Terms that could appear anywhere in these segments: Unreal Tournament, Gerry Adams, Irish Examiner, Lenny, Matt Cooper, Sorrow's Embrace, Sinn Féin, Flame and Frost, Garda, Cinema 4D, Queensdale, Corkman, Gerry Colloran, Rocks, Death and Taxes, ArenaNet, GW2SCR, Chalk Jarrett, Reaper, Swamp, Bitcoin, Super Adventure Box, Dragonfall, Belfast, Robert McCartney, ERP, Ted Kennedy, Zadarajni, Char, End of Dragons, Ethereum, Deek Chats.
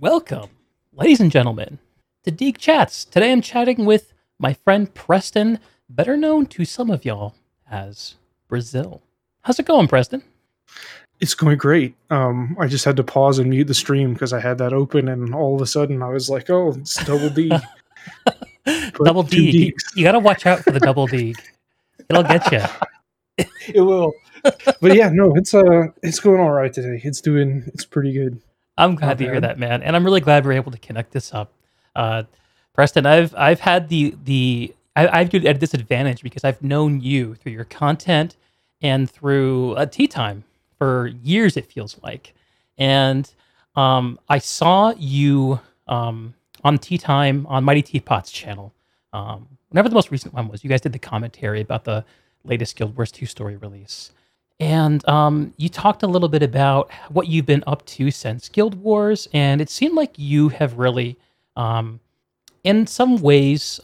Welcome, ladies and gentlemen, to Deek Chats. Today I'm chatting with my friend Preston, better known to some of y'all as Brazil. How's it going, Preston? It's going great. I just had to pause and mute the stream because I had that open and all of a sudden I was like, oh, it's double D. Double D. You got to watch out for the double D. It'll get you. It will. But yeah, no, it's going all right today. It's pretty good. I'm glad to hear that, man. And I'm really glad we're able to connect this up. Preston, I've had I've been at a disadvantage because I've known you through your content and through Tea Time for years, it feels like. And I saw you on Tea Time on Mighty Teapot's channel. Whenever the most recent one was, you guys did the commentary about the latest Guild Wars 2 story release. And you talked a little bit about what you've been up to since Guild Wars, and it seemed like you have really, in some ways,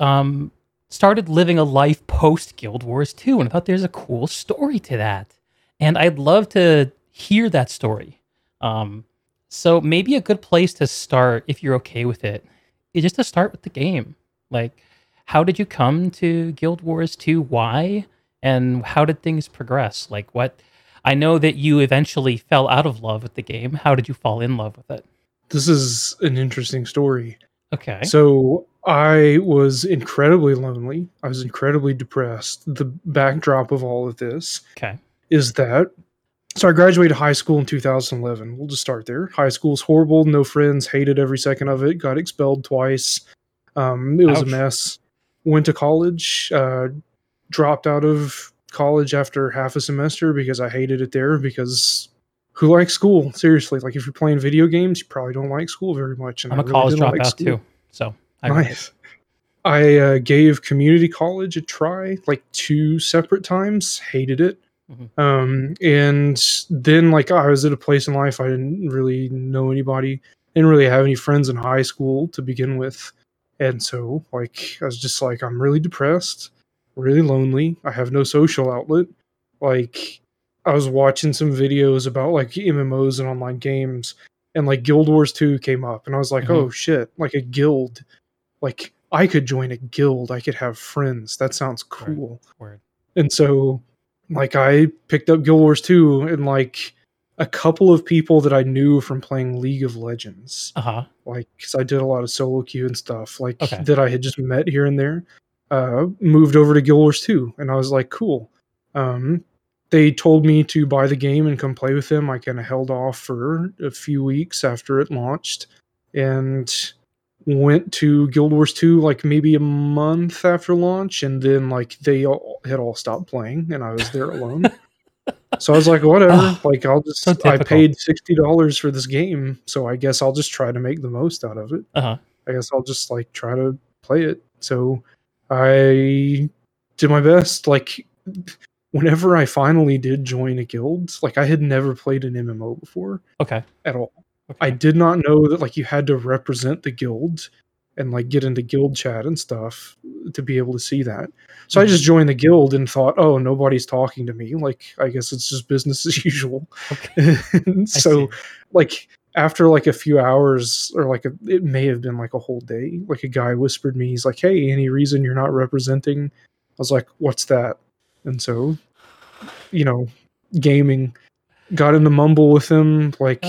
started living a life post-Guild Wars 2, and I thought there's a cool story to that. And I'd love to hear that story. So maybe a good place to start, if you're okay with it, is just to start with the game. Like, how did you come to Guild Wars 2? Why? And how did things progress? Like, what? I know that you eventually fell out of love with the game. How did you fall in love with it? This is an interesting story. Okay. So I was incredibly lonely. I was incredibly depressed. The backdrop of all of this is that... So I graduated high school in 2011. We'll just start there. High school's horrible. No friends. Hated every second of it. Got expelled twice. It was a mess. Went to college. Dropped out of college after half a semester because I hated it there, because who likes school? Seriously, like if you're playing video games, you probably don't like school very much. And I'm a college dropout too. So nice. I gave community college a try like 2 separate times, hated it. Mm-hmm. And then like I was at a place in life I didn't really know anybody, didn't really have any friends in high school to begin with. And so like I was just like, I'm really depressed. Really lonely. I have no social outlet. Like, I was watching some videos about like MMOs and online games, and like Guild Wars 2 came up, and I was like, oh shit, like a guild. Like, I could join a guild. I could have friends. That sounds cool. Word. And so, like, I picked up Guild Wars 2, and like a couple of people that I knew from playing League of Legends, like, because I did a lot of solo queue and stuff, like that I had just met here and there. Moved over to Guild Wars 2, and I was like, cool. They told me to buy the game and come play with them. I kind of held off for a few weeks after it launched and went to Guild Wars 2 like maybe a month after launch, and then like they all stopped playing and I was there alone. So I was like, whatever, like I'll just, I paid $60 for this game, so I guess I'll just try to make the most out of it. I guess I'll just like try to play it. So I did my best. Like, whenever I finally did join a guild, like I had never played an MMO before. At all. I did not know that like you had to represent the guild and like get into guild chat and stuff to be able to see that. So I just joined the guild and thought, oh, nobody's talking to me. Like, I guess it's just business as usual. So like after like a few hours, or like it may have been like a whole day, like a guy whispered me, he's like, hey, any reason you're not representing? I was like, what's that? And so, you know, gaming, got into Mumble with him. Like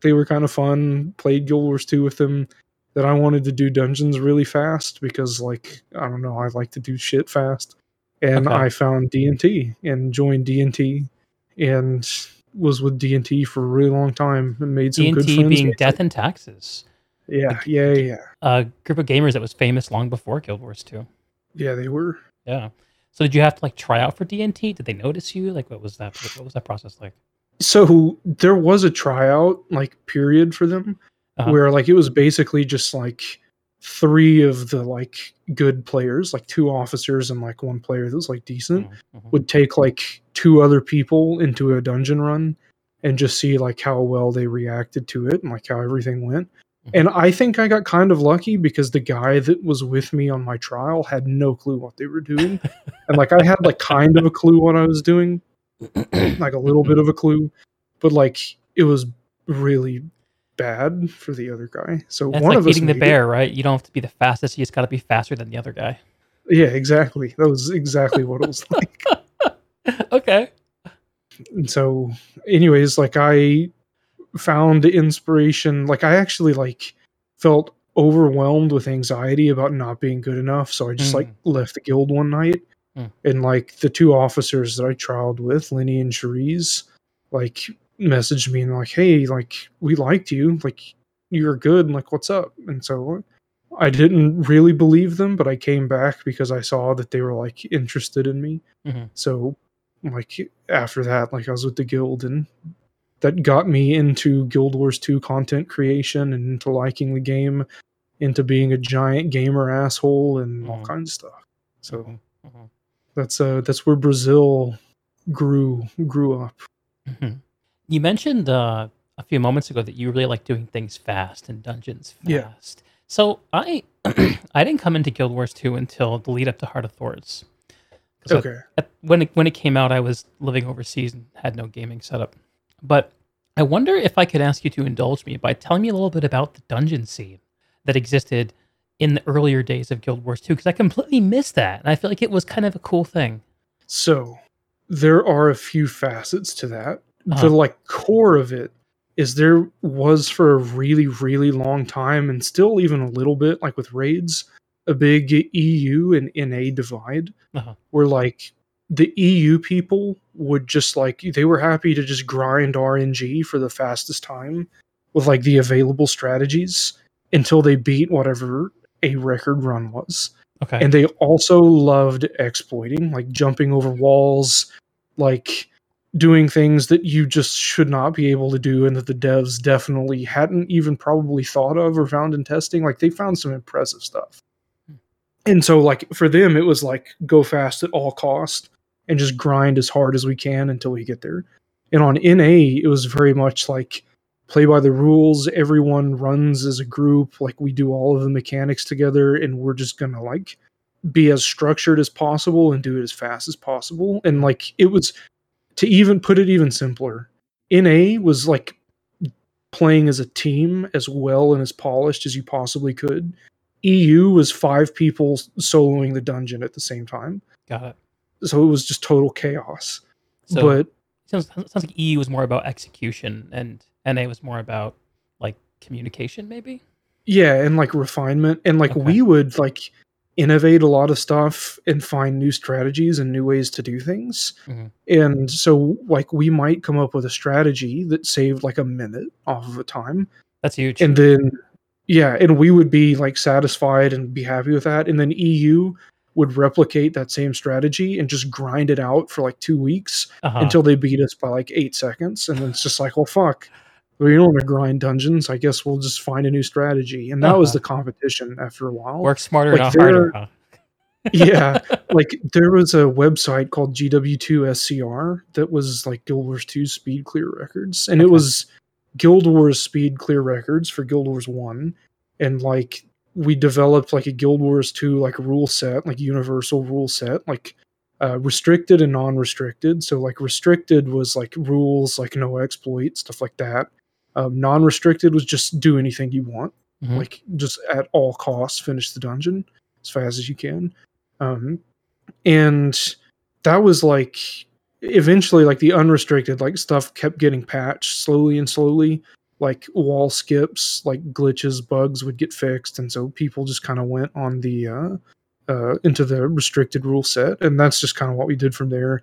they were kind of fun, played Guild Wars 2 with them. That I wanted to do dungeons really fast because like, I don't know, I like to do shit fast. And I found D&T and joined D&T and was with D&T for a really long time and made some D&T good friends. D&T being Death and Taxes. Yeah. A group of gamers that was famous long before Guild Wars 2. Yeah, they were. Yeah. So did you have to like try out for D&T? Did they notice you? Like, what was that process like? So there was a tryout like period for them where like it was basically just like 3 of the like good players, like 2 officers and like 1 player that was like decent, would take like 2 other people into a dungeon run and just see like how well they reacted to it and like how everything went. And I think I got kind of lucky because the guy that was with me on my trial had no clue what they were doing. And like I had like kind of a clue what I was doing, like a little bit of a clue, but like it was really bad for the other guy. So that's one like of us eating the bear, right? You don't have to be the fastest. You just got to be faster than the other guy. Yeah, exactly. That was exactly what it was like. Okay. And so anyways, like I found inspiration. Like I actually like felt overwhelmed with anxiety about not being good enough. So I just like left the guild one night and like the two officers that I trialed with, Lenny and Cherise, like messaged me and like, hey, like we liked you, like you're good. And like, what's up? And so I didn't really believe them, but I came back because I saw that they were like interested in me. Mm-hmm. So like after that, like I was with the guild, and that got me into Guild Wars 2 content creation and into liking the game, into being a giant gamer asshole and all kinds of stuff. So that's where Brazil grew up. Mm-hmm. You mentioned a few moments ago that you really like doing things fast and dungeons fast. Yeah. So I didn't come into Guild Wars 2 until the lead up to Heart of Thorns. Okay. When it came out, I was living overseas and had no gaming setup. But I wonder if I could ask you to indulge me by telling me a little bit about the dungeon scene that existed in the earlier days of Guild Wars 2, because I completely missed that, and I feel like it was kind of a cool thing. So there are a few facets to that. The like core of it is there was for a really, really long time, and still even a little bit, like with raids, a big EU and NA divide, where like the EU people would just like, they were happy to just grind RNG for the fastest time with like the available strategies until they beat whatever a record run was. Okay. And they also loved exploiting, like jumping over walls, like doing things that you just should not be able to do, and that the devs definitely hadn't even probably thought of or found in testing. Like they found some impressive stuff. And so, like, for them, it was like, go fast at all cost and just grind as hard as we can until we get there. And on NA, it was very much like, play by the rules, everyone runs as a group, like, we do all of the mechanics together, and we're just gonna, like, be as structured as possible and do it as fast as possible. And, like, it was, to even put it even simpler, NA was, like, playing as a team as well and as polished as you possibly could. EU was 5 people soloing the dungeon at the same time. Got it. So it was just total chaos. So but sounds like EU was more about execution, and NA was more about like communication, maybe. Yeah, and like refinement, and like we would like innovate a lot of stuff and find new strategies and new ways to do things. Mm-hmm. And so like we might come up with a strategy that saved like a minute off of a time. That's huge. And then. Yeah, and we would be like satisfied and be happy with that. And then EU would replicate that same strategy and just grind it out for like 2 weeks until they beat us by like 8 seconds. And then it's just like, well, fuck, we don't want to grind dungeons. I guess we'll just find a new strategy. And that was the competition after a while. Work smarter, like, not harder. Huh? Yeah, like there was a website called GW2SCR that was like Guild Wars 2 speed clear records. And it was Guild Wars speed clear records for Guild Wars 1, and like we developed like a Guild Wars 2 like rule set, like universal rule set, like restricted and non-restricted. So like restricted was like rules, like no exploit, stuff like that. Non-restricted was just do anything you want, like just at all costs finish the dungeon as fast as you can. And that was like eventually, like the unrestricted, like stuff kept getting patched slowly and slowly, like wall skips, like glitches, bugs would get fixed. And so people just kind of went on the, into the restricted rule set. And that's just kind of what we did from there.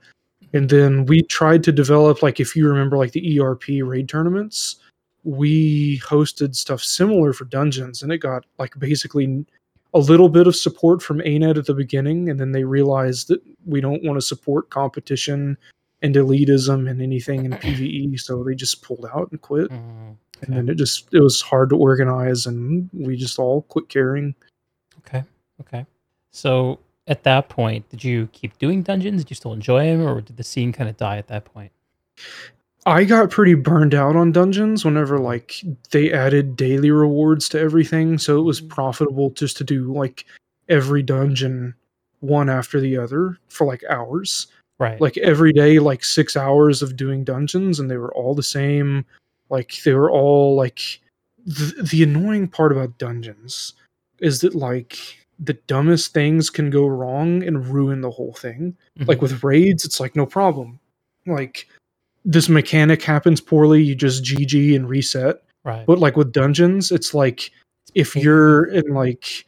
And then we tried to develop, like, if you remember, like the ERP raid tournaments, we hosted stuff similar for dungeons, and it got like basically a little bit of support from ArenaNet at the beginning, and then they realized that we don't want to support competition and elitism and anything in PvE, so they just pulled out and quit. Okay. And then it was hard to organize, and we just all quit caring. Okay. So at that point, did you keep doing dungeons? Did you still enjoy them, or did the scene kind of die at that point? I got pretty burned out on dungeons whenever like they added daily rewards to everything. So it was profitable just to do like every dungeon one after the other for like hours, right? Like every day, like 6 hours of doing dungeons, and they were all the same. Like they were all like the annoying part about dungeons is that, like, the dumbest things can go wrong and ruin the whole thing. Mm-hmm. Like, with raids, it's like, no problem. Like, this mechanic happens poorly, you just GG and reset. Right. But, like, with dungeons, it's like, if you're in, like,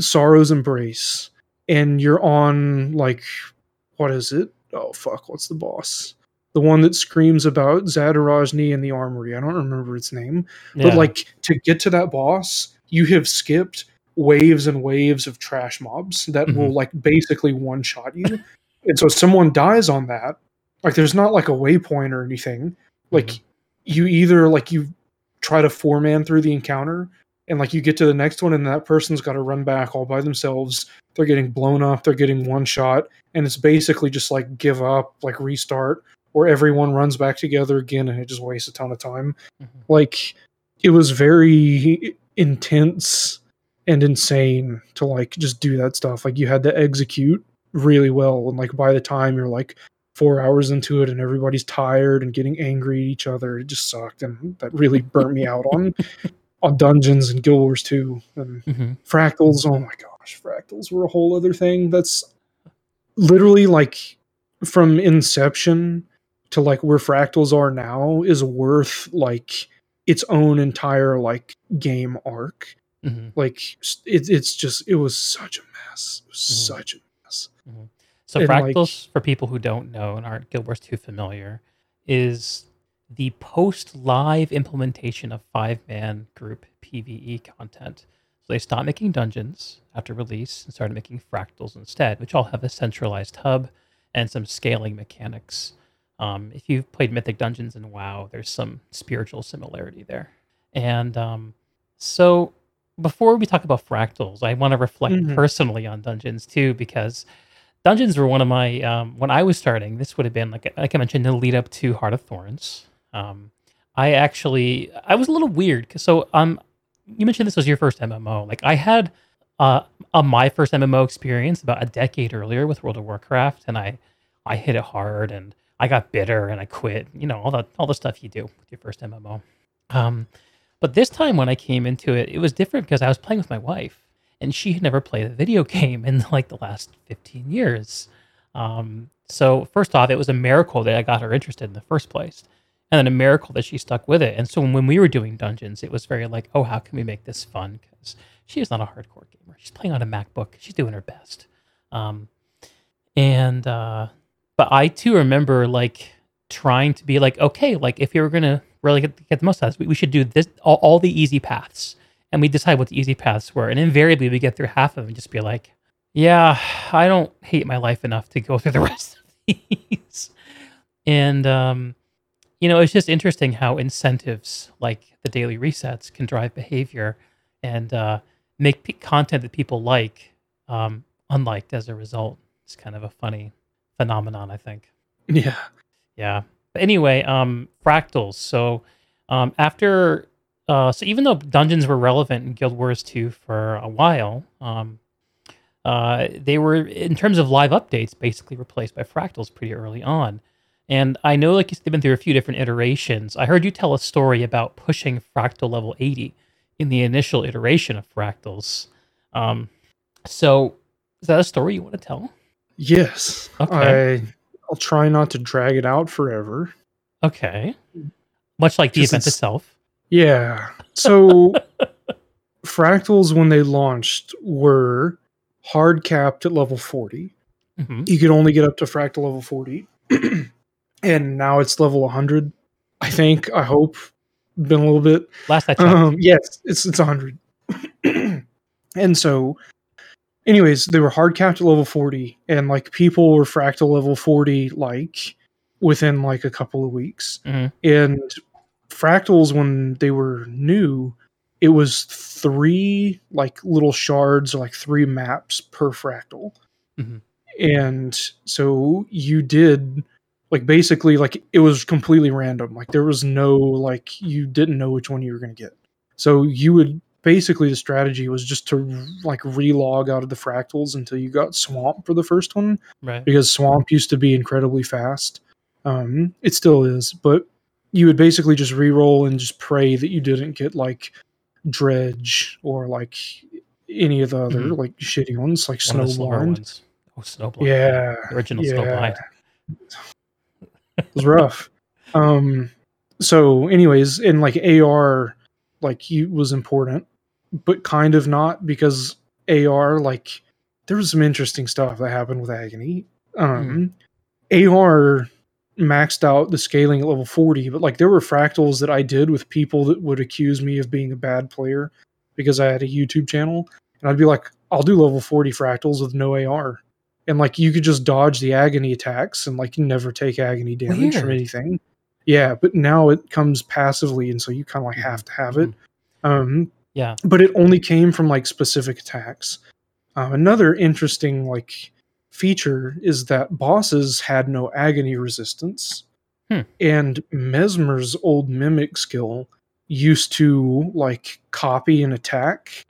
Sorrow's Embrace, and you're on, like, what is it? Oh, fuck, what's the boss? The one that screams about Zadarajni in the armory. I don't remember its name. Yeah. But, like, to get to that boss, you have skipped waves and waves of trash mobs that will, like, basically one-shot you. And so if someone dies on that, like, there's not, like, a waypoint or anything. Like, you either, like, you try to four-man through the encounter, and, like, you get to the next one, and that person's got to run back all by themselves. They're getting blown up. They're getting one-shot. And it's basically just, like, give up, like, restart, or everyone runs back together again, and it just wastes a ton of time. Like, it was very intense and insane to, like, just do that stuff. Like, you had to execute really well, and, like, by the time you're, like, 4 hours into it and everybody's tired and getting angry at each other, it just sucked, and that really burnt me out on dungeons and Guild Wars 2 and Fractals. Oh my gosh, Fractals were a whole other thing. That's literally, like, from inception to, like, where Fractals are now is worth, like, its own entire, like, game arc. Like, it's just, it was such a mess. It was such a mess. So, and Fractals, like, for people who don't know and aren't Guild Wars 2 familiar, is the post-live implementation of five-man group PvE content. So they stopped making dungeons after release and started making Fractals instead, which all have a centralized hub and some scaling mechanics. If you've played Mythic Dungeons and WoW, there's some spiritual similarity there. And so before we talk about Fractals, I want to reflect personally on dungeons too, because dungeons were one of my, when I was starting, this would have been, like I mentioned, the lead up to Heart of Thorns. I was a little weird. So you mentioned this was your first MMO. Like, I had my first MMO experience about a decade earlier with World of Warcraft, and I hit it hard, and I got bitter, and I quit, you know, all the stuff you do with your first MMO. But this time when I came into it, it was different because I was playing with my wife. And she had never played a video game in, like, the last 15 years. So first off, it was a miracle that I got her interested in the first place. And then a miracle that she stuck with it. And so when we were doing dungeons, it was very like, oh, how can we make this fun? Because she is not a hardcore gamer. She's playing on a MacBook. She's doing her best. But I too remember, like, trying to be like, okay, like, if you were going to really get the most out of this, we should do this, all the easy paths. And we decide what the easy paths were. And invariably, we get through half of them and just be like, yeah, I don't hate my life enough to go through the rest of these. And, you know, it's just interesting how incentives like the daily resets can drive behavior and make content that people like unliked as a result. It's kind of a funny phenomenon, I think. Yeah. Yeah. But anyway, Fractals. So after... so even though dungeons were relevant in Guild Wars 2 for a while, they were, in terms of live updates, basically replaced by Fractals pretty early on. And I know, like, they've been through a few different iterations. I heard you tell a story about pushing Fractal level 80 in the initial iteration of Fractals. So is that a story you want to tell? Yes. Okay. I'll try not to drag it out forever. Okay. Much like the event itself. Yeah, so Fractals, when they launched, were hard capped at level 40. You could only get up to Fractal level 40. And now it's level 100, I think, I hope. Been a little bit. Last I checked. Yes, it's 100. And so, anyways, they were hard capped at level 40. And, like, people were Fractal level 40, like, within, like, a couple of weeks. And... Fractals, when they were new, it was 3 like little shards or like 3 maps per fractal. And so you did, like, basically, like, it was completely random. Like, there was no, like, you didn't know which one you were going to get. So you would basically, the strategy was just to, like, relog out of the fractals until you got Swamp for the first one. Right. Because Swamp used to be incredibly fast. It still is, but you would basically just re-roll and just pray that you didn't get, like, Dredge or like any of the other like shitty ones, like Snowblind. Oh, Snowblind! Yeah, the original Snowblind. It was rough. So, anyways, and like AR, like he was important, but kind of not, because AR, like there was some interesting stuff that happened with Agony. AR maxed out the scaling at level 40, but like there were fractals that I did with people that would accuse me of being a bad player because I had a YouTube channel, and I'd be like, I'll do level 40 fractals with no AR. And like you could just dodge the agony attacks and like never take agony damage from anything. Yeah, but now it comes passively, and so you kind of like have to have it. Yeah, but it only came from like specific attacks. Another interesting like feature is that bosses had no agony resistance, and Mesmer's old mimic skill used to like copy an attack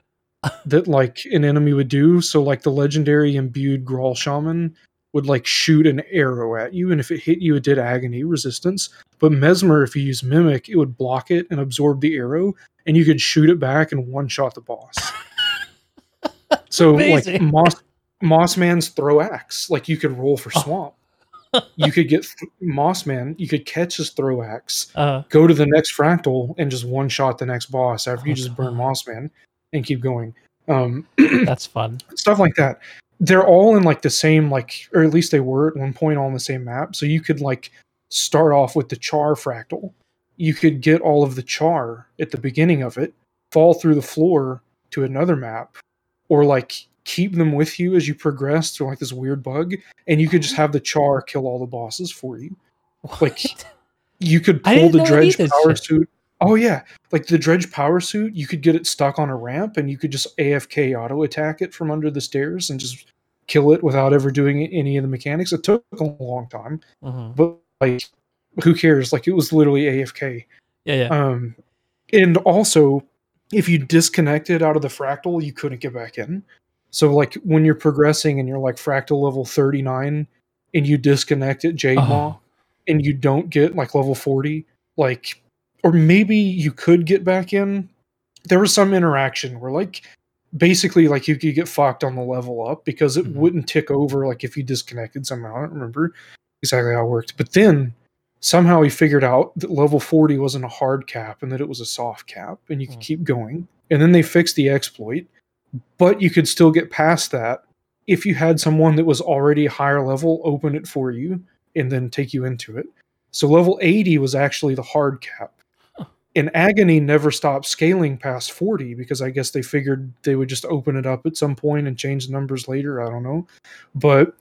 that like an enemy would do. So like the legendary imbued Grawl Shaman would like shoot an arrow at you, and if it hit you, it did agony resistance. But Mesmer, if you use mimic, it would block it and absorb the arrow, and you could shoot it back and one shot the boss. So amazing. Like Mossman's throw axe, like you could roll for Swamp. You could get Mossman, you could catch his throw axe, go to the next fractal and just one shot the next boss after you just burn Mossman and keep going. That's fun. Stuff like that. They're all in like the same, like, or at least they were at one point all on the same map. So you could like start off with the Char fractal. You could get all of the Char at the beginning of it, fall through the floor to another map, or like keep them with you as you progress through like this weird bug. And you could just have the Char kill all the bosses for you. What? Like you could pull the Dredge power suit. Oh yeah. Like the Dredge power suit, you could get it stuck on a ramp and you could just AFK auto attack it from under the stairs and just kill it without ever doing any of the mechanics. It took a long time, but like, who cares? Like it was literally AFK. Yeah. And also if you disconnected out of the fractal, you couldn't get back in. So like when you're progressing and you're like fractal level 39 and you disconnect at Jade Maw and you don't get like level 40, like, or maybe you could get back in. There was some interaction where like basically like you could get fucked on the level up because it wouldn't tick over like if you disconnected somehow. I don't remember exactly how it worked. But then somehow he figured out that level 40 wasn't a hard cap and that it was a soft cap and you could keep going. And then they fixed the exploit, but you could still get past that if you had someone that was already higher level open it for you and then take you into it. So level 80 was actually the hard cap. And Agony never stopped scaling past 40 because I guess they figured they would just open it up at some point and change the numbers later. I don't know. But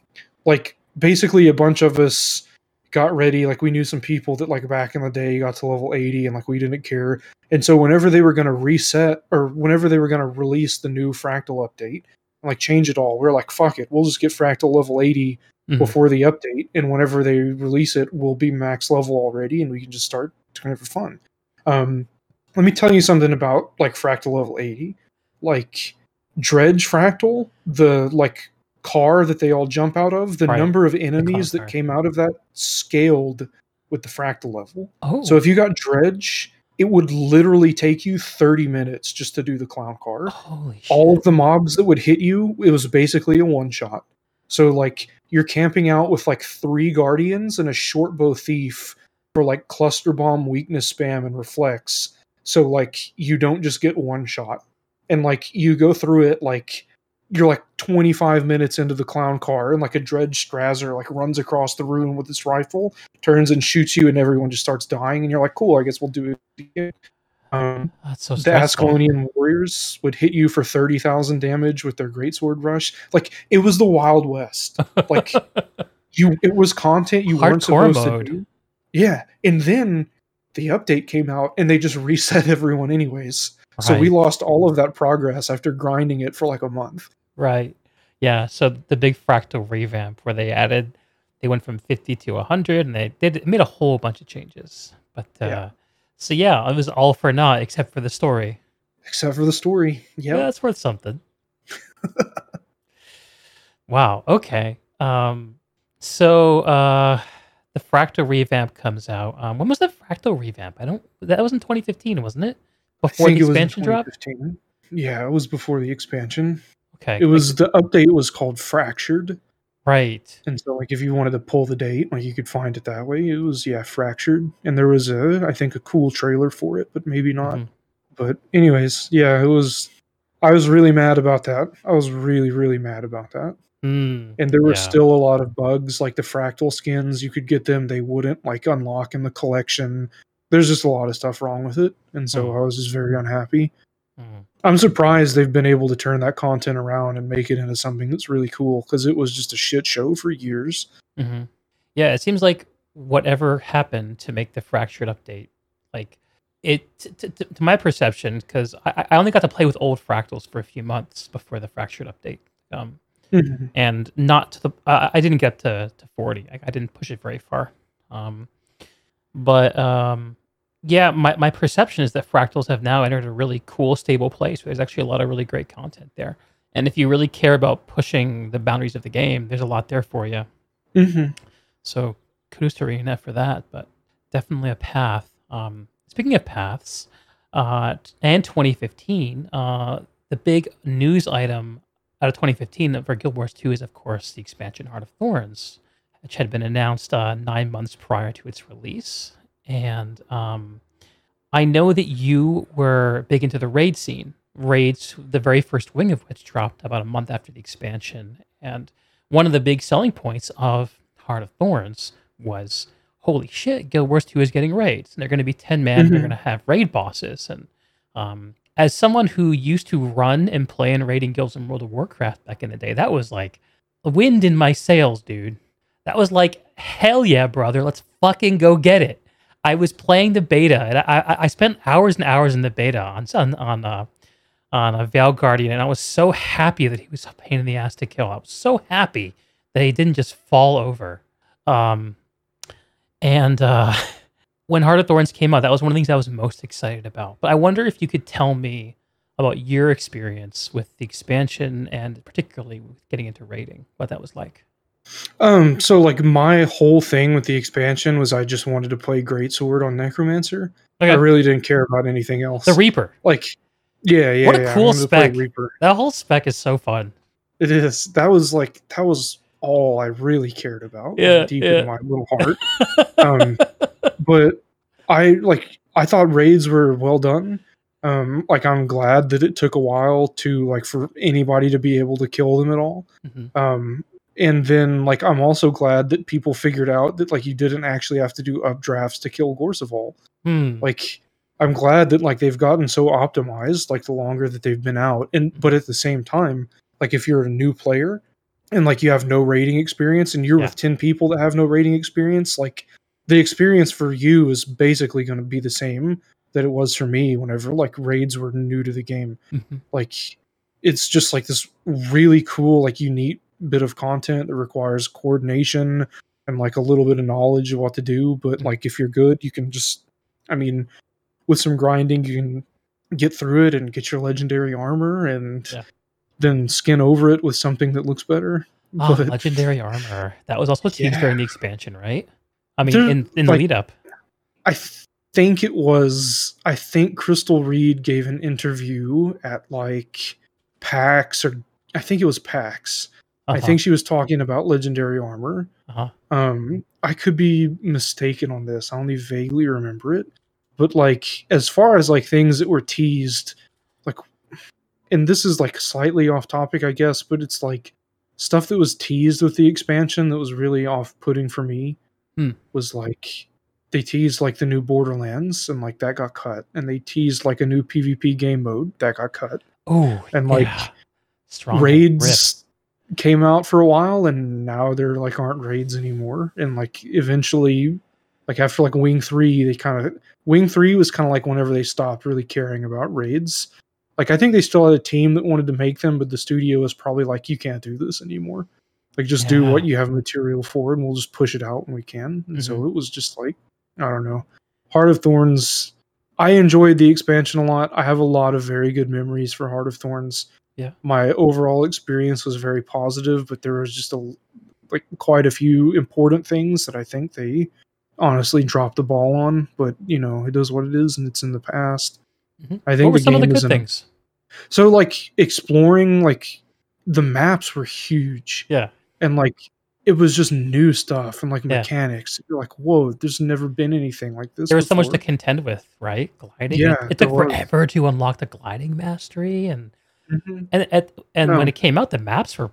like basically a bunch of us got ready. Like we knew some people that like back in the day got to level 80 and like we didn't care. And so whenever they were going to reset or whenever they were going to release the new fractal update and like change it all, we're like, fuck it. We'll just get fractal level 80 before the update. And whenever they release it, we'll be max level already and we can just start doing it for fun. Let me tell you something about like fractal level 80, like Dredge fractal, the like car that they all jump out of, the number of enemies that came out of that scaled with the fractal level. So if you got Dredge, it would literally take you 30 minutes just to do the clown car. All of the mobs that would hit you, it was basically a one shot. So like you're camping out with like three guardians and a short bow thief for like cluster bomb, weakness spam, and reflex. So like you don't just get one shot, and like you go through it like you're like 25 minutes into the clown car, and like a Dredge Strasser like runs across the room with his rifle, turns and shoots you, and everyone just starts dying. And you're like, cool, I guess we'll do it again. That's so stressful. The Ascalonian warriors would hit you for 30,000 damage with their greatsword rush. Like it was the Wild West. Like it was content you weren't supposed to do. Yeah, and then the update came out, and they just reset everyone anyways. Right. So we lost all of that progress after grinding it for like a month. Right, yeah. So the big fractal revamp where they went from 50 to 100, and they made a whole bunch of changes. But so yeah, it was all for naught except for the story. Except for the story, yeah. That's worth something. Wow, okay. The fractal revamp comes out. When was the fractal revamp? That was in 2015, wasn't it? before the expansion drop? Yeah, it was before the expansion. Okay. It was the update was called Fractured. Right. And so like if you wanted to pull the date, like you could find it that way. It was Fractured. And there was I think a cool trailer for it, but maybe not. Mm-hmm. But anyways, yeah, it was I was really mad about that. I was really, really mad about that. Mm, and there were still a lot of bugs, like the fractal skins, you could get them, they wouldn't like unlock in the collection. There's just a lot of stuff wrong with it. And so I was just very unhappy. I'm surprised they've been able to turn that content around and make it into something that's really cool, because it was just a shit show for years. Mm-hmm. Yeah, it seems like whatever happened to make the Fractured update, like it, to my perception, because I only got to play with old fractals for a few months before the Fractured update, and not to the I didn't get to 40. I didn't push it very far, but yeah, my perception is that fractals have now entered a really cool, stable place where there's actually a lot of really great content there. And if you really care about pushing the boundaries of the game, there's a lot there for you. Mm-hmm. So kudos to ArenaNet for that, but definitely a path. Speaking of paths, and 2015, the big news item out of 2015 for Guild Wars 2 is, of course, the expansion Heart of Thorns, which had been announced 9 months prior to its release. And I know that you were big into the raid scene. Raids, the very first wing of which dropped about a month after the expansion. And one of the big selling points of Heart of Thorns was, holy shit, Guild Wars 2 is getting raids. And they're going to be 10-man, they're going to have raid bosses. And as someone who used to run and play in raiding guilds in World of Warcraft back in the day, that was like a wind in my sails, dude. That was like, hell yeah, brother, let's fucking go get it. I was playing the beta, and I spent hours and hours in the beta on a Veil Guardian, and I was so happy that he was a pain in the ass to kill. I was so happy that he didn't just fall over. And when Heart of Thorns came out, that was one of the things I was most excited about. But I wonder if you could tell me about your experience with the expansion, and particularly with getting into raiding, what that was like. So like my whole thing with the expansion was I just wanted to play Greatsword on Necromancer. Okay. I really didn't care about anything else. The Reaper. Like, yeah. What a cool spec. That whole spec is so fun. It is. That was all I really cared about. Yeah, like, deep in my little heart. But I thought raids were well done. I'm glad that it took a while to for anybody to be able to kill them at all. Mm-hmm. And then, I'm also glad that people figured out that, you didn't actually have to do updrafts to kill Gorseval. Hmm. I'm glad that, they've gotten so optimized, the longer that they've been out. But at the same time, if you're a new player and, you have no raiding experience and you're with 10 people that have no raiding experience, the experience for you is basically going to be the same that it was for me whenever, raids were new to the game. Mm-hmm. It's just, this really cool, unique bit of content that requires coordination and a little bit of knowledge of what to do, but if you're good, you can just with some grinding you can get through it and get your legendary armor and then skin over it with something that looks better. Legendary armor, that was also teased during the expansion, right? In the lead up, I think Crystal Reed gave an interview at PAX, or I think it was PAX. Uh-huh. I think she was talking about legendary armor. Uh-huh. I could be mistaken on this. I only vaguely remember it. But as far as things that were teased, and this is slightly off topic, I guess, but it's stuff that was teased with the expansion that was really off-putting for me was they teased the new Borderlands and that got cut, and they teased a new PvP game mode that got cut. Oh, and strong raids. Rip. Came out for a while, and now there aren't raids anymore, and eventually after Wing 3, they Wing 3 was whenever they stopped really caring about raids. I think they still had a team that wanted to make them, but the studio was probably you can't do this anymore, just do what you have material for and we'll just push it out when we can. And so it was just I don't know. Heart of Thorns, I enjoyed the expansion a lot. I have a lot of very good memories for Heart of Thorns. Yeah, my overall experience was very positive, but there was just quite a few important things that I think they honestly dropped the ball on. But it is what it is, and it's in the past. Mm-hmm. I think what were some of the good things? So, like, exploring, like, the maps were huge. Yeah. And, like, it was just new stuff and, like, mechanics. You're like, whoa, there's never been anything like this. There was so much to contend with, right? Gliding. Yeah, it took forever to unlock the gliding mastery. And mm-hmm. and when it came out, the maps were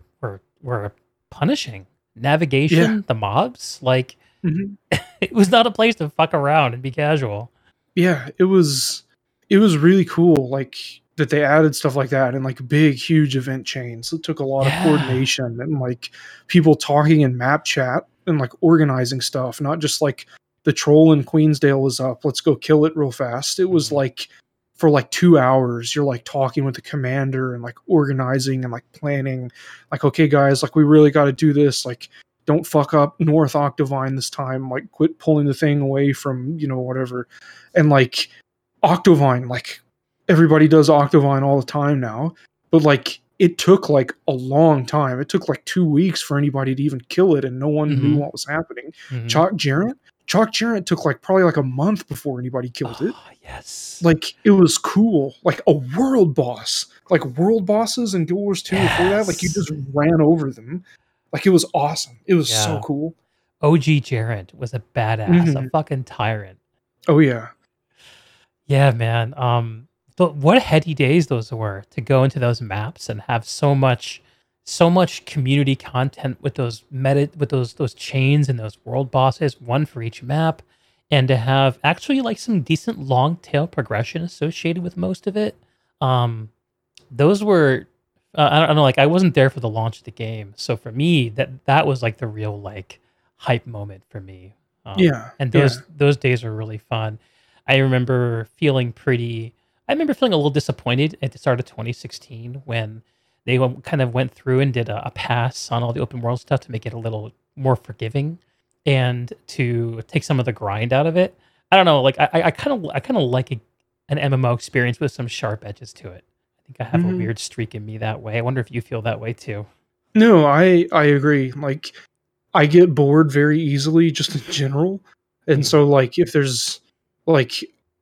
punishing. Navigation, the mobs, like, mm-hmm. It was not a place to fuck around and be casual. Yeah, it was really cool, like, that they added stuff like that and, like, big, huge event chains. It took a lot of coordination and, like, people talking in map chat and, like, organizing stuff, not just, like, the troll in Queensdale was up, let's go kill it real fast. It was, like, for, like, 2 hours, you're, like, talking with the commander and, like, organizing and, like, planning. Like, okay, guys, like, we really got to do this. Like, don't fuck up North Octovine this time. Like, quit pulling the thing away from, you know, whatever. And, like, Octovine, like, everybody does Octovine all the time now, but, like, it took, like, a long time. It took, like, 2 weeks for anybody to even kill it, and no one knew what was happening. Mm-hmm. Chalk Jarrett took, like, probably, like, a month before anybody killed it. Yes. Like, it was cool. Like, a world boss. Like, world bosses in Guild Wars 2 before that, like, you just ran over them. Like, it was awesome. It was so cool. OG Jarrett was a badass, a fucking tyrant. Oh, yeah. Yeah, man. But what heady days those were to go into those maps and have so much community content with those chains and those world bosses, one for each map, and to have actually, like, some decent long tail progression associated with most of it. Those were I don't know, like, I wasn't there for the launch of the game, so for me that was, like, the real, like, hype moment for me. And those days were really fun. I remember feeling a little disappointed at the start of 2016 when they kind of went through and did a pass on all the open world stuff to make it a little more forgiving and to take some of the grind out of it. I don't know, like, I kind of like an MMO experience with some sharp edges to it. I think I have a weird streak in me that way. I wonder if you feel that way too. No, I agree. Like, I get bored very easily just in general. And so, like, if there's, like,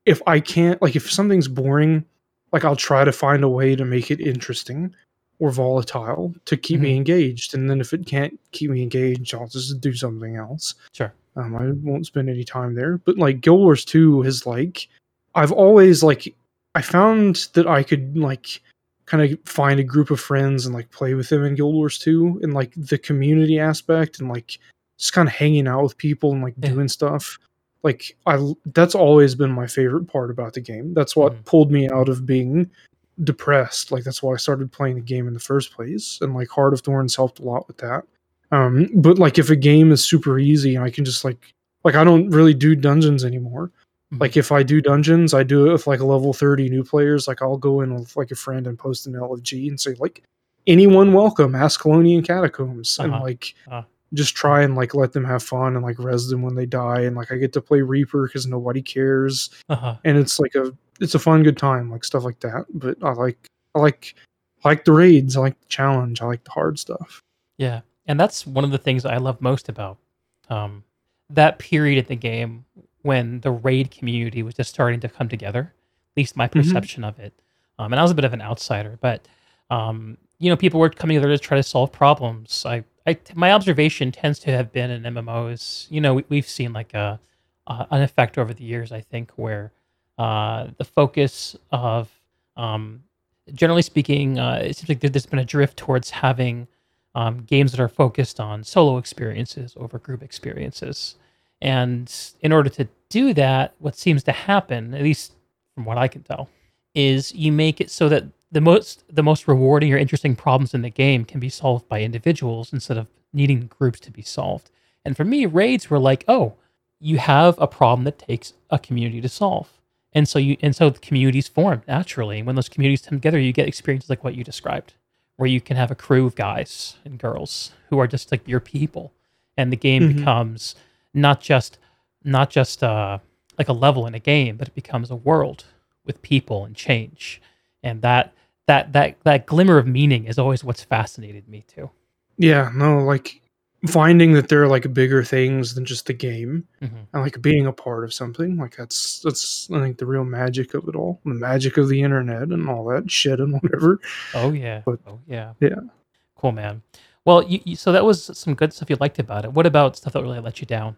if I can't, like, if something's boring, like, I'll try to find a way to make it interesting or volatile to keep me engaged. And then if it can't keep me engaged, I'll just do something else. Sure. I won't spend any time there. But, like, Guild Wars 2 is, like, I've always, like, I found that I could, like, kind of find a group of friends and, like, play with them in Guild Wars 2, and, like, the community aspect and, like, just kind of hanging out with people and, like, doing stuff. Like, that's always been my favorite part about the game. That's what pulled me out of being depressed. Like, that's why I started playing the game in the first place. And, like, Heart of Thorns helped a lot with that. But, like, if a game is super easy and I can just, like, I don't really do dungeons anymore. Mm-hmm. Like, if I do dungeons, I do it with, like, a level 30 new players. Like, I'll go in with, like, a friend and post an LFG and say, like, anyone welcome, Ascalonian Catacombs. And, like... just try and, like, let them have fun and, like, res them when they die. And, like, I get to play Reaper because nobody cares. And it's, like, it's a fun, good time, like, stuff like that. But I like the raids. I like the challenge. I like the hard stuff. Yeah. And that's one of the things I love most about that period in the game when the raid community was just starting to come together, at least my perception of it. And I was a bit of an outsider, but, you know, people were coming together to try to solve problems. My observation tends to have been in MMOs, you know, we've seen, like, an effect over the years, I think, where the focus of, generally speaking, it seems like there's been a drift towards having games that are focused on solo experiences over group experiences. And in order to do that, what seems to happen, at least from what I can tell, is you make it so that the most rewarding or interesting problems in the game can be solved by individuals instead of needing groups to be solved. And for me, raids were like, oh, you have a problem that takes a community to solve. And so the communities form naturally. And when those communities come together, you get experiences like what you described, where you can have a crew of guys and girls who are just, like, your people. And the game becomes not just like a level in a game, but it becomes a world with people and change. And that glimmer of meaning is always what's fascinated me too. Yeah, no, like, finding that there are like bigger things than just the game, and like being a part of something. Like that's I think the real magic of it all, the magic of the internet and all that shit and whatever. Oh yeah. Cool, man. Well, you so that was some good stuff you liked about it. What about stuff that really let you down?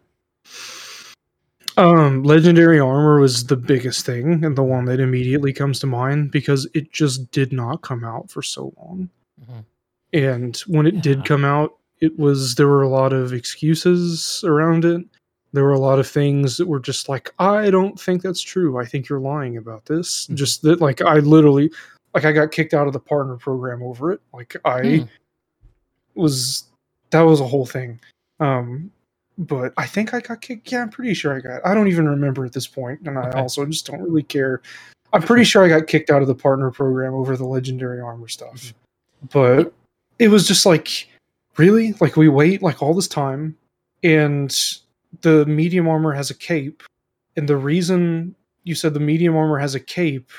Legendary armor was the biggest thing and the one that immediately comes to mind because it just did not come out for so long. And when it did come out, there were a lot of excuses around it. There were a lot of things that were just like, I don't think that's true. I think you're lying about this. Just that, like, I got kicked out of the partner program over it. Like, that was a whole thing. But I think I got kicked. Yeah, I'm pretty sure I don't even remember at this point. And I also just don't really care. I'm pretty sure I got kicked out of the partner program over the legendary armor stuff. But it was just like, really? Like, we wait like all this time, and the medium armor has a cape. And the reason you said the medium armor has a cape,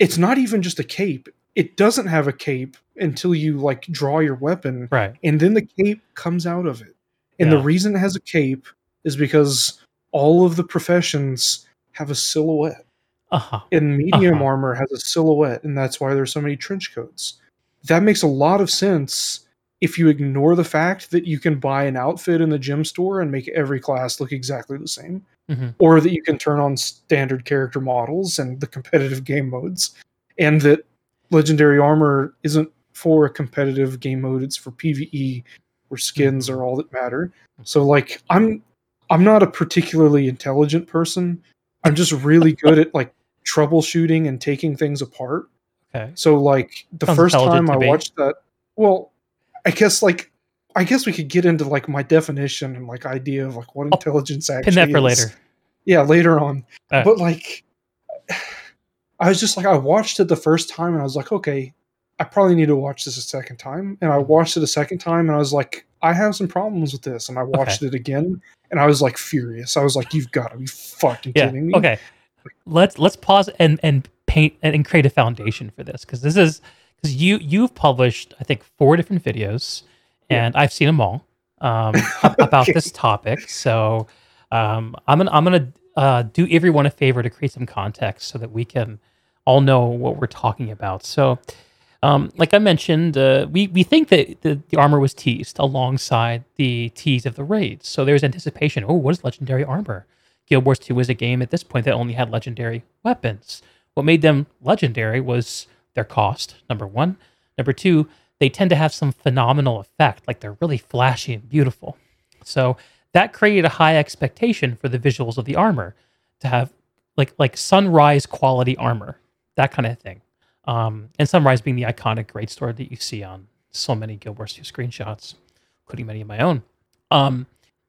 it's not even just a cape. It doesn't have a cape until you like draw your weapon. Right. And then the cape comes out of it. And the reason it has a cape is because all of the professions have a silhouette. And medium armor has a silhouette, and that's why there's so many trench coats. That makes a lot of sense if you ignore the fact that you can buy an outfit in the gym store and make every class look exactly the same, or that you can turn on standard character models and the competitive game modes, and that legendary armor isn't for a competitive game mode. It's for PvE, where skins are all that matter. So like, I'm not a particularly intelligent person. I'm just really good at like troubleshooting and taking things apart. Okay. So like the first time I watched that, well, I guess we could get into like my definition and like idea of like what intelligence actually is. Pin that for later. Yeah, later on. But like, I was just like, I watched it the first time and I was like, okay, I probably need to watch this a second time. And I watched it a second time and I was like, I have some problems with this. And I watched it again and I was like furious. I was like, you've got to be fucking kidding me. Okay. Let's pause and paint and create a foundation for this. Because you've published, I think, 4 different videos, and I've seen them all about this topic. So I'm gonna do everyone a favor to create some context so that we can all know what we're talking about. So, like I mentioned, we think that the armor was teased alongside the tease of the raids. So there's anticipation. Oh, what is legendary armor? Guild Wars 2 was a game at this point that only had legendary weapons. What made them legendary was their cost, number one. Number two, they tend to have some phenomenal effect, like they're really flashy and beautiful. So that created a high expectation for the visuals of the armor to have like sunrise quality armor, that kind of thing. And sunrise being the iconic great sword that you see on so many Guild Wars 2 screenshots, including many of my own.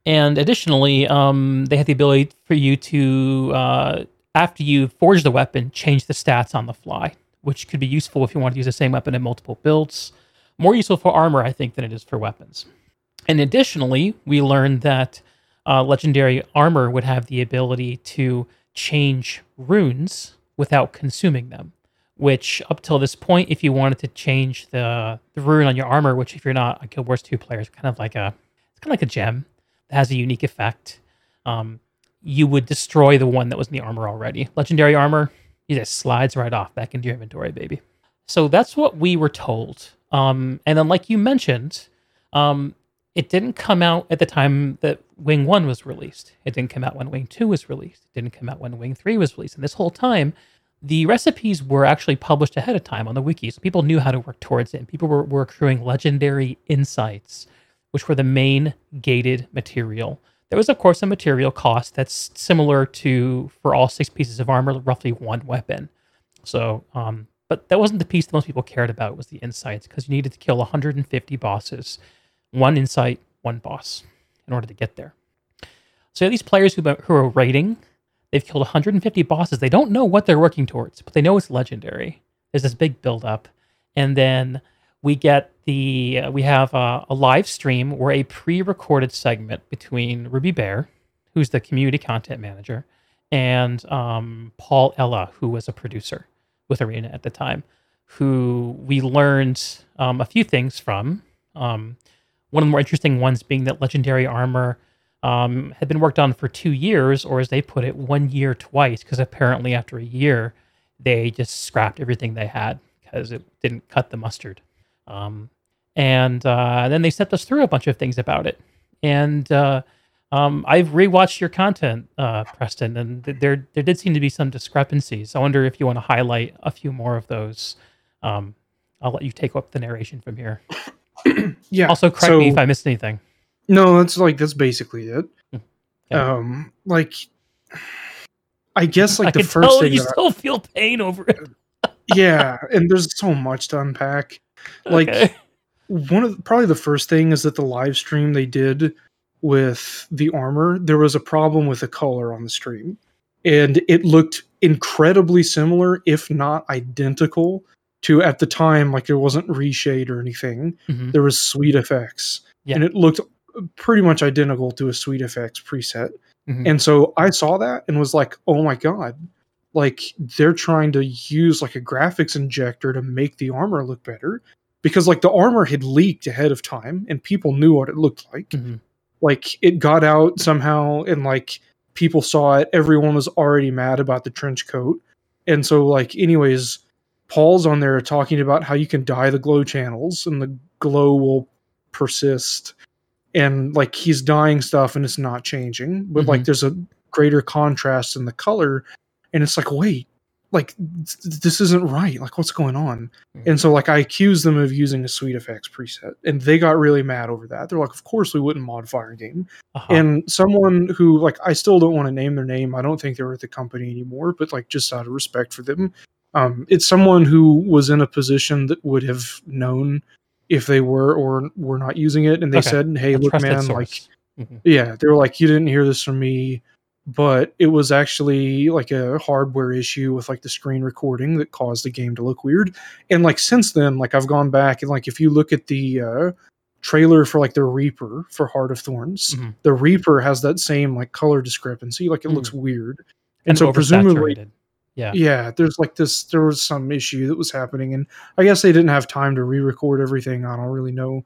And additionally, they had the ability for you to, after you forge the weapon, change the stats on the fly, which could be useful if you want to use the same weapon in multiple builds. More useful for armor, I think, than it is for weapons. And additionally, we learned that legendary armor would have the ability to change runes without consuming them, which up till this point, if you wanted to change the rune on your armor, which if you're not a Guild Wars 2 player, is kind of like a gem that has a unique effect. You would destroy the one that was in the armor already. Legendary armor, it just slides right off back into your inventory, baby. So that's what we were told. And then, like you mentioned, it didn't come out at the time that Wing 1 was released. It didn't come out when Wing 2 was released. It didn't come out when Wing 3 was released. And this whole time, the recipes were actually published ahead of time on the wiki, so people knew how to work towards it. And people were accruing legendary insights, which were the main gated material. There was, of course, a material cost that's similar to, for all 6 pieces of armor, roughly 1 weapon. So, but that wasn't the piece that most people cared about, was the insights, because you needed to kill 150 bosses, 1 insight, 1 boss, in order to get there. So these players who are raiding, they've killed 150 bosses. They don't know what they're working towards, but they know it's legendary. There's this big buildup, and then we have a live stream where a pre-recorded segment between Ruby Bear, who's the community content manager, and Paul Ella, who was a producer with Arena at the time, who we learned a few things from. One of the more interesting ones being that legendary armor had been worked on for 2 years, or as they put it, 1 year twice, because apparently after a year, they just scrapped everything they had because it didn't cut the mustard. Then they sent us through a bunch of things about it. And I've rewatched your content, Preston, and there did seem to be some discrepancies. I wonder if you want to highlight a few more of those. I'll let you take up the narration from here. Yeah. Also, correct me if I missed anything. No, that's basically it. Okay. I guess the first thing you still feel pain over it. Yeah, and there's so much to unpack. Okay. Probably the first thing is that the live stream they did with the armor, there was a problem with the color on the stream, and it looked incredibly similar, if not identical, to at the time. It wasn't reshade or anything. Mm-hmm. There was SweetFX, and it looked pretty much identical to a SweetFX preset. Mm-hmm. And so I saw that and was like, "Oh my god!" They're trying to use a graphics injector to make the armor look better, because the armor had leaked ahead of time and people knew what it looked like. Mm-hmm. It got out somehow, and people saw it. Everyone was already mad about the trench coat. And so anyways, Paul's on there talking about how you can dye the glow channels and the glow will persist. And he's dyeing stuff and it's not changing, but mm-hmm. There's a greater contrast in the color. And it's wait, this isn't right. What's going on? Mm-hmm. And so I accused them of using a SweetFX preset, and they got really mad over that. They're like, of course we wouldn't modify our game. Uh-huh. And someone who I still don't want to name their name. I don't think they're at the company anymore, but just out of respect for them. It's someone who was in a position that would have known if they were or were not using it. And they said, hey, look, man, mm-hmm. yeah, they were you didn't hear this from me, but it was actually a hardware issue with the screen recording that caused the game to look weird. And since then, I've gone back and if you look at the trailer for the Reaper for Heart of Thorns, mm-hmm. the Reaper has that same color discrepancy. It mm-hmm. looks weird. And so presumably, yeah, there's there was some issue that was happening, and I guess they didn't have time to re-record everything. I don't really know.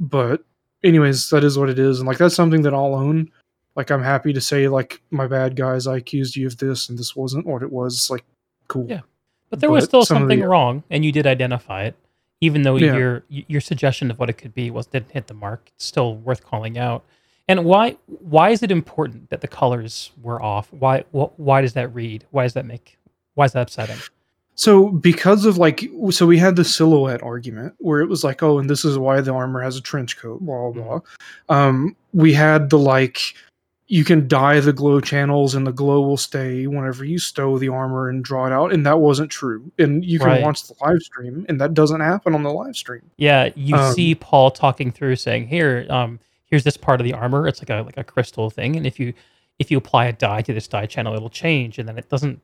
But anyways, that is what it is. And that's something that I'll own. I'm happy to say, my bad guys, I accused you of this and this wasn't what it was. Cool. Yeah. But there was still something wrong, and you did identify it, even though your suggestion of what it could be didn't hit the mark. It's still worth calling out. And why is it important that the colors were off? Why does that read? Why is that upsetting? So because of so we had the silhouette argument where it was oh, and this is why the armor has a trench coat, blah, blah, blah. We had the you can dye the glow channels and the glow will stay whenever you stow the armor and draw it out. And that wasn't true. And you can watch the live stream, and that doesn't happen on the live stream. Yeah. You see Paul talking through saying, here, here's this part of the armor. It's like a crystal thing, and if you apply a dye to this dye channel, it'll change. And then it doesn't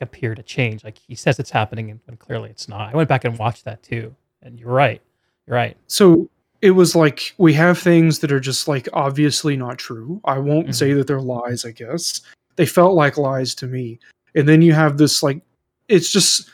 appear to change. He says it's happening, and clearly it's not. I went back and watched that too, and you're right. You're right. So it was we have things that are just obviously not true. I won't mm-hmm. say that they're lies. I guess they felt like lies to me. And then you have this it's just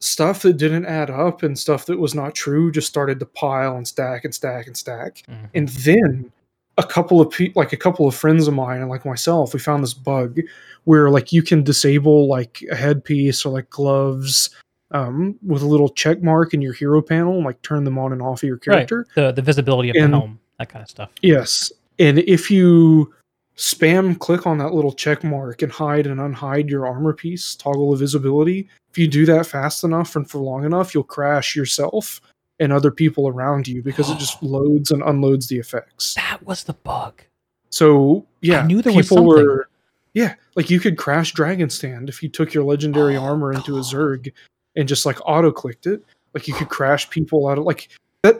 stuff that didn't add up, and stuff that was not true just started to pile and stack and stack and stack, mm-hmm. and then. A couple of friends of mine and myself, we found this bug where you can disable a headpiece or gloves with a little check mark in your hero panel and turn them on and off of your character. Right. The visibility of the helm, that kind of stuff. Yes. And if you spam click on that little check mark and hide and unhide your armor piece, toggle the visibility, if you do that fast enough and for long enough, you'll crash yourself and other people around you, because it just loads and unloads the effects. That was the bug. So yeah, I knew there was something. You could crash Dragon Stand if you took your legendary armor into a Zerg and just auto clicked it. You could crash people out of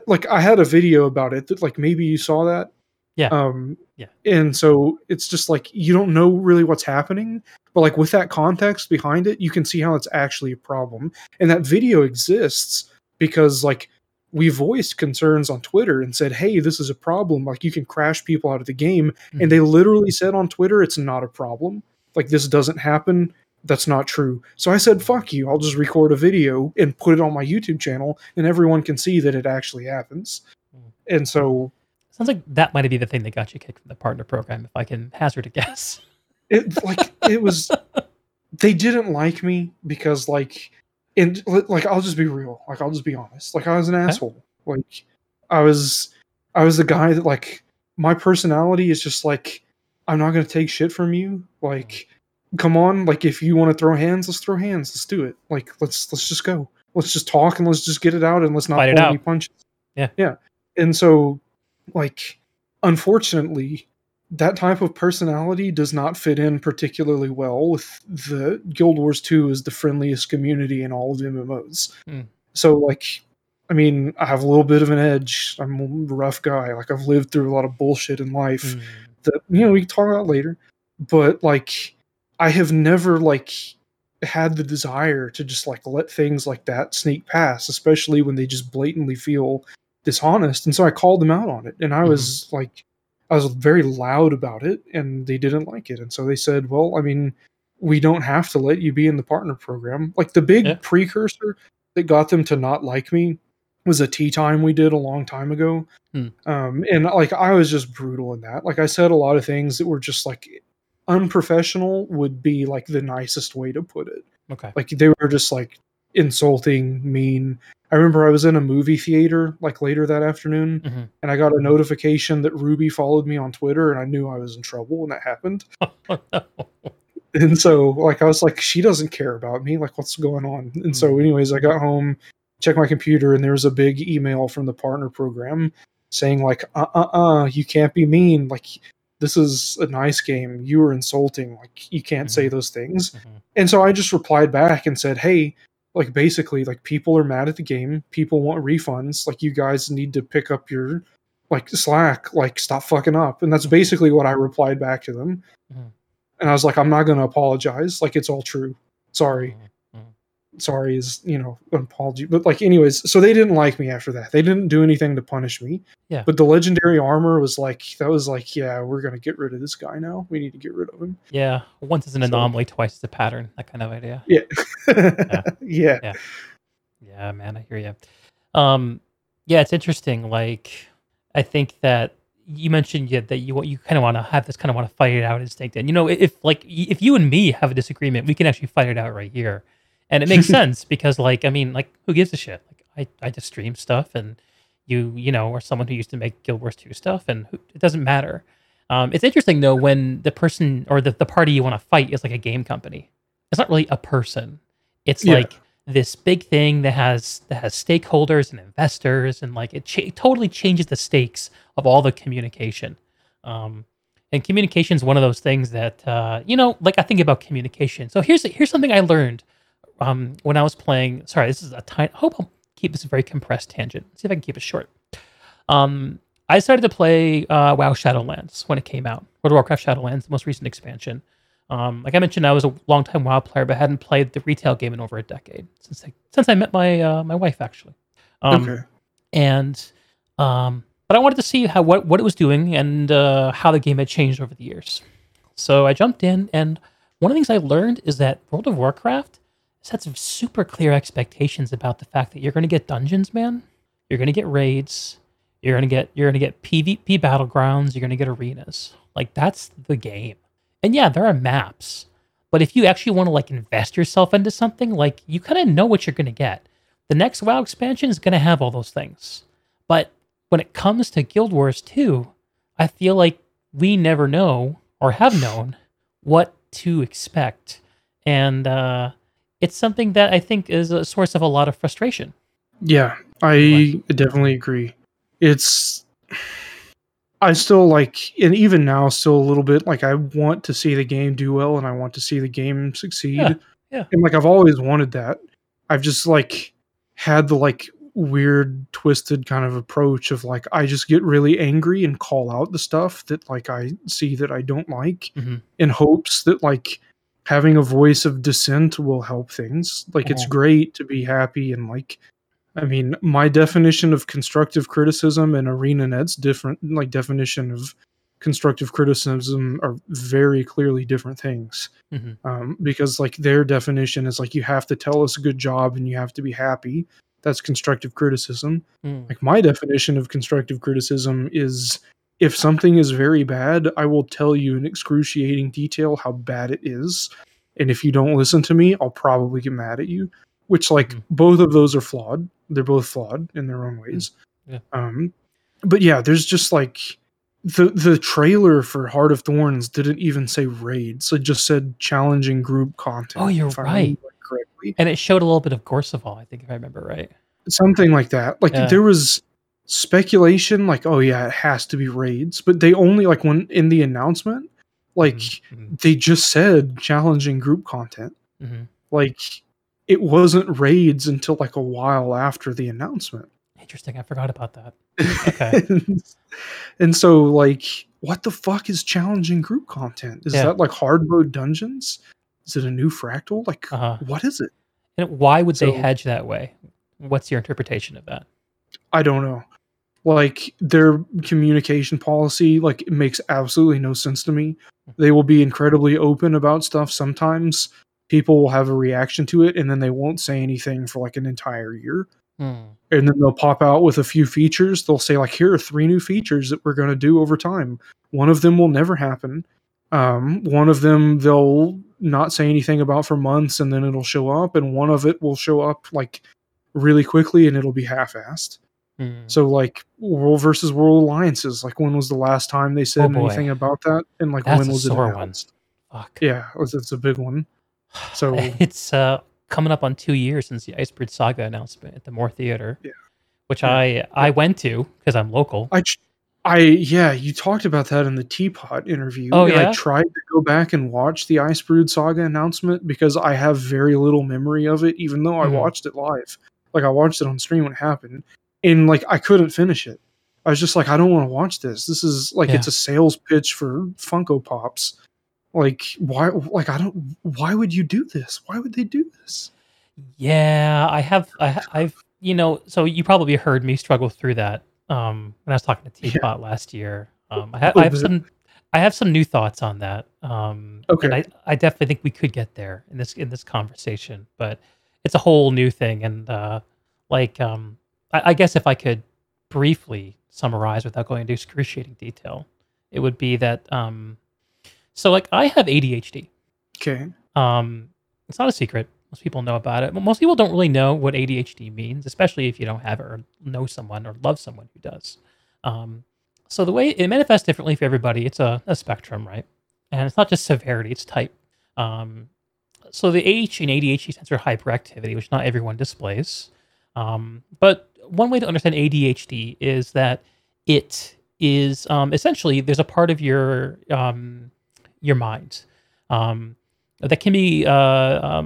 that. I had a video about it that maybe you saw that. Yeah. Yeah. And so it's just you don't know really what's happening, but with that context behind it, you can see how it's actually a problem. And that video exists because we voiced concerns on Twitter and said, hey, this is a problem. You can crash people out of the game. Mm-hmm. And they literally said on Twitter, it's not a problem. This doesn't happen. That's not true. So I said, fuck you. I'll just record a video and put it on my YouTube channel, and everyone can see that it actually happens. Mm-hmm. And so... Sounds like that might be the thing that got you kicked from the partner program, if I can hazard a guess. It was... They didn't like me because, like... And, like, I'll just be real. Like, I'll just be honest. Like, I was an asshole. Like, I was the guy that, like... My personality is just, like... I'm not going to take shit from you. Like, come on. Like, if you want to throw hands, let's throw hands. Let's do it. Like, let's just go. Let's just talk and let's just get it out and let's not pull any punches. Yeah. Yeah. And so, like, unfortunately, that type of personality does not fit in particularly well with the Guild Wars 2 is the friendliest community in all of MMOs. Mm. So, like, I mean, I have a little bit of an edge. I'm a rough guy. Like, I've lived through a lot of bullshit in life. Mm. That, you know, we can talk about later, but like, I have never like had the desire to just like let things like that sneak past, especially when they just blatantly feel dishonest. And so I called them out on it, and I was like, I was very loud about it, and they didn't like it. And so they said, well, I mean, we don't have to let you be in the partner program. Like the big precursor that got them to not like me was a tea time we did a long time ago. And like, I was just brutal in that. Like I said, a lot of things that were just like unprofessional would be like the nicest way to put it. Okay. Like they were just like insulting, mean. I remember I was in a movie theater like later that afternoon and I got a notification that Ruby followed me on Twitter, and I knew I was in trouble when that happened. Oh, no. And so like, I was like, she doesn't care about me. Like what's going on? And so anyways, I got home, check my computer, and there was a big email from the partner program saying like, you can't be mean. Like, this is a nice game. You were insulting. Like, you can't say those things. And so I just replied back and said, hey, like, basically, like, people are mad at the game. People want refunds. Like, you guys need to pick up your, like, slack. Like, stop fucking up. And that's basically what I replied back to them. And I was like, I'm not going to apologize. Like, it's all true. Sorry. Sorry is, you know, an apology, but like anyways, so they didn't like me after that. They didn't do anything to punish me. Yeah. But the legendary armor was like, that was like, yeah, we're going to get rid of this guy now. We need to get rid of him. Yeah. Once is an anomaly, twice is a pattern. That kind of idea. Yeah. Yeah, man, I hear you. Yeah, it's interesting. Like, I think that you mentioned that you kind of want to have this kind of want to fight it out instinct. And, you know, if you and me have a disagreement, we can actually fight it out right here. And it makes sense because, like, I mean, like, who gives a shit? Like, I just stream stuff, and you know, or someone who used to make Guild Wars 2 stuff, and it doesn't matter. It's interesting though when the person or the party you want to fight is like a game company. It's not really a person. It's like this big thing that has stakeholders and investors, and like it totally changes the stakes of all the communication. And communication is one of those things that you know, like I think about communication. So here's something I learned. When I was playing, sorry, this is a tiny, I hope I'll keep this a very compressed tangent. See if I can keep it short. I started to play WoW Shadowlands when it came out. World of Warcraft Shadowlands, the most recent expansion. Like I mentioned, I was a long-time WoW player, but hadn't played the retail game in over a decade since I met my my wife, actually. But I wanted to see how what it was doing and how the game had changed over the years. So I jumped in, and one of the things I learned is that World of Warcraft sets of super clear expectations about the fact that you're going to get dungeons, man. You're going to get raids. You're going to get PvP battlegrounds. You're going to get arenas. Like, that's the game. And yeah, there are maps. But if you actually want to, like, invest yourself into something, like, you kind of know what you're going to get. The next WoW expansion is going to have all those things. But when it comes to Guild Wars 2, I feel like we never know or have known what to expect. And, it's something that I think is a source of a lot of frustration. Yeah, I definitely agree. I still like, and even now still a little bit, like I want to see the game do well and I want to see the game succeed. Yeah. And like, I've always wanted that. I've just like had the like weird twisted kind of approach of like, I just get really angry and call out the stuff that like I see that I don't like in hopes that like, having a voice of dissent will help things. Like, it's great to be happy. And like, I mean, my definition of constructive criticism and ArenaNet's different, like definition of constructive criticism are very clearly different things. Because like their definition is like, you have to tell us a good job and you have to be happy. that's constructive criticism. Like, my definition of constructive criticism is, if something is very bad, I will tell you in excruciating detail how bad it is. And if you don't listen to me, I'll probably get mad at you. Which, like, both of those are flawed. They're both flawed in their own ways. Yeah. But yeah, there's just, like, the trailer for Heart of Thorns didn't even say raids. It just said challenging group content. Oh, you're right. Correctly. And it showed a little bit of Gorseval, I think, if I remember right. Something like that. Like, there was speculation, like, oh yeah, it has to be raids. But they only, like, when in the announcement, like, they just said challenging group content. Like, it wasn't raids until, like, a while after the announcement. Interesting. I forgot about that. Okay. And so, like, what the fuck is challenging group content? Is that, like, hard mode dungeons? Is it a new fractal? Like, what is it? And why would they hedge that way? What's your interpretation of that? I don't know. Like, their communication policy, like, it makes absolutely no sense to me. They will be incredibly open about stuff sometimes. People will have a reaction to it, and then they won't say anything for, like, an entire year. And then they'll pop out with a few features. They'll say, like, here are 3 new features that we're going to do over time. One of them will never happen. One of them they'll not say anything about for months, and then it'll show up, and one of it will show up, like, really quickly, and it'll be half-assed. So, like, World versus World alliances, like, when was the last time they said anything about that? And, like, that's when was it announced? Fuck. Yeah, it's a big one. So it's coming up on 2 years since the Icebrood Saga announcement at the Moore Theater, which I went to because I'm local. Yeah, you talked about that in the Teapot interview. Oh, yeah? I tried to go back and watch the Icebrood Saga announcement because I have very little memory of it, even though I watched it live. Like, I watched it on stream when it happened, and, like, I couldn't finish it. I was just like, I don't want to watch this. This is, like, it's a sales pitch for Funko Pops. Like, why? Like, I don't. Why would you do this? Why would they do this? Yeah, I've, you know. So you probably heard me struggle through that when I was talking to Teapot last year. I have some new thoughts on that. Okay. And I definitely think we could get there in this conversation, but it's a whole new thing. And I guess if I could briefly summarize without going into excruciating detail, it would be that. So, like, I have ADHD. Okay. It's not a secret. Most people know about it. Most people don't really know what ADHD means, especially if you don't have it or know someone or love someone who does. So the way it manifests differently for everybody, it's a spectrum, right? And it's not just severity, it's type. So the AH and ADHD stands for hyperactivity, which not everyone displays. But one way to understand ADHD is that it is essentially there's a part of your mind that can be let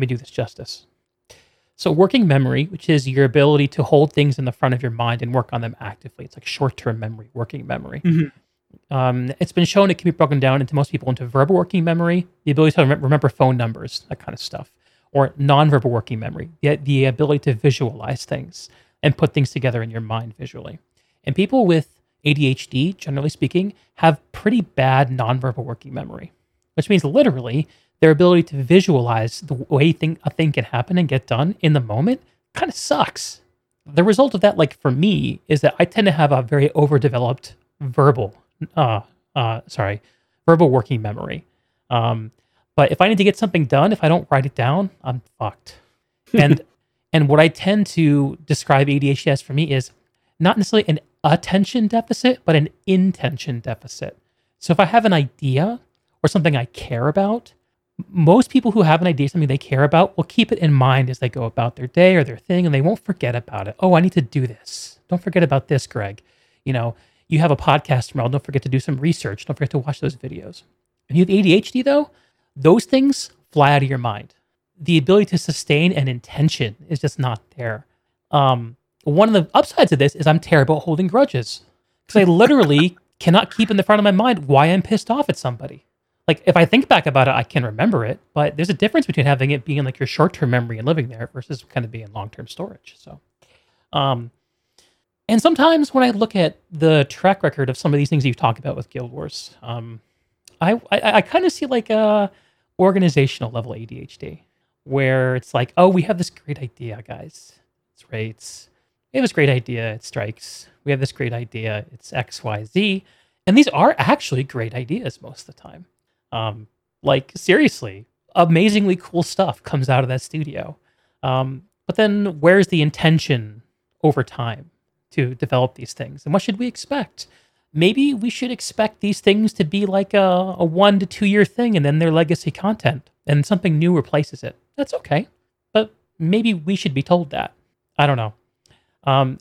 me do this justice. So working memory, which is your ability to hold things in the front of your mind and work on them actively, it's like short-term memory, working memory. It's been shown it can be broken down into most people into verbal working memory, the ability to remember phone numbers, that kind of stuff, or non-verbal working memory, the ability to visualize things and put things together in your mind visually. And people with ADHD, generally speaking, have pretty bad nonverbal working memory, which means literally their ability to visualize the way a thing can happen and get done in the moment kind of sucks. The result of that, like for me, is that I tend to have a very overdeveloped verbal working memory. But if I need to get something done, if I don't write it down, I'm fucked. And what I tend to describe ADHD as for me is not necessarily an attention deficit, but an intention deficit. So if I have an idea or something I care about, most people who have an idea, something they care about, will keep it in mind as they go about their day or their thing, and they won't forget about it. Oh, I need to do this. Don't forget about this, Greg. You know, you have a podcast tomorrow. Don't forget to do some research. Don't forget to watch those videos. If you have ADHD, though, those things fly out of your mind. The ability to sustain an intention is just not there. One of the upsides of this is I'm terrible at holding grudges because I literally cannot keep in the front of my mind why I'm pissed off at somebody. Like, if I think back about it, I can remember it, but there's a difference between having it being like your short-term memory and living there versus kind of being long-term storage. So, and sometimes when I look at the track record of some of these things you talk about with Guild Wars, I kind of see like a organizational level ADHD. where it's like, oh, we have this great idea, guys. It's rates. We have this great idea. It strikes. We have this great idea. It's X, Y, Z. And these are actually great ideas most of the time. Like, seriously, amazingly cool stuff comes out of that studio. But then where's the intention over time to develop these things? And what should we expect? Maybe we should expect these things to be like a 1 to 2 year thing, and then they're legacy content and something new replaces it. That's okay. But maybe we should be told that. I don't know.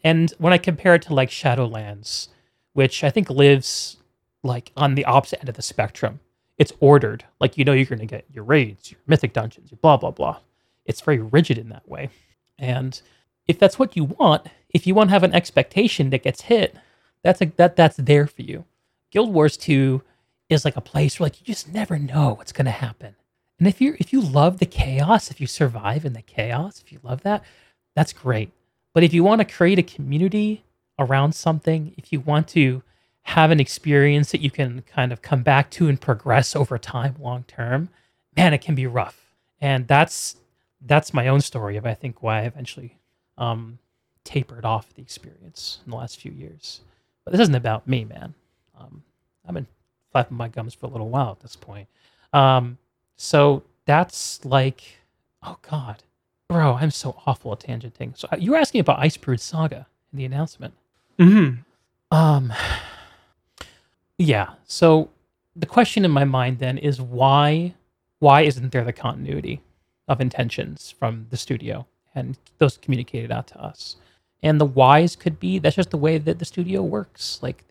And when I compare it to like Shadowlands, which I think lives like on the opposite end of the spectrum, it's ordered. Like, you know, you're going to get your raids, your Mythic Dungeons, your blah, blah, blah. It's very rigid in that way. And if that's what you want, if you want to have an expectation that gets hit, that's there for you. Guild Wars 2 is like a place where like you just never know what's going to happen. And if you love the chaos, if you survive in the chaos, if you love that, that's great. But if you want to create a community around something, if you want to have an experience that you can kind of come back to and progress over time long term, man, it can be rough. And that's my own story of, I think, why I eventually tapered off the experience in the last few years. But this isn't about me, man. I've been flapping my gums for a little while at this point. So that's like, oh God, bro, I'm so awful at tangenting. So you were asking about Icebrood Saga in the announcement. Mm-hmm. Yeah. So the question in my mind then is why isn't there the continuity of intentions from the studio and those communicated out to us? And the whys could be, that's just the way that the studio works. Like,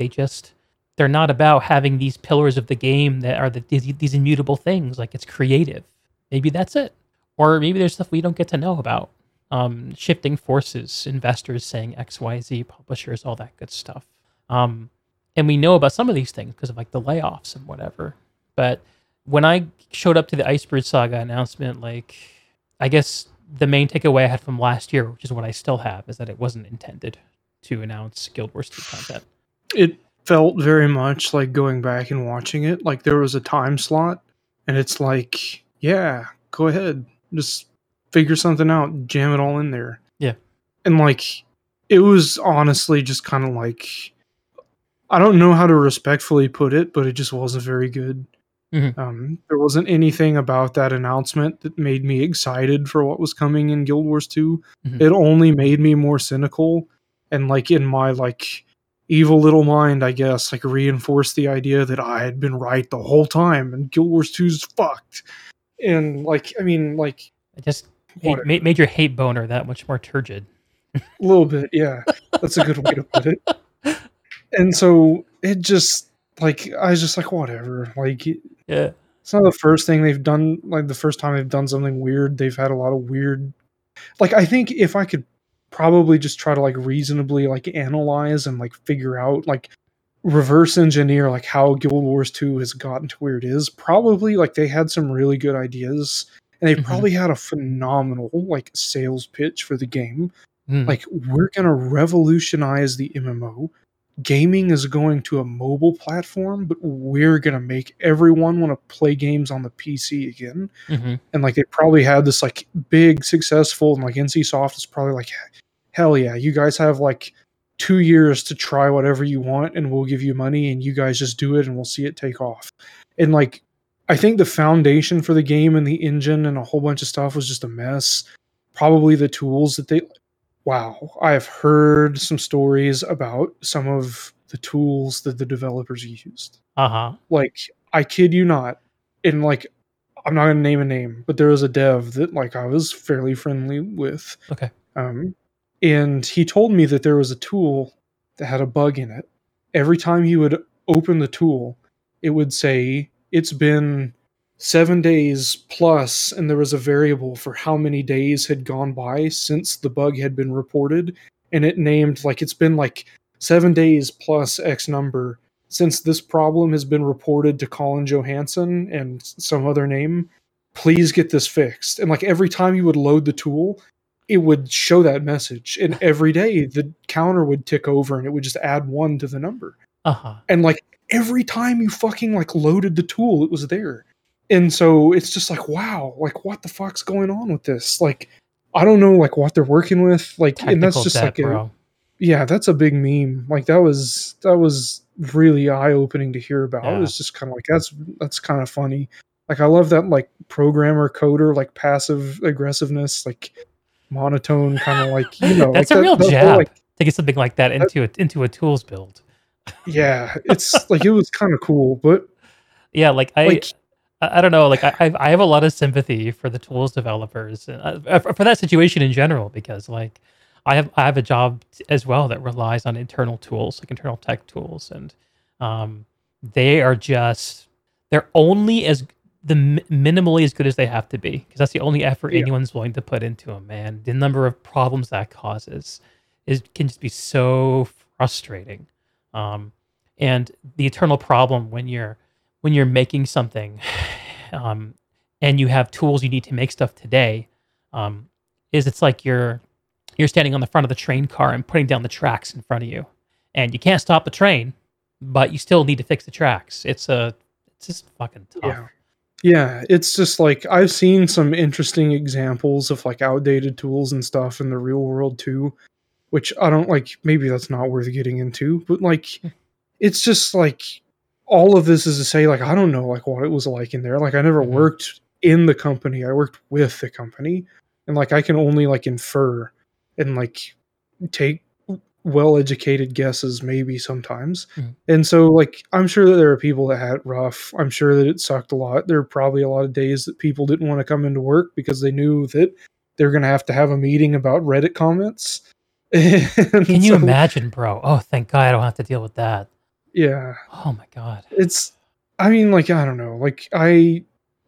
they're not about having these pillars of the game that are these immutable things. Like, it's creative. Maybe that's it. Or maybe there's stuff we don't get to know about. Shifting forces, investors saying X, Y, Z, publishers, all that good stuff. And we know about some of these things because of like the layoffs and whatever. But when I showed up to the Icebrood Saga announcement, like, I guess the main takeaway I had from last year, which is what I still have, is that it wasn't intended to announce Guild Wars 2 content. It felt very much like going back and watching it. Like, there was a time slot, and it's like, yeah, go ahead. Just figure something out. Jam it all in there. Yeah. And, like, it was honestly just kind of like, I don't know how to respectfully put it, but it just wasn't very good. Mm-hmm. There wasn't anything about that announcement that made me excited for what was coming in Guild Wars 2. Mm-hmm. It only made me more cynical and, like, in my, like, evil little mind, I guess, like, reinforced the idea that I had been right the whole time and Guild Wars 2's fucked. And, like, I mean, like, I just made your hate boner that much more turgid. A little bit, yeah. That's a good way to put it. And so it just, like, I was just like, whatever. Like, yeah, it's not the first thing they've done. Like, the first time they've done something weird, they've had a lot of weird. Like, I think if I could probably just try to like reasonably like analyze and like figure out, like reverse engineer, like how Guild Wars 2 has gotten to where it is. Probably like they had some really good ideas, and they probably had a phenomenal like sales pitch for the game. Mm. Like, we're gonna revolutionize the MMO. Gaming is going to a mobile platform, but we're going to make everyone want to play games on the PC again. Mm-hmm. And like, they probably had this like big successful, and like NCSoft is probably like, hell yeah, you guys have like 2 years to try whatever you want, and we'll give you money and you guys just do it and we'll see it take off. And like, I think the foundation for the game and the engine and a whole bunch of stuff was just a mess. Probably the tools that they... Wow, I've heard some stories about some of the tools that the developers used. Uh-huh. Like, I kid you not, and like, I'm not going to name a name, but there was a dev that like I was fairly friendly with. Okay. And he told me that there was a tool that had a bug in it. Every time he would open the tool, it would say, it's been 7 days plus, and there was a variable for how many days had gone by since the bug had been reported, and it named like, it's been like 7 days plus X number since this problem has been reported to Colin Johansson and some other name. Please get this fixed. And like, every time you would load the tool, it would show that message, and every day the counter would tick over and it would just add one to the number. Uh-huh. And like, every time you fucking like loaded the tool, it was there. And so it's just like, wow, like what the fuck's going on with this? Like, I don't know, like what they're working with. Like, technical and that's just debt, like, bro. Yeah, that's a big meme. Like that was really eye opening to hear about. Yeah. It was just kind of like, that's kind of funny. Like, I love that, like programmer coder, like passive aggressiveness, like monotone kind of like, you know, that's like a real jab. Like, to get something like that into a tools build. Yeah. It's like, it was kind of cool, but yeah, like I don't know. Like I have a lot of sympathy for the tools developers for that situation in general, because like I have a job as well that relies on internal tools, like internal tech tools, and they're only as minimally as good as they have to be, because that's the only effort anyone's willing to put into them. Man, the number of problems that causes can just be so frustrating, and the eternal problem when you're making something and you have tools you need to make stuff today, is it's like you're standing on the front of the train car and putting down the tracks in front of you, and you can't stop the train, but you still need to fix the tracks. It's just fucking tough. Yeah. It's just like, I've seen some interesting examples of like outdated tools and stuff in the real world too, which I don't like, maybe that's not worth getting into, but like, it's just like, all of this is to say, like, I don't know, like what it was like in there. Like, I never worked in the company. I worked with the company, and like, I can only like infer and like take well-educated guesses maybe sometimes. And so like, I'm sure that there are people that had it rough. I'm sure that it sucked a lot. There are probably a lot of days that people didn't want to come into work because they knew that they're going to have a meeting about Reddit comments. Can you imagine, bro? Oh, thank God I don't have to deal with that. Yeah. Oh my God. I mean, like, I don't know. Like,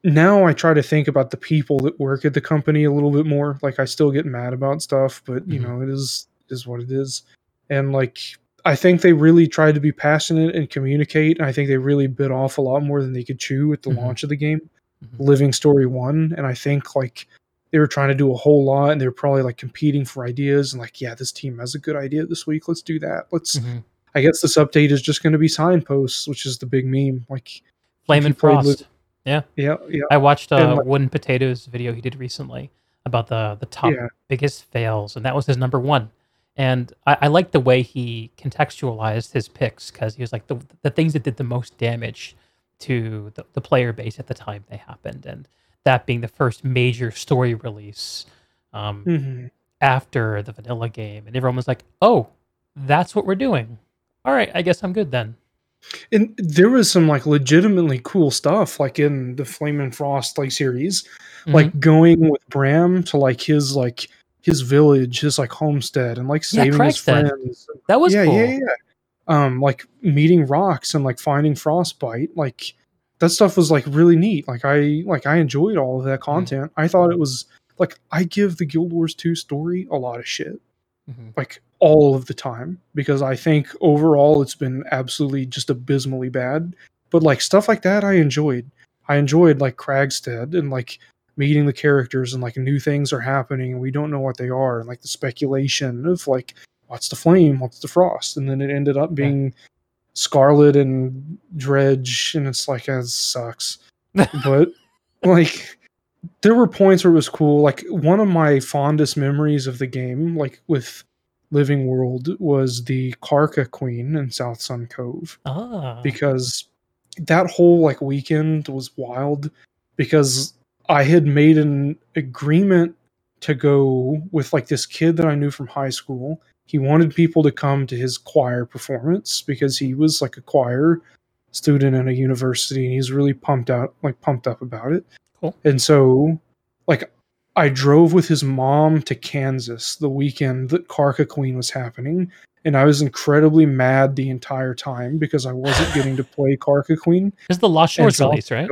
now I try to think about the people that work at the company a little bit more. Like, I still get mad about stuff, but you know, it is what it is. And like, I think they really tried to be passionate and communicate. And I think they really bit off a lot more than they could chew at the launch of the game, Living Story 1. And I think like they were trying to do a whole lot, and they were probably like competing for ideas. And like, yeah, this team has a good idea this week. Let's do that. I guess this update is just going to be signposts, which is the big meme. Like Flame and Frost. Yeah. I watched Wooden Potatoes video he did recently about the top biggest fails, and that was his number one. And I like the way he contextualized his picks, because he was like the things that did the most damage to the player base at the time they happened, and that being the first major story release after the vanilla game, and everyone was like, "Oh, that's what we're doing. All right, I guess I'm good then." And there was some like legitimately cool stuff like in the Flame and Frost like series, like going with Bram to like his village, his like homestead, and like saving his friends. That was cool. Like meeting rocks and like finding Frostbite, like that stuff was like really neat. Like I enjoyed all of that content. I thought it was like, I give the Guild Wars 2 story a lot of shit. Like all of the time, because I think overall it's been absolutely just abysmally bad, but like stuff like that I enjoyed like Kragstead, and like meeting the characters, and like new things are happening and we don't know what they are, and like the speculation of like what's the flame, what's the frost, and then it ended up being Scarlet and Dredge, and it's like, that sucks. But like there were points where it was cool. Like one of my fondest memories of the game, like with Living World, was the Karka Queen in South Sun Cove, because that whole like weekend was wild, because I had made an agreement to go with like this kid that I knew from high school. He wanted people to come to his choir performance because he was like a choir student at a university, and he was really pumped up about it. And so, like, I drove with his mom to Kansas the weekend that Karka Queen was happening, and I was incredibly mad the entire time because I wasn't getting to play Karka Queen. It was the Lost Shores release, right?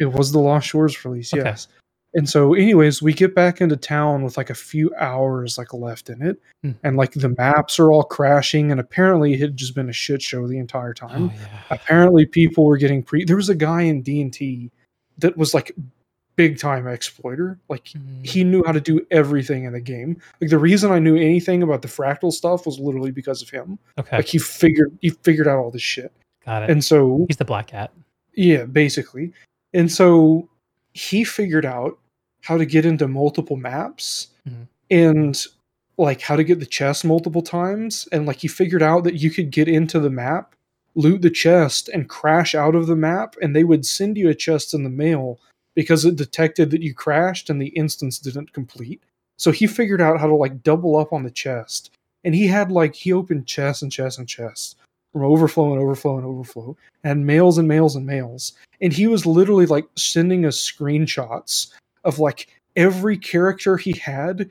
It was the Lost Shores release, yes. And so, anyways, we get back into town with, like, a few hours, like, left in it, and, like, the maps are all crashing, and apparently it had just been a shit show the entire time. Apparently people were getting there was a guy in D&T that was like big time exploiter. Like he knew how to do everything in the game. Like the reason I knew anything about the fractal stuff was literally because of him. Okay. Like he figured out all this shit. Got it. And so he's the black cat. Yeah, basically. And so he figured out how to get into multiple maps and like how to get the chest multiple times. And like he figured out that you could get into the map, loot the chest, and crash out of the map, and they would send you a chest in the mail because it detected that you crashed and the instance didn't complete. So he figured out how to like double up on the chest. And he had like, he opened chests and chests and chests from overflow and overflow and overflow, and mails and mails and mails. And he was literally like sending us screenshots of like every character he had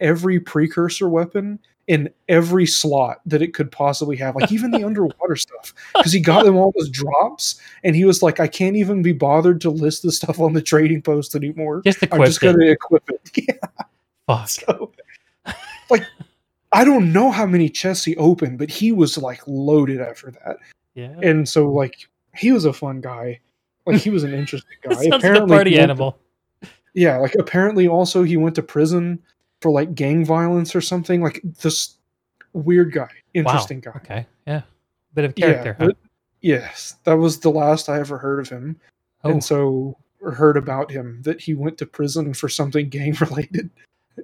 every precursor weapon in every slot that it could possibly have. Like even the underwater stuff, because he got them all as drops. And he was like, I can't even be bothered to list the stuff on the trading post anymore. I'm just going to equip it. Yeah. Fuck. So, like, I don't know how many chests he opened, but he was like loaded after that. Yeah. And so like, he was a fun guy. Like he was an interesting guy. Sounds apparently, like a party animal. Yeah. Like apparently also he went to prison for like gang violence or something. Like this weird guy, interesting guy. Okay. Yeah. Bit of character. Yeah, huh? Yes. That was the last I ever heard of him. Oh. And so heard about him that he went to prison for something gang related.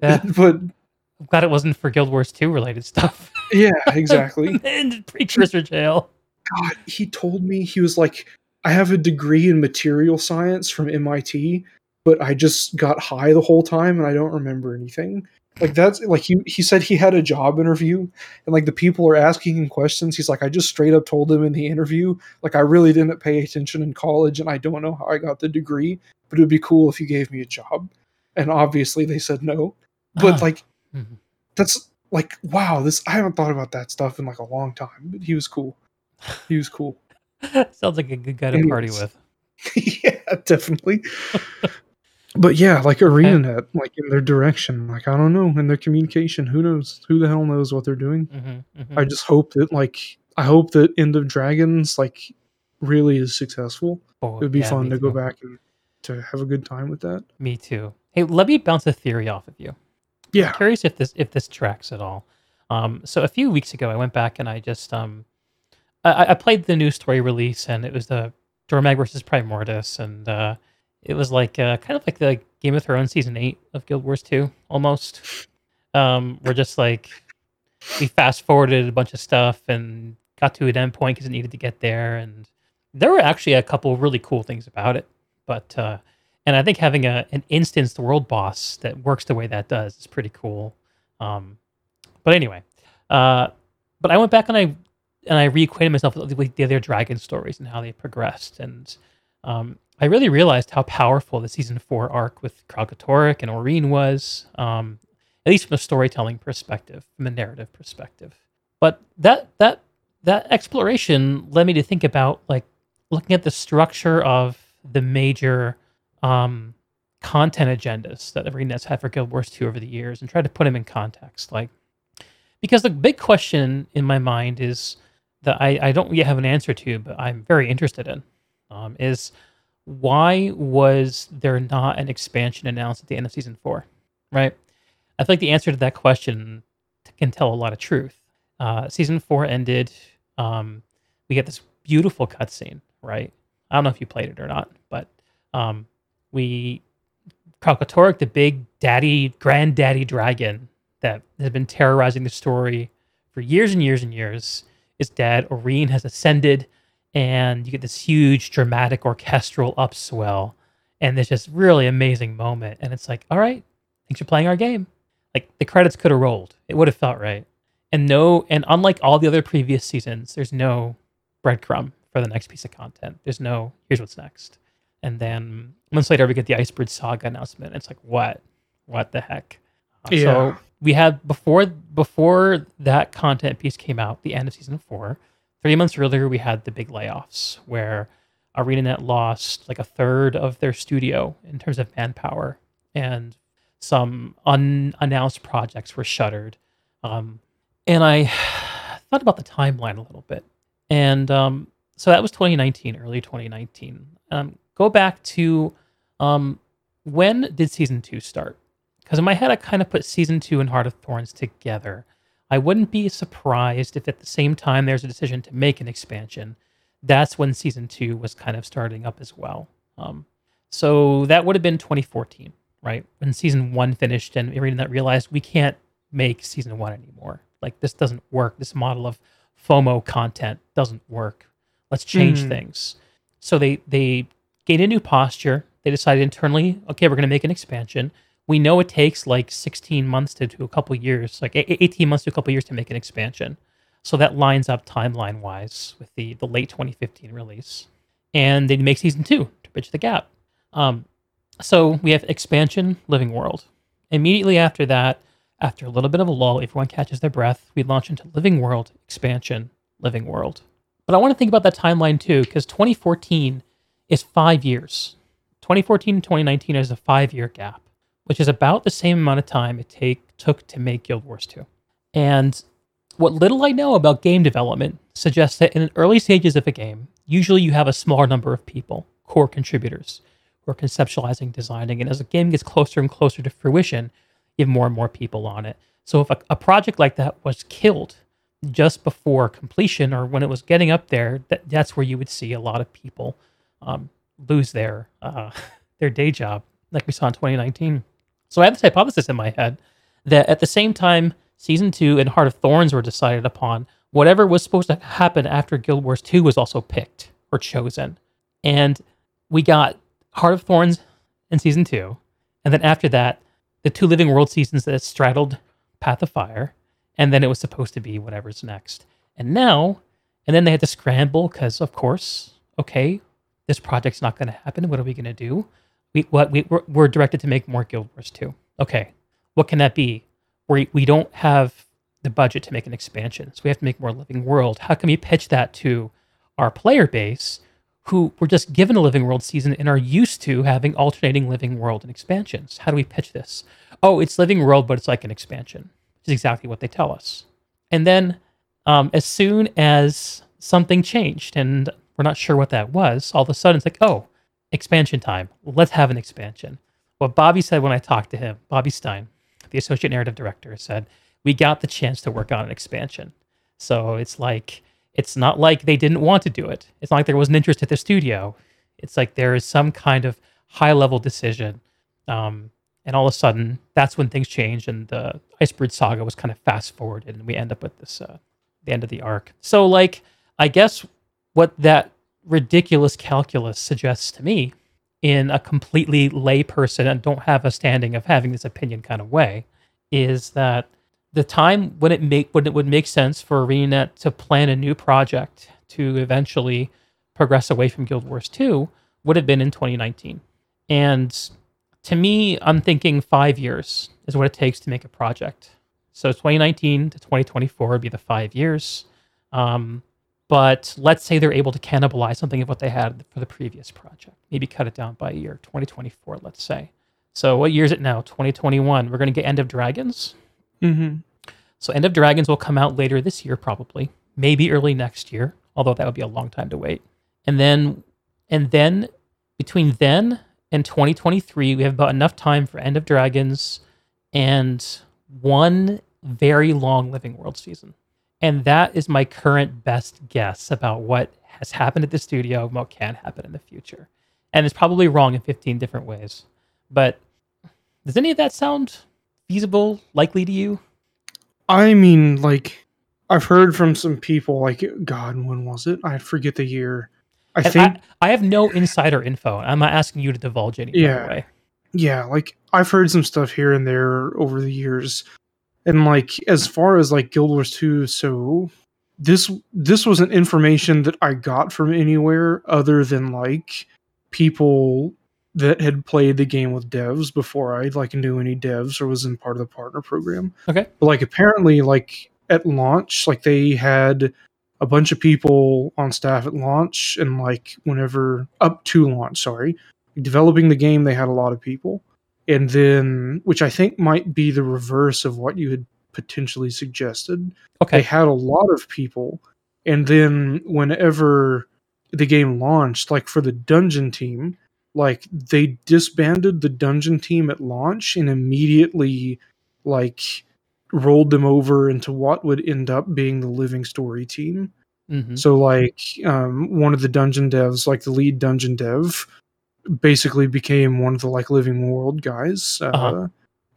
Yeah. But I'm glad it wasn't for Guild Wars 2 related stuff. Yeah, exactly. And precursor jail. God, he told me, he was like, I have a degree in material science from MIT, but I just got high the whole time and I don't remember anything. Like that's like he said he had a job interview and like the people are asking him questions. He's like, I just straight up told him in the interview, like I really didn't pay attention in college and I don't know how I got the degree, but it would be cool if you gave me a job. And obviously they said no, but like, that's like, wow, this, I haven't thought about that stuff in like a long time, but he was cool. He was cool. Sounds like a good guy to party with. Yeah, definitely. But yeah, like ArenaNet, like in their direction, like, I don't know, in their communication, who knows, who the hell knows what they're doing. I just hope that like, I hope that End of Dragons, like really is successful. Oh, it would be fun to go back and to have a good time with that. Me too. Hey, let me bounce a theory off of you. Yeah. I'm curious if this tracks at all. So a few weeks ago, I went back and I just I played the new story release, and it was the Dormag versus Primordius, and it was like kind of like the Game of Thrones season 8 of Guild Wars 2 almost. We're just like we fast forwarded a bunch of stuff and got to an endpoint because it needed to get there, and there were actually a couple of really cool things about it, but. And I think having an instanced world boss that works the way that does is pretty cool. But anyway, but I went back and I reacquainted myself with the other dragon stories and how they progressed. And I really realized how powerful the season 4 arc with Kralkatorrik and Aurene was, at least from a storytelling perspective, from a narrative perspective. But that exploration led me to think about like looking at the structure of the major content agendas that ArenaNet's had for Guild Wars 2 over the years and try to put them in context. Like, because the big question in my mind is that I don't yet have an answer to, but I'm very interested in, is why was there not an expansion announced at the end of season 4, right? I feel like the answer to that question can tell a lot of truth. Season 4 ended, we get this beautiful cutscene, right? I don't know if you played it or not, but Kralkatorrik, the big granddaddy dragon that has been terrorizing the story for years and years and years, is dead. Aurene has ascended, and you get this huge dramatic orchestral upswell, and there's just really amazing moment. And it's like, all right, thanks for playing our game. Like the credits could have rolled, it would have felt right. And unlike all the other previous seasons, there's no breadcrumb for the next piece of content. There's no here's what's next. And then months later, we get the Icebrood Saga announcement. It's like, what the heck? So we had before that content piece came out, the end of season 4, 3 months earlier, we had the big layoffs where ArenaNet lost like a third of their studio in terms of manpower, and some unannounced projects were shuttered. And I thought about the timeline a little bit. And so that was 2019, early 2019. Go back to when did season 2 start? Because in my head, I kind of put season 2 and Heart of Thorns together. I wouldn't be surprised if at the same time there's a decision to make an expansion. That's when season 2 was kind of starting up as well. So that would have been 2014, right? When season one finished and ArenaNet realized we can't make season one anymore. Like, this doesn't work. This model of FOMO content doesn't work. Let's change things. So they gained a new posture. They decided internally, okay, we're going to make an expansion. We know it takes like 16 months to a couple of years, like 18 months to a couple of years to make an expansion. So that lines up timeline-wise with the late 2015 release. And they make season two to bridge the gap. So we have expansion, Living World. Immediately after that, after a little bit of a lull, everyone catches their breath, we launch into Living World, expansion, Living World. But I want to think about that timeline too, because 2014 is 5 years. 2014 and 2019 is a 5-year gap, which is about the same amount of time it took to make Guild Wars 2. And what little I know about game development suggests that in the early stages of a game, usually you have a smaller number of people, core contributors, who are conceptualizing, designing, and as a game gets closer and closer to fruition, you have more and more people on it. So if a project like that was killed just before completion or when it was getting up there, that's where you would see a lot of people lose their day job, like we saw in 2019. So I have this hypothesis in my head that at the same time Season 2 and Heart of Thorns were decided upon, whatever was supposed to happen after Guild Wars 2 was also picked or chosen. And we got Heart of Thorns in Season 2. And then after that, the two Living World seasons that straddled Path of Fire. And then it was supposed to be whatever's next. And now, and then they had to scramble because, of course, okay, this project's not going to happen. What are we going to do? We're directed to make more Guild Wars 2. Okay, what can that be? We don't have the budget to make an expansion, so we have to make more Living World. How can we pitch that to our player base who were just given a Living World season and are used to having alternating Living World and expansions? How do we pitch this? Oh, it's Living World, but it's like an expansion, which is exactly what they tell us. And then as soon as something changed, and we're not sure what that was, all of a sudden it's like, oh, expansion time. Let's have an expansion. What Bobby said when I talked to him, Bobby Stein, the associate narrative director, said, we got the chance to work on an expansion. So it's like, it's not like they didn't want to do it. It's not like there was an interest at the studio. It's like there is some kind of high level decision. And all of a sudden, that's when things change. And the Icebrood Saga was kind of fast forwarded. And we end up with this, the end of the arc. So like, I guess what that ridiculous calculus suggests to me, in a completely lay person and don't have a standing of having this opinion kind of way, is that the time when it would make sense for ArenaNet to plan a new project to eventually progress away from Guild Wars 2 would have been in 2019. And to me, I'm thinking 5 years is what it takes to make a project. So 2019 to 2024 would be the 5 years. But let's say they're able to cannibalize something of what they had for the previous project. Maybe cut it down by a year, 2024, let's say. So what year is it now? 2021. We're going to get End of Dragons. Mm-hmm. So End of Dragons will come out later this year, probably. Maybe early next year, although that would be a long time to wait. And then between then and 2023, we have about enough time for End of Dragons and one very long Living World season. And that is my current best guess about what has happened at the studio and what can happen in the future. And it's probably wrong in 15 different ways. But does any of that sound feasible, likely to you? I mean, like, I've heard from some people, like, God, when was it? I forget the year. I have no insider info. I'm not asking you to divulge anything. Yeah. Yeah, like, I've heard some stuff here and there over the years. And, like, as far as, like, Guild Wars 2, so this wasn't information that I got from anywhere other than, like, people that had played the game with devs before I, like, knew any devs or was in part of the partner program. Okay. But, like, apparently, like, at launch, like, they had a bunch of people on staff at launch and, like, up to launch, developing the game, they had a lot of people. And then, which I think might be the reverse of what you had potentially suggested. Okay. They had a lot of people. And then whenever the game launched, like for the dungeon team, like they disbanded the dungeon team at launch and immediately like rolled them over into what would end up being the Living Story team. Mm-hmm. So like one of the dungeon devs, like the lead dungeon dev, basically became one of the like living world guys.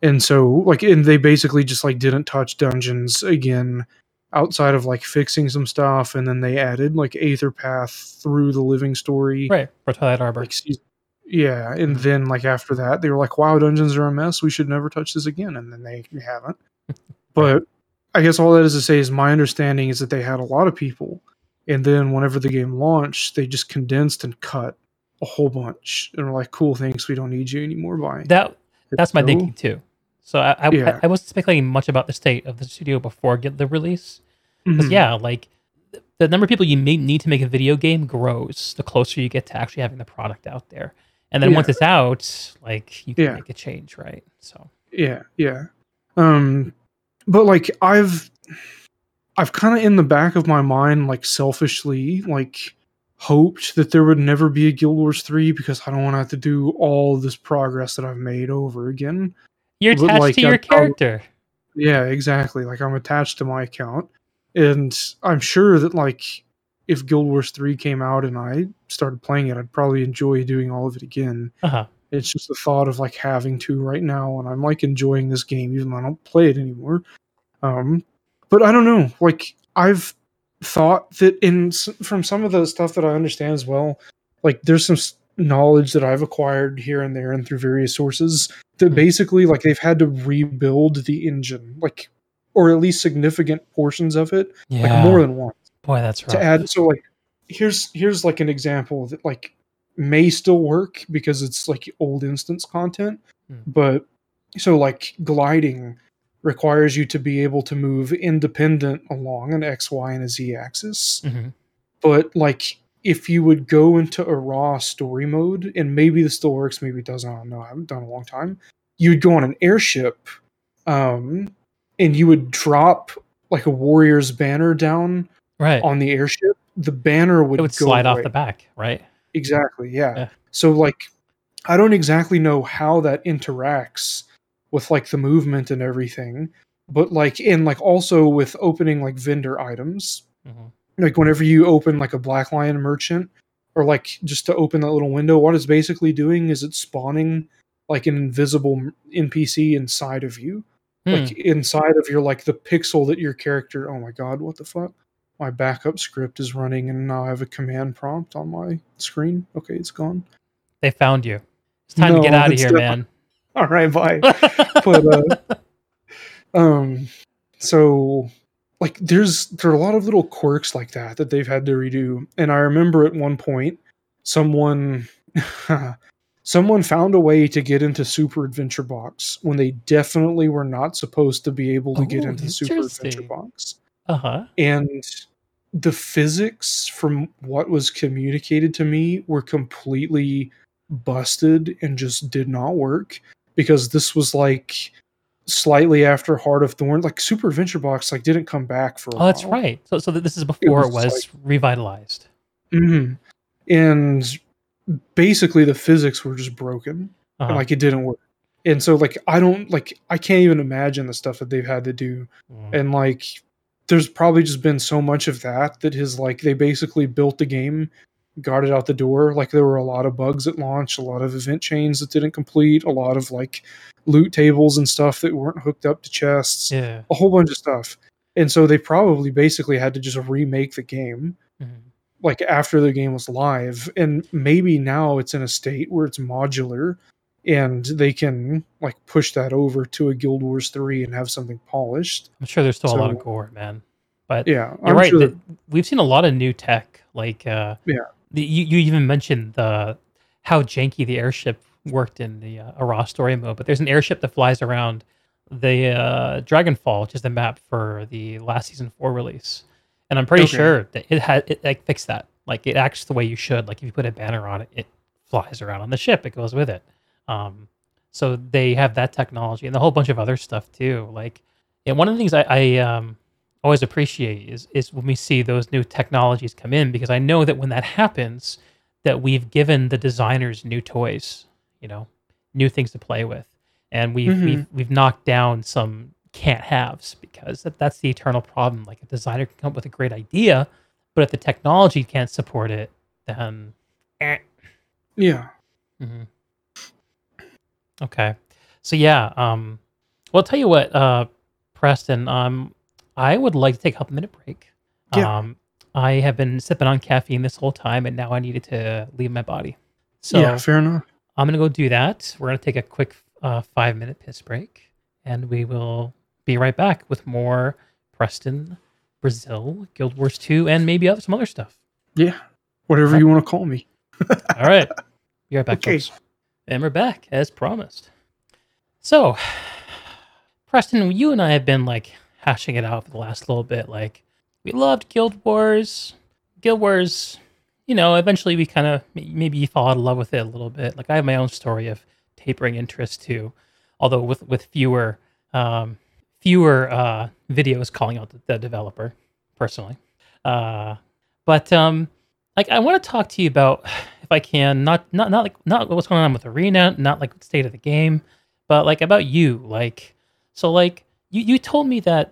And so like, and they basically just like didn't touch dungeons again outside of like fixing some stuff. And then they added like Aetherpath through the living story. Right. Or Twilight Arbor. Like, yeah. And then like after that, they were like, wow, dungeons are a mess. We should never touch this again. And then they haven't. But I guess all that is to say is my understanding is that they had a lot of people. And then whenever the game launched, they just condensed and cut a whole bunch. And were like, cool, thanks. We don't need you anymore. Bye. That's my thinking too. So I wasn't speculating much about the state of the studio before the release. Because like the number of people you may need to make a video game grows the closer you get to actually having the product out there. And then once it's out, like you can make a change, right? So but like I've kind of in the back of my mind, like selfishly, like hoped that there would never be a Guild Wars 3 because I don't want to have to do all this progress that I've made over again. You're attached to your character. Yeah, exactly. Like I'm attached to my account, and I'm sure that like if Guild Wars 3 came out and I started playing it, I'd probably enjoy doing all of it again. It's just the thought of like having to right now, and I'm like enjoying this game even though I don't play it anymore. But I don't know. Like I've thought that from some of the stuff that I understand as well, like there's some knowledge that I've acquired here and there and through various sources that basically like they've had to rebuild the engine, like, or at least significant portions of it, like more than once. Boy, that's right. To add, so like here's like an example that like may still work because it's like old instance content, but so like gliding requires you to be able to move independent along an X, Y, and a Z axis. But like if you would go into a raw story mode, and maybe this still works, maybe it doesn't, I don't know, I haven't done it in a long time, you'd go on an airship and you would drop like a warrior's banner down on the airship. The banner would go slide away off the back, right? Exactly, yeah. So like I don't exactly know how that interacts with like the movement and everything, but like in like also with opening like vendor items, like whenever you open like a Black Lion merchant or like just to open that little window, what it's basically doing is it's spawning like an invisible NPC inside of you, like inside of your, like the pixel that your character, oh my God, what the fuck? My backup script is running and now I have a command prompt on my screen. Okay. It's gone. They found you. It's time to get out of here, man. All right, bye. But so like there are a lot of little quirks like that they've had to redo. And I remember at one point someone found a way to get into Super Adventure Box when they definitely were not supposed to be able to get into Super Adventure Box. And the physics from what was communicated to me were completely busted and just did not work, because this was like slightly after Heart of Thorns. Like Super Adventure Box like didn't come back for a while. That's right. So this is before it was like revitalized. And basically the physics were just broken. And like it didn't work. And so like I can't even imagine the stuff that they've had to do. And like there's probably just been so much of that has like they basically built the game, got it out the door. Like there were a lot of bugs at launch, a lot of event chains that didn't complete, a lot of like loot tables and stuff that weren't hooked up to chests, a whole bunch of stuff. And so they probably basically had to just remake the game like after the game was live. And maybe now it's in a state where it's modular and they can like push that over to a Guild Wars 3 and have something polished. I'm sure there's still a lot of gore, man. But yeah, you're right. Sure we've seen a lot of new tech, like You even mentioned how janky the airship worked in the raw story mode, but there's an airship that flies around the Dragonfall, which is the map for the last season 4 release, and I'm pretty sure that it like fixed that. Like it acts the way you should. Like if you put a banner on it, it flies around on the ship. It goes with it. So they have that technology and a whole bunch of other stuff too. Like, and one of the things I always appreciate is when we see those new technologies come in, because I know that when that happens, that we've given the designers new toys, you know, new things to play with, and we've knocked down some can't-haves, because that's the eternal problem. Like a designer can come up with a great idea, but if the technology can't support it, then yeah. Mm-hmm. Okay. So yeah, well, I'll tell you what, Preston, I would like to take a couple minute break. Yeah. I have been sipping on caffeine this whole time, and now I needed to leave my body. So yeah, fair enough. I'm going to go do that. We're going to take a quick 5-minute piss break, and we will be right back with more Preston, Brazil, Guild Wars 2, and maybe some other stuff. Yeah, whatever you want to call me. All right. Be right back. Okay. Folks. And we're back, as promised. So, Preston, you and I have been, hashing it out for the last little bit. We loved Guild Wars. Guild Wars, eventually we kind of maybe fall out of love with it a little bit. I have my own story of tapering interest too, although with fewer videos calling out the developer personally. But I want to talk to you about, if I can, not what's going on with Arena, not state of the game, but about you. You told me that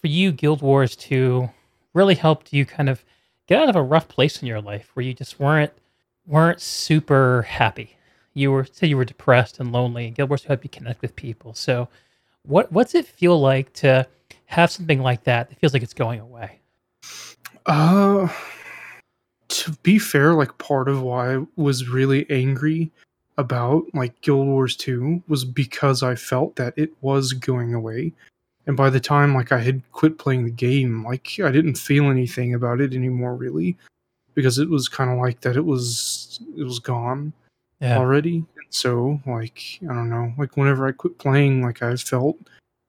for you, Guild Wars 2 really helped you kind of get out of a rough place in your life where you just weren't super happy. You were depressed and lonely, and Guild Wars 2 helped you connect with people. So what's it feel like to have something like that that feels like it's going away? To be fair, part of why I was really angry about Guild Wars 2 was because I felt that it was going away. And by the time, I had quit playing the game, I didn't feel anything about it anymore, really, because it was kind of that it was gone already. And so, I don't know, whenever I quit playing, I felt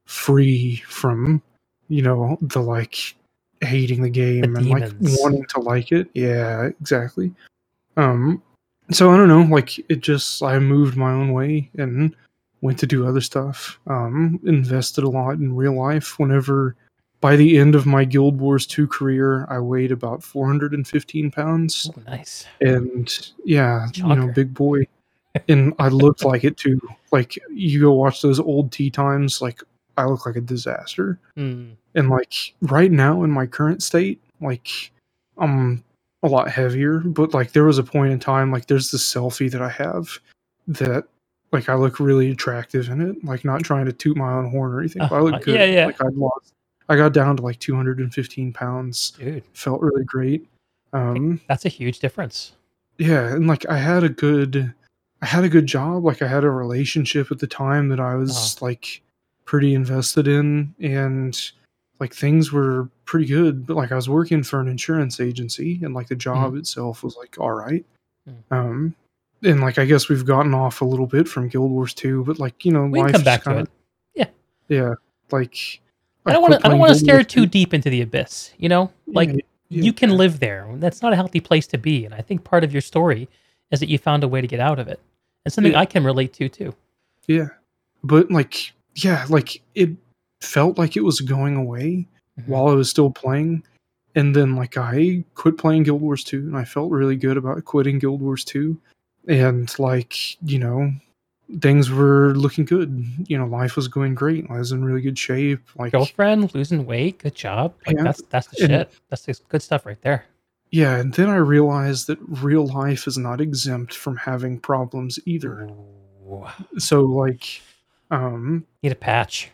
free from, the, hating the game and, wanting to like it. Yeah, exactly. So, I don't know, I moved my own way and went to do other stuff, invested a lot in real life. Whenever, by the end of my Guild Wars 2 career, I weighed about 415 pounds. Oh, nice. And yeah, Jogger. Big boy. And I looked like it too. You go watch those old tea times, I look like a disaster. Mm. And right now in my current state, I'm a lot heavier, but there was a point in time, there's this selfie that I have that I look really attractive in it. Not trying to toot my own horn or anything. But I look good. Yeah, yeah. I got down to 215 pounds. Dude. Felt really great. That's a huge difference. Yeah. And I had a good job. I had a relationship at the time that I was pretty invested in, and things were pretty good. But I was working for an insurance agency, and the job itself was all right. Mm-hmm. And I guess we've gotten off a little bit from Guild Wars 2, but we can come back to it. Yeah, yeah. I don't want to stare too deep into the abyss. You can live there. That's not a healthy place to be. And I think part of your story is that you found a way to get out of it, and something I can relate to too. Yeah, but it felt like it was going away while I was still playing. And then I quit playing Guild Wars 2, and I felt really good about quitting Guild Wars 2. And things were looking good. Life was going great. I was in really good shape. Girlfriend, losing weight, good job. That's the shit. That's the good stuff right there. Yeah, and then I realized that real life is not exempt from having problems either. Ooh. So need a patch.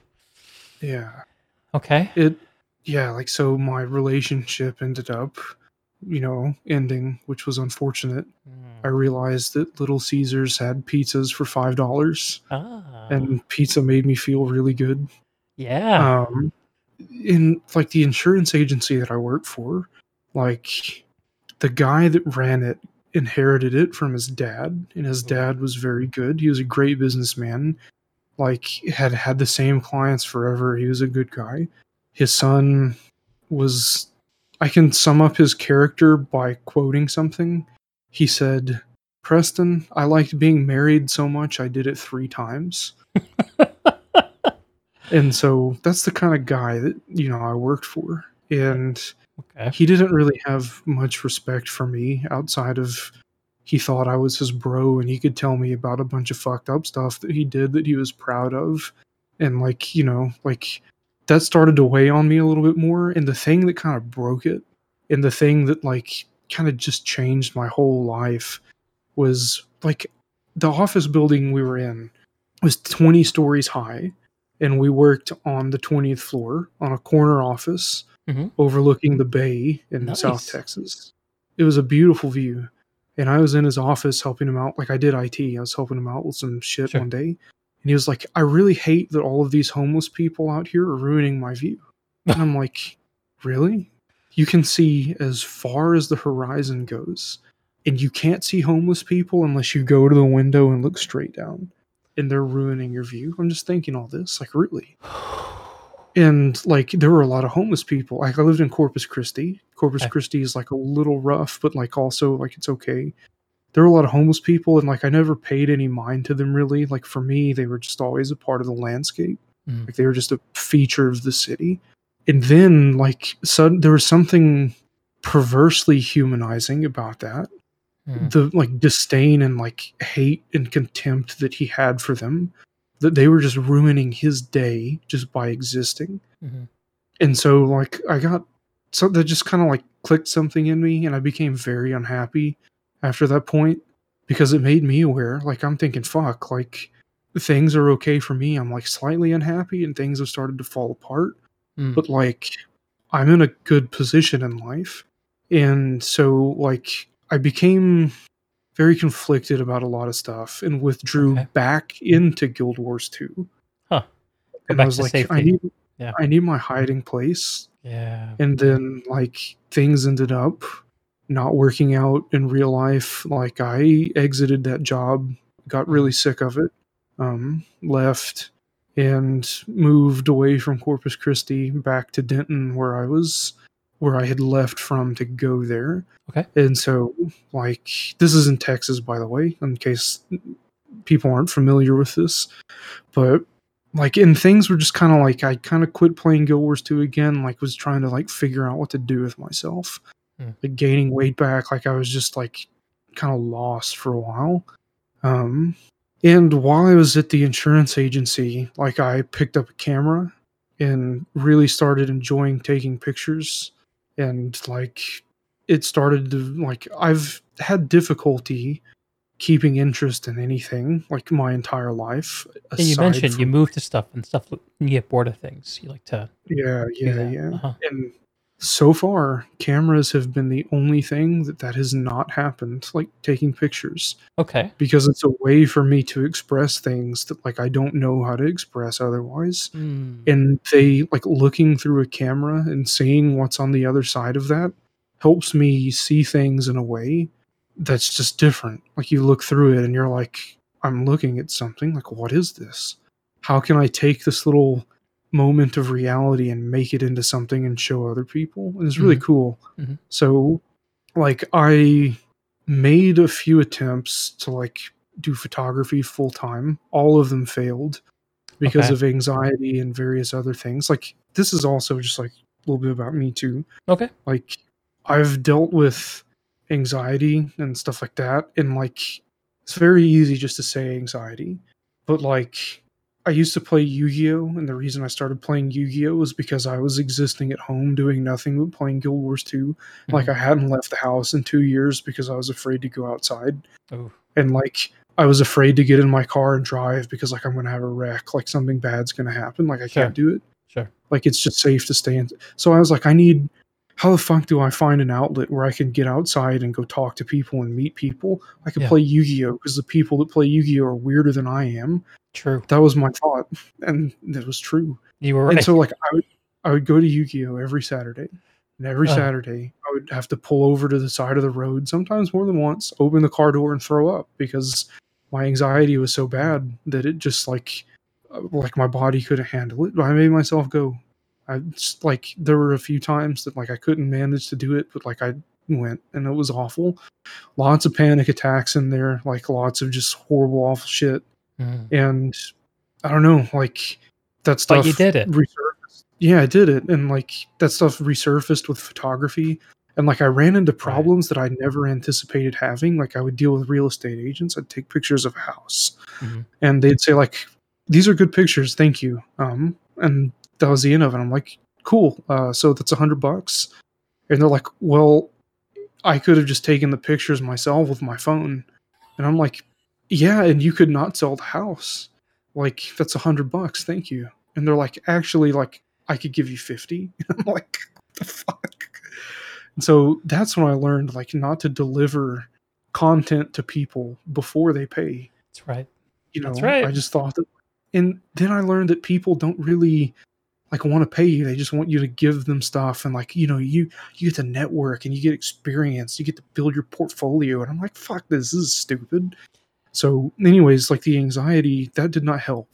Yeah. Okay. So my relationship ended up ending, which was unfortunate. I realized that Little Caesars had pizzas for $5, and pizza made me feel really good. Yeah. In the insurance agency that I worked for, the guy that ran it inherited it from his dad, and his dad was very good. He was a great businessman, had the same clients forever. He was a good guy. His son was... I can sum up his character by quoting something. He said, "Preston, I liked being married so much I did it 3 times." And so that's the kind of guy that, I worked for. And he didn't really have much respect for me outside of he thought I was his bro, and he could tell me about a bunch of fucked up stuff that he did that he was proud of. And that started to weigh on me a little bit more. And the thing that kind of broke it, and the thing that kind of just changed my whole life was the office building we were in was 20 stories high, and we worked on the 20th floor on a corner office overlooking the bay in South Texas. It was a beautiful view. And I was in his office helping him out. Like, I did IT. I was helping him out with some shit one day. And he was like, I really hate that all of these homeless people out here are ruining my view. And I'm like, really? You can see as far as the horizon goes. And you can't see homeless people unless you go to the window and look straight down. And they're ruining your view. I'm just thinking all this. Like, really? And, like, there were a lot of homeless people. Like, I lived in Corpus Christi. Corpus Christi is, like, a little rough, but, like, also, like, it's okay. There were a lot of homeless people, and, like, I never paid any mind to them, really. Like, for me, they were just always a part of the landscape. Like, they were just a feature of the city. And then, like, there was something perversely humanizing about that. The, like, disdain and, like, hate and contempt that he had for them. That they were just ruining his day just by existing. And so, like, I got... So that just kind of, like, clicked something in me, and I became very unhappy after that point because it made me aware. Like, I'm thinking, fuck, like, things are okay for me. I'm, like, slightly unhappy, and things have started to fall apart. But, like, I'm in a good position in life. And so, like, I became... very conflicted about a lot of stuff, and withdrew back into Guild Wars 2. And I was like, safety. I need my hiding place. And then, like, things ended up not working out in real life. Like, I exited that job, got really sick of it, left, and moved away from Corpus Christi back to Denton, where I had left from to go there. And so, like, this is in Texas, by the way, in case people aren't familiar with this. But, like, and things were just kind of, like, I kind of quit playing Guild Wars 2 again, like, was trying to, like, figure out what to do with myself. Like, gaining weight back, like, I was just, like, kind of lost for a while. And while I was at the insurance agency, like, I picked up a camera and really started enjoying taking pictures. And, like, it started to, like, I've had difficulty keeping interest in anything, like, my entire life. And you mentioned you move to stuff, and stuff, you get bored of things. You like to... Yeah. And so far, cameras have been the only thing that has not happened, like, taking pictures. Because it's a way for me to express things that, like, I don't know how to express otherwise. And they, like, looking through a camera and seeing what's on the other side of that helps me see things in a way that's just different. Like, you look through it and you're like, I'm looking at something. Like, what is this? How can I take this little moment of reality and make it into something and show other people? And it's really cool. So, like, I made a few attempts to, like, do photography full time. All of them failed because of anxiety and various other things. Like, this is also just, like, a little bit about me too. Like, I've dealt with anxiety and stuff like that. And, like, it's very easy just to say anxiety, but, like, I used to play Yu-Gi-Oh! And the reason I started playing Yu-Gi-Oh! Was because I was existing at home doing nothing but playing Guild Wars 2. Like, I hadn't left the house in 2 years because I was afraid to go outside. And, like, I was afraid to get in my car and drive because, like, I'm going to have a wreck. Like, something bad's going to happen. Like, I can't do it. Like, it's just safe to stay in. So I was like, I need... How the fuck do I find an outlet where I can get outside and go talk to people and meet people? I could play Yu-Gi-Oh! Because the people that play Yu-Gi-Oh! Are weirder than I am. That was my thought. And that was true. You were right. And so, like, I would go to Yu-Gi-Oh! Every Saturday. And every Saturday, I would have to pull over to the side of the road, sometimes more than once, open the car door and throw up because my anxiety was so bad that it just, like my body couldn't handle it. But I made myself go. I just, like, there were a few times that, like, I couldn't manage to do it, but, like, I went and it was awful. Lots of panic attacks in there, like, lots of just horrible, awful shit. And I don't know, like, that stuff. But you did it. Resurfaced. Yeah, I did it. And, like, that stuff resurfaced with photography. And, like, I ran into problems that I never anticipated having. Like, I would deal with real estate agents. I'd take pictures of a house and they'd say, like, these are good pictures. Thank you. And that was the end of it. I'm like, cool. So that's $100. And they're like, well, I could have just taken the pictures myself with my phone. And I'm like, yeah, and you could not sell the house. Like, that's $100. Thank you. And they're like, actually, like, I could give you 50. And I'm like, what the fuck? And so that's when I learned, like, not to deliver content to people before they pay. That's right. You know, that's right. I just thought that. And then I learned that people don't really, like, want to pay you. They just want you to give them stuff. And, like, you know, you get to network and you get experience. You get to build your portfolio. And I'm like, fuck this. This is stupid. So anyways, like, the anxiety, that did not help.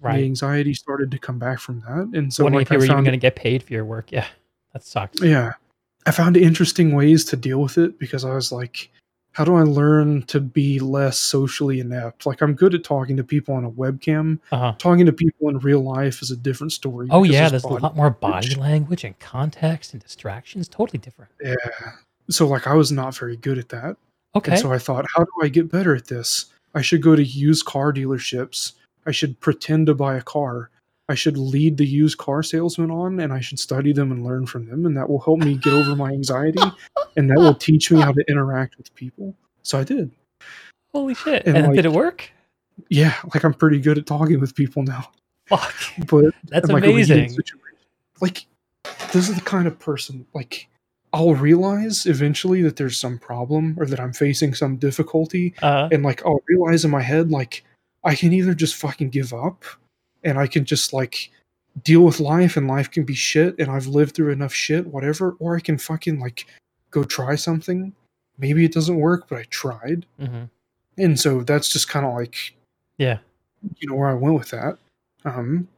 Right. The anxiety started to come back from that. And so, like, I found, even going to get paid for your work. Yeah. That sucks. Yeah. I found interesting ways to deal with it because I was like, how do I learn to be less socially inept? Like, I'm good at talking to people on a webcam. Uh-huh. Talking to people in real life is a different story. Oh, yeah. There's a lot more body language and context and distractions. Totally different. Yeah. So, like, I was not very good at that. Okay. And so I thought, how do I get better at this? I should go to used car dealerships. I should pretend to buy a car. I should lead the used car salesman on, and I should study them and learn from them, and that will help me get over my anxiety, and that will teach me how to interact with people. So I did. Holy shit. And like, did it work? Yeah. Like, I'm pretty good at talking with people now. Fuck. But that's like amazing. Like, this is the kind of person, like, I'll realize eventually that there's some problem or that I'm facing some difficulty, and, like, I'll realize in my head, like, I can either just fucking give up, and I can just, like, deal with life, and life can be shit, and I've lived through enough shit, whatever. Or I can fucking, like, go try something. Maybe it doesn't work, but I tried. Mm-hmm. And so that's just kind of like, yeah, you know, where I went with that.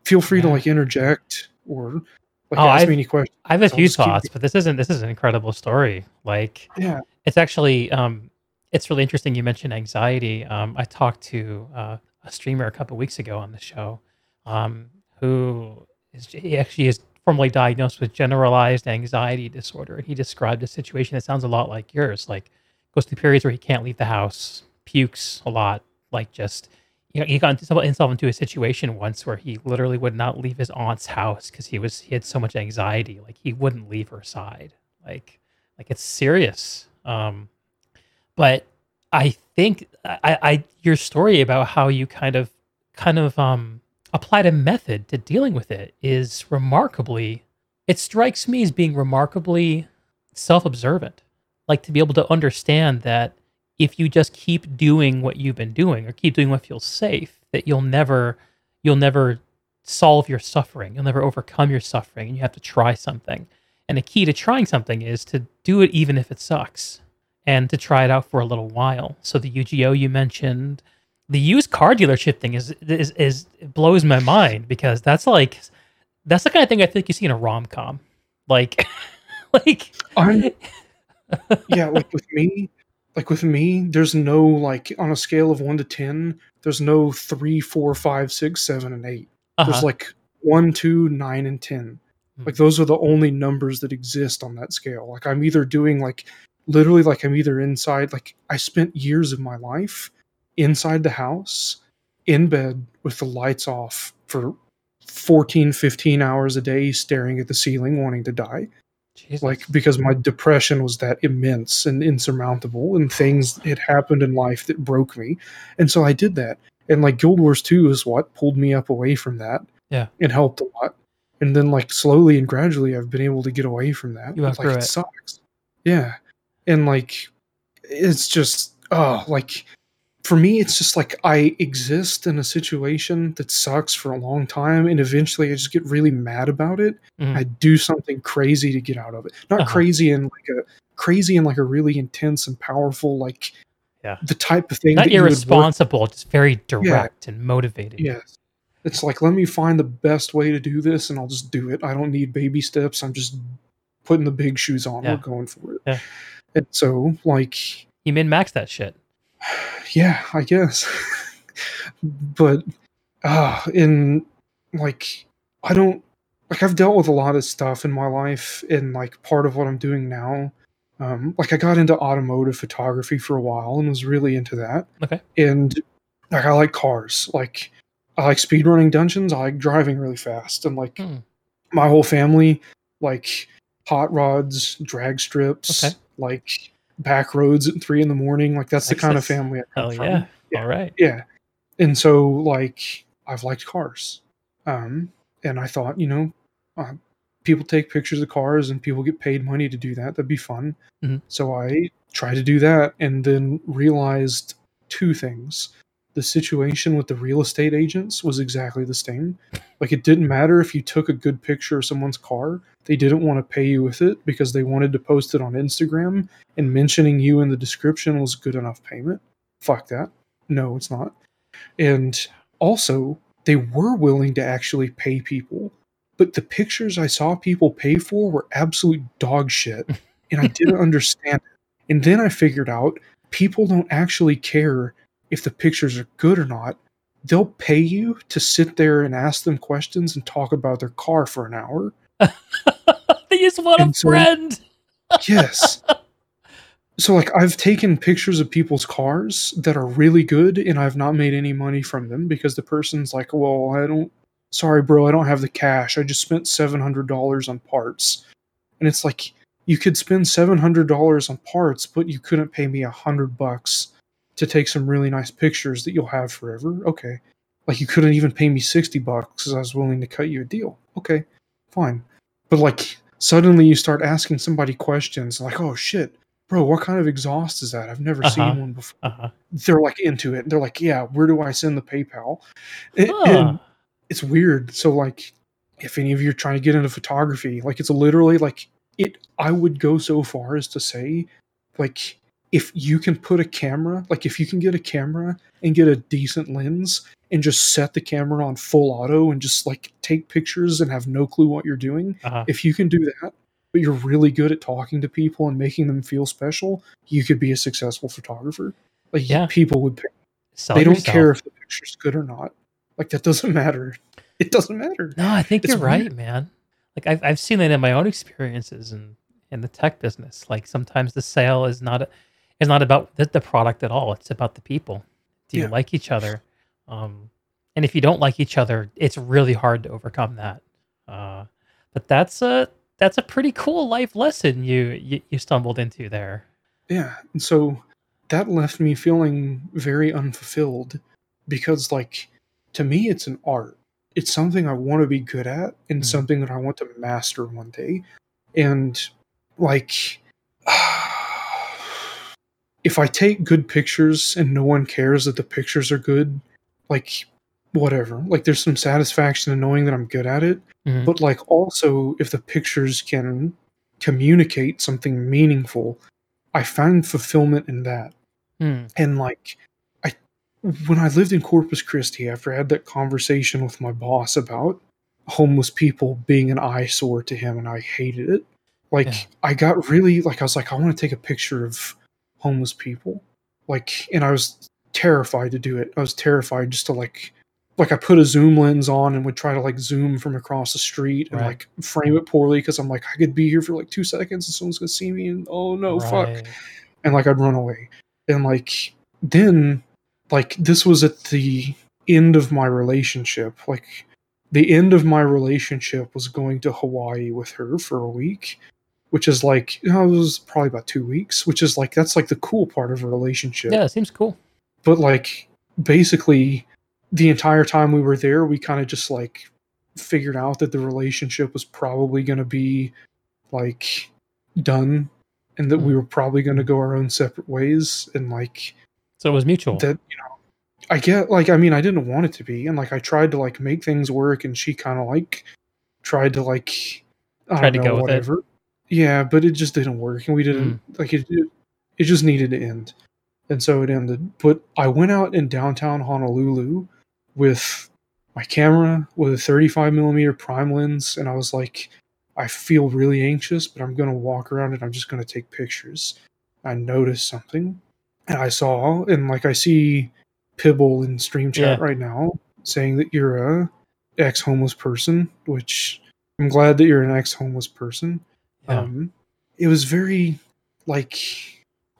Feel free to, like, interject or, like, ask me any questions. I have a few thoughts, but this is an incredible story. Like, yeah, it's actually, it's really interesting. You mentioned anxiety. I talked to a streamer a couple weeks ago on the show. Who is, he actually is formally diagnosed with generalized anxiety disorder. He described a situation that sounds a lot like yours, like goes through periods where he can't leave the house, pukes a lot, like just, you know, he got himself into a situation once where he literally would not leave his aunt's house because he had so much anxiety, like he wouldn't leave her side. Like it's serious. But I think your story about how you kind of applied a method to dealing with it is remarkably, it strikes me as being remarkably self-observant. Like, to be able to understand that if you just keep doing what you've been doing or keep doing what feels safe, that you'll never solve your suffering. You'll never overcome your suffering, and you have to try something. And the key to trying something is to do it even if it sucks, and to try it out for a little while. So the UGO you mentioned, the used car dealership thing is it blows my mind, because that's the kind of thing I think you see in a rom-com. Like, with me, there's no, like, on a scale of 1 to 10, there's no 3, 4, 5, 6, 7, and 8. Uh-huh. There's like 1, 2, 9, and 10. Mm-hmm. Like, those are the only numbers that exist on that scale. Like, I'm either doing, like, literally, like, I'm either inside, like, I spent years of my life inside the house, in bed with the lights off for 14, 15 hours a day, staring at the ceiling, wanting to die. Jesus. Like, because my depression was that immense and insurmountable, and things had happened in life that broke me. And so I did that. And, like, Guild Wars 2 is what pulled me up away from that. Yeah. It helped a lot. And then, like, slowly and gradually, I've been able to get away from that. But, like, it sucks. Yeah. And, like, it's just, for me, it's just like I exist in a situation that sucks for a long time, and eventually I just get really mad about it. Mm. I do something crazy to get out of it. Not crazy in like a really intense and powerful, like, the type of thing. Not that irresponsible, just very direct and motivated. Yes. It's like, let me find the best way to do this, and I'll just do it. I don't need baby steps. I'm just putting the big shoes on. We're going for it. Yeah. And so, like, you min-max that shit. Yeah, I guess. But I've dealt with a lot of stuff in my life, and, like, part of what I'm doing now, like, I got into automotive photography for a while and was really into that. Okay. And, like, I like cars. Like, I like speedrunning dungeons. I like driving really fast. And, like, my whole family, like, hot rods, drag strips, like, back roads at 3 in the morning. Like, that's the kind of family I come from. Yeah. Yeah. All right. Yeah. And so, like, I've liked cars. And I thought, you know, people take pictures of cars and people get paid money to do that. That'd be fun. Mm-hmm. So I tried to do that and then realized two things. The situation with the real estate agents was exactly the same. Like, it didn't matter if you took a good picture of someone's car. They didn't want to pay you with it because they wanted to post it on Instagram, and mentioning you in the description was good enough payment. Fuck that. No, it's not. And also, they were willing to actually pay people, but the pictures I saw people pay for were absolute dog shit, and I didn't understand it. And then I figured out people don't actually care if the pictures are good or not. They'll pay you to sit there and ask them questions and talk about their car for an hour. They just want a friend. Yes. So, like, I've taken pictures of people's cars that are really good, and I've not made any money from them because the person's like, well, sorry, bro, I don't have the cash. I just spent $700 on parts. And it's like, you could spend $700 on parts, but you couldn't pay me $100 to take some really nice pictures that you'll have forever. Okay. Like, you couldn't even pay me $60 because I was willing to cut you a deal. Okay, fine. But, like, suddenly you start asking somebody questions like, oh shit, bro, what kind of exhaust is that? I've never seen one before. They're like into it. They're like, yeah, where do I send the PayPal? And it's weird. So, like, if any of you are trying to get into photography, like, it's literally like it, I would go so far as to say, like, if you can put a camera, like, if you can get a camera and get a decent lens and just set the camera on full auto and just, like, take pictures and have no clue what you're doing. If you can do that, but you're really good at talking to people and making them feel special, you could be a successful photographer. Like, yeah, people would pay. Sell they yourself. Don't care if the picture's good or not. Like, that doesn't matter. It doesn't matter. No, I think you're right, man. Like, I've seen that in my own experiences and in the tech business. Like, sometimes the sale is not it's not about the product at all. It's about the people. Do you like each other? And if you don't like each other, it's really hard to overcome that. But that's a pretty cool life lesson you stumbled into there. Yeah. And so that left me feeling very unfulfilled because, like, to me, it's an art. It's something I want to be good at and something that I want to master one day. And, like, if I take good pictures and no one cares that the pictures are good, like, whatever. Like, there's some satisfaction in knowing that I'm good at it. Mm-hmm. But, like, also, if the pictures can communicate something meaningful, I find fulfillment in that. Mm. And, like, when I lived in Corpus Christi, after I had that conversation with my boss about homeless people being an eyesore to him, and I hated it. Like, I got really, like, I was like, I want to take a picture of homeless people, like, and I was terrified to do it. I was terrified just to, like I put a zoom lens on and would try to, like, zoom from across the street and like frame it poorly because I'm like, I could be here for like 2 seconds and someone's gonna see me and oh no, fuck, and like I'd run away. And like then, like, this was at the end of my relationship. Like, the end of my relationship was going to Hawaii with her for a week. Which is like, you know, it was probably about 2 weeks, which is like, that's like the cool part of a relationship. Yeah, it seems cool. But like, basically, the entire time we were there, we kind of just like figured out that the relationship was probably going to be like done and that we were probably going to go our own separate ways. And like, so it was mutual. That, you know, I get, like, I mean, I didn't want it to be. And like, I tried to like make things work and she kind of like tried to like, I don't know, whatever. Yeah, but it just didn't work, and we didn't like it. It just needed to end, and so it ended. But I went out in downtown Honolulu with my camera with a 35mm prime lens, and I was like, I feel really anxious, but I'm gonna walk around and I'm just gonna take pictures. I noticed something, and I saw, and like I see Pibble in stream chat right now saying that you're a ex-homeless person, which I'm glad that you're an ex-homeless person. Yeah. It was very, like,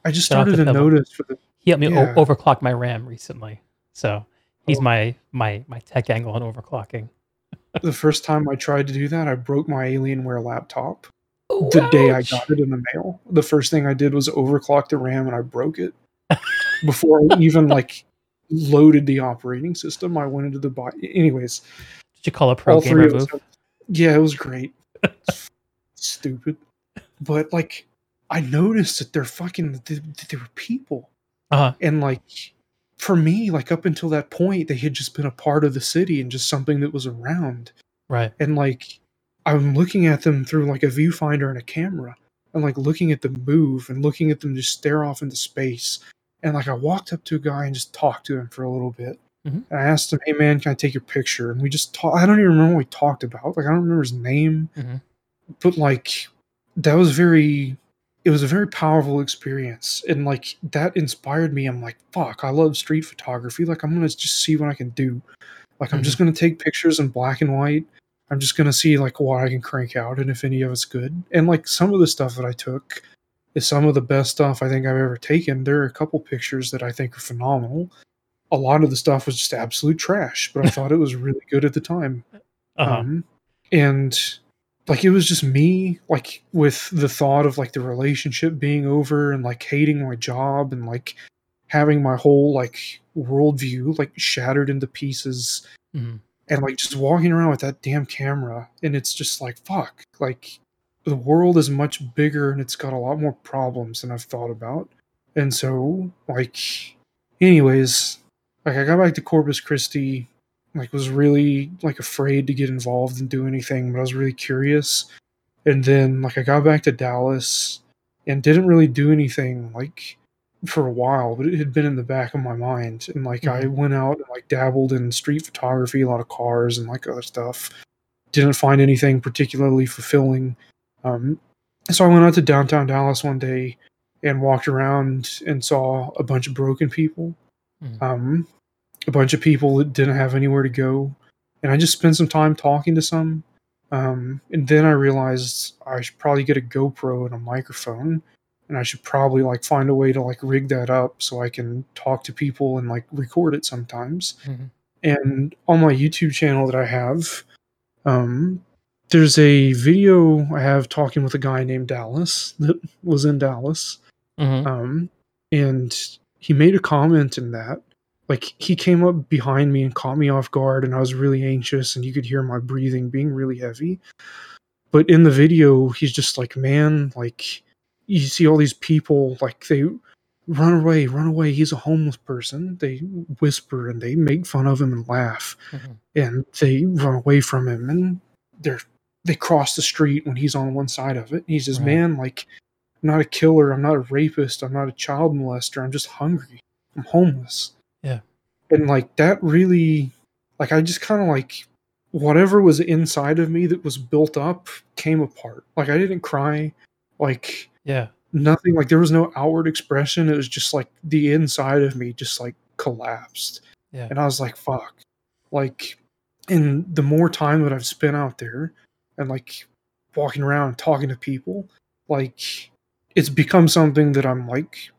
I just started to notice. He helped me overclock my RAM recently, so he's my tech angle on overclocking. The first time I tried to do that, I broke my Alienware laptop. Ouch. The day I got it in the mail, the first thing I did was overclock the RAM, and I broke it before I even like loaded the operating system. I went into the box. Anyways. Did you call a pro gamer move? Yeah, it was great. Stupid. But, like, I noticed that there were people. Uh-huh. And, like, for me, like, up until that point, they had just been a part of the city and just something that was around. Right. And, like, I'm looking at them through, like, a viewfinder and a camera. And, like, looking at them move and looking at them just stare off into space. And, like, I walked up to a guy and just talked to him for a little bit. Mm-hmm. And I asked him, hey, man, can I take your picture? And we just talked. I don't even remember what we talked about. Like, I don't remember his name. Mm-hmm. But, like, it was a very powerful experience. And, like, that inspired me. I'm like, fuck, I love street photography. Like, I'm going to just see what I can do. Like, I'm just going to take pictures in black and white. I'm just going to see, like, what I can crank out and if any of it's good. And, like, some of the stuff that I took is some of the best stuff I think I've ever taken. There are a couple pictures that I think are phenomenal. A lot of the stuff was just absolute trash, but I thought it was really good at the time. Uh-huh. And, like, it was just me, like, with the thought of, like, the relationship being over and, like, hating my job and, like, having my whole, like, worldview, like, shattered into pieces. Mm-hmm. And, like, just walking around with that damn camera, and it's just like, fuck, like, the world is much bigger and it's got a lot more problems than I've thought about. And so, like, anyways, like, I got back to Corpus Christi, like, was really, like, afraid to get involved and do anything, but I was really curious. And then, like, I got back to Dallas and didn't really do anything, like, for a while, but it had been in the back of my mind. And, like, I went out and, like, dabbled in street photography, a lot of cars and, like, other stuff. Didn't find anything particularly fulfilling. So I went out to downtown Dallas one day and walked around and saw a bunch of broken people, a bunch of people that didn't have anywhere to go. And I just spent some time talking to some. And then I realized I should probably get a GoPro and a microphone. And I should probably, like, find a way to, like, rig that up so I can talk to people and, like, record it sometimes. Mm-hmm. And on my YouTube channel that I have, there's a video I have talking with a guy named Dallas that was in Dallas. Mm-hmm. And he made a comment in that. Like, he came up behind me and caught me off guard, and I was really anxious, and you could hear my breathing being really heavy. But in the video, he's just like, man, like, you see all these people, like, they run away. He's a homeless person. They whisper and they make fun of him and laugh. Mm-hmm. And they run away from him, and they cross the street when he's on one side of it. And he says, man, like, I'm not a killer. I'm not a rapist. I'm not a child molester. I'm just hungry. I'm homeless. Yeah. And, like, that really, like, I just kind of, like, whatever was inside of me that was built up came apart. Like, I didn't cry. Like, yeah, nothing. Like, there was no outward expression. It was just, like, the inside of me just, like, collapsed. Yeah. And I was like, fuck. Like, and the more time that I've spent out there and, like, walking around and talking to people, like, it's become something that I'm, like,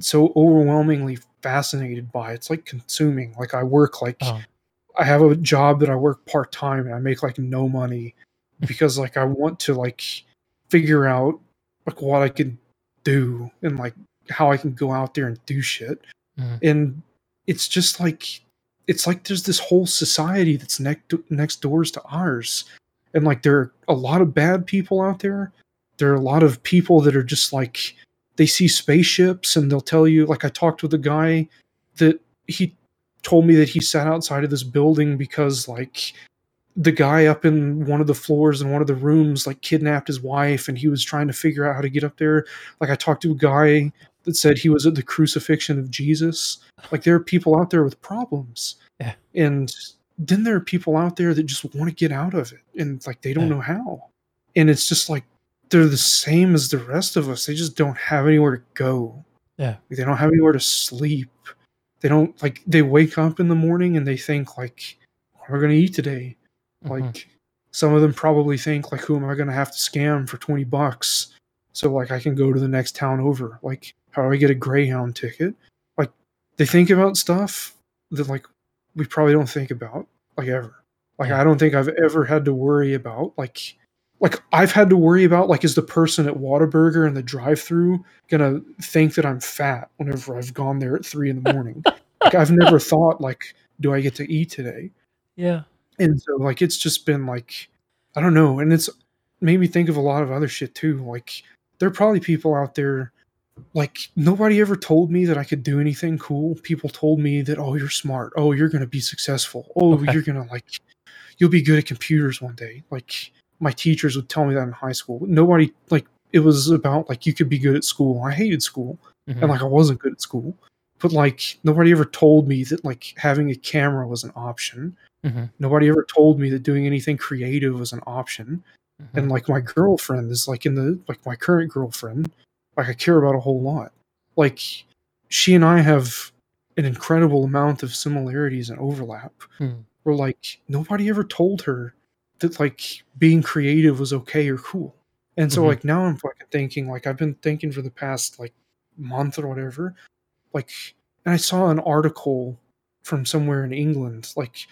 so overwhelmingly fascinated by. It's like consuming. Like, I work, like, I have a job that I work part-time and I make, like, no money because, like, I want to, like, figure out, like, what I can do and, like, how I can go out there and do shit. Mm-hmm. And it's just like, it's like there's this whole society that's next doors to ours. And, like, there are a lot of bad people out there. There are a lot of people that are just, like, they see spaceships and they'll tell you, like, I talked with a guy that he told me that he sat outside of this building because, like, the guy up in one of the floors in one of the rooms, like, kidnapped his wife and he was trying to figure out how to get up there. Like, I talked to a guy that said he was at the crucifixion of Jesus. Like, there are people out there with problems. Yeah. And then there are people out there that just want to get out of it. And, like, they don't know how. And it's just like, they're the same as the rest of us. They just don't have anywhere to go. Yeah. Like, they don't have anywhere to sleep. They don't, like, they wake up in the morning and they think, like, what are we going to eat today? Like, some of them probably think, like, who am I going to have to scam for $20 so, like, I can go to the next town over? Like, how do I get a Greyhound ticket? Like, they think about stuff that, like, we probably don't think about, like, ever. Like, I don't think I've ever had to worry about, like I've had to worry about, like, is the person at Whataburger in the drive-thru going to think that I'm fat whenever I've gone there at 3 in the morning? Like, I've never thought, like, do I get to eat today? Yeah. And so, like, it's just been, like, I don't know. And it's made me think of a lot of other shit, too. Like, there are probably people out there, like, nobody ever told me that I could do anything cool. People told me that, oh, you're smart. Oh, you're going to be successful. Oh, okay. You're going to, like, you'll be good at computers one day. Like, my teachers would tell me that in high school. Nobody, like, it was about, like, you could be good at school. I hated school. Mm-hmm. And, like, I wasn't good at school. But, like, nobody ever told me that, like, having a camera was an option. Mm-hmm. Nobody ever told me that doing anything creative was an option. Mm-hmm. And, like, my girlfriend is, like, in the, like, my current girlfriend, like, I care about a whole lot. Like, she and I have an incredible amount of similarities and overlap. Mm. Where, like, nobody ever told her that, like, being creative was okay or cool. And so, mm-hmm. like, now I'm fucking thinking, like, I've been thinking for the past, like, month or whatever, like, and I saw an article from somewhere in England, like,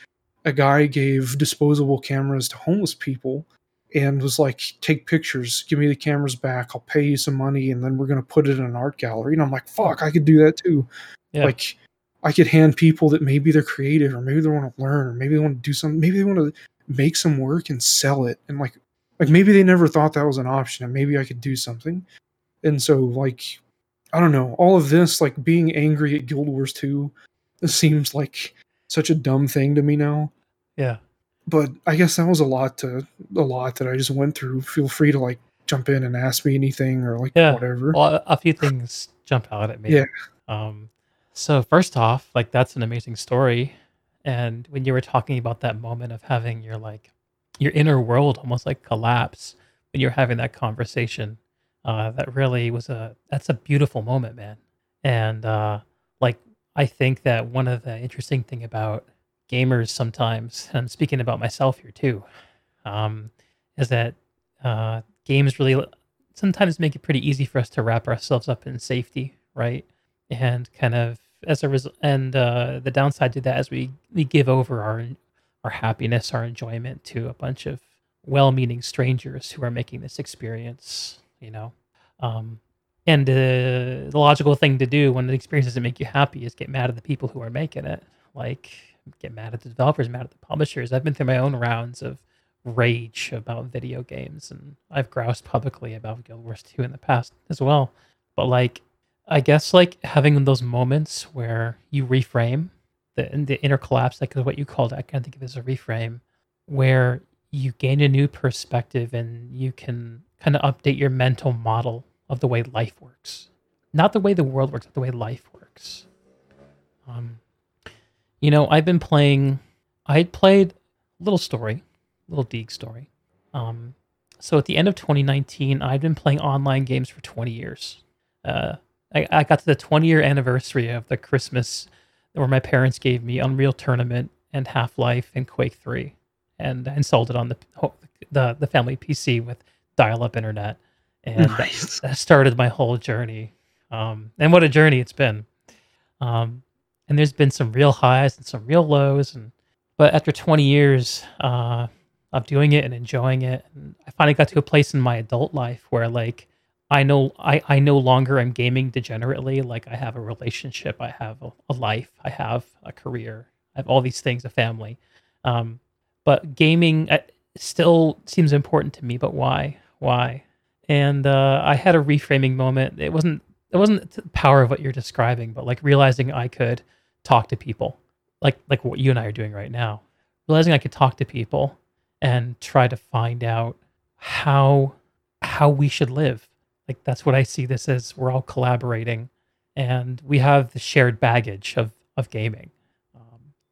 a guy gave disposable cameras to homeless people and was like, take pictures, give me the cameras back, I'll pay you some money, and then we're going to put it in an art gallery. And I'm like, fuck, I could do that too. Yeah. Like, I could hand people that maybe they're creative, or maybe they want to learn, or maybe they want to do something, maybe they want to make some work and sell it. And like maybe they never thought that was an option, and maybe I could do something. And so, like, I don't know, all of this, like, being angry at Guild Wars 2 seems like such a dumb thing to me now. Yeah. But I guess that was a lot that I just went through. Feel free to, like, jump in and ask me anything, or, like, yeah, whatever. Well, a few things jump out at me. Yeah. So first off, like, that's an amazing story. And when you were talking about that moment of having your, like, your inner world almost, like, collapse when you're having that conversation, that really was that's a beautiful moment, man. And like, I think that one of the interesting thing about gamers sometimes, and I'm speaking about myself here too, is that games really sometimes make it pretty easy for us to wrap ourselves up in safety, right? And kind of as a result, and the downside to that is we give over our happiness, our enjoyment to a bunch of well-meaning strangers who are making this experience, you know. And the logical thing to do when the experience doesn't make you happy is get mad at the people who are making it. Like, get mad at the developers, mad at the publishers. I've been through my own rounds of rage about video games, and I've groused publicly about Guild Wars 2 in the past as well. But, like, I guess, like, having those moments where you reframe the inner collapse, like what you called it, I kind of think of it as a reframe, where you gain a new perspective and you can kind of update your mental model of the way life works. Not the way the world works, but the way life works. You know, I had played little Deeg story. So at the end of 2019, I'd been playing online games for 20 years. I got to the 20-year anniversary of the Christmas where my parents gave me Unreal Tournament and Half-Life and Quake 3, and installed it on the family PC with dial-up internet, and nice. That started my whole journey, and what a journey it's been. And there's been some real highs and some real lows, but after 20 years of doing it and enjoying it, and I finally got to a place in my adult life where, like, I no longer am gaming degenerately. Like, I have a relationship, I have a life, I have a career, I have all these things, a family, but gaming still seems important to me. But why? And I had a reframing moment. It wasn't the power of what you're describing, but, like, realizing I could talk to people, like what you and I are doing right now. Realizing I could talk to people and try to find out how we should live. Like, that's what I see this as. We're all collaborating, and we have the shared baggage of gaming.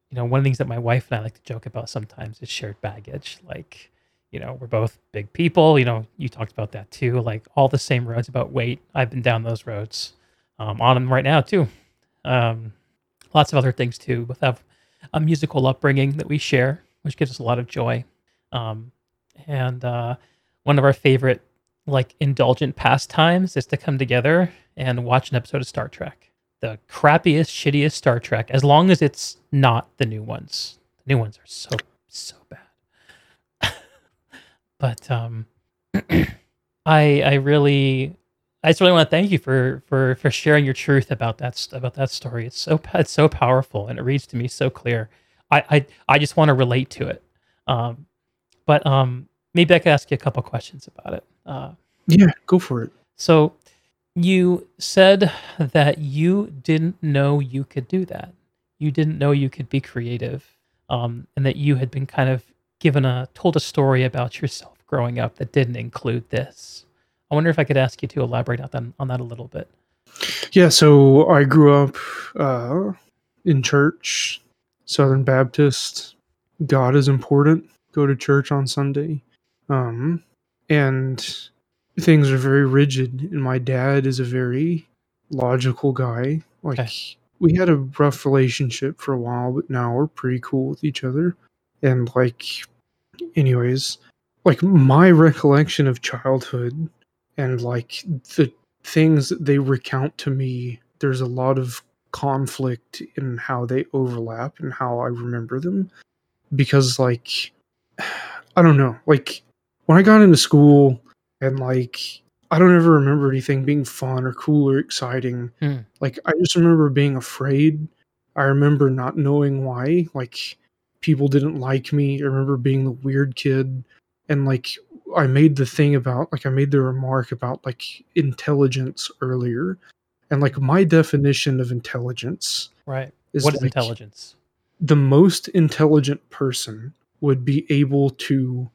You know, one of the things that my wife and I like to joke about sometimes is shared baggage. Like, you know, we're both big people. You know, you talked about that too. Like, all the same roads about weight. I've been down those roads, on them right now too. Lots of other things too. We have a musical upbringing that we share, which gives us a lot of joy. And one of our favorite, like, indulgent pastimes is to come together and watch an episode of Star Trek. The crappiest, shittiest Star Trek, as long as it's not the new ones. The new ones are so bad. But I really I just really want to thank you for sharing your truth about that story. It's so powerful, and it reads to me so clear. I just want to relate to it. But maybe I could ask you a couple questions about it. Yeah, go for it. So you said that you didn't know you could do that. You didn't know you could be creative, and that you had been kind of told a story about yourself growing up that didn't include this. I wonder if I could ask you to elaborate on that a little bit. Yeah, so I grew up in church, Southern Baptist. God is important. Go to church on Sunday. And things are very rigid. And my dad is a very logical guy. Like, okay. We had a rough relationship for a while, but now we're pretty cool with each other. And anyways, my recollection of childhood and the things that they recount to me, there's a lot of conflict in how they overlap and how I remember them. Because I don't know, when I got into school and I don't ever remember anything being fun or cool or exciting. Mm. I just remember being afraid. I remember not knowing why, people didn't like me. I remember being the weird kid, and I made the remark about intelligence earlier, and my definition of intelligence, right? What is intelligence? The most intelligent person would be able to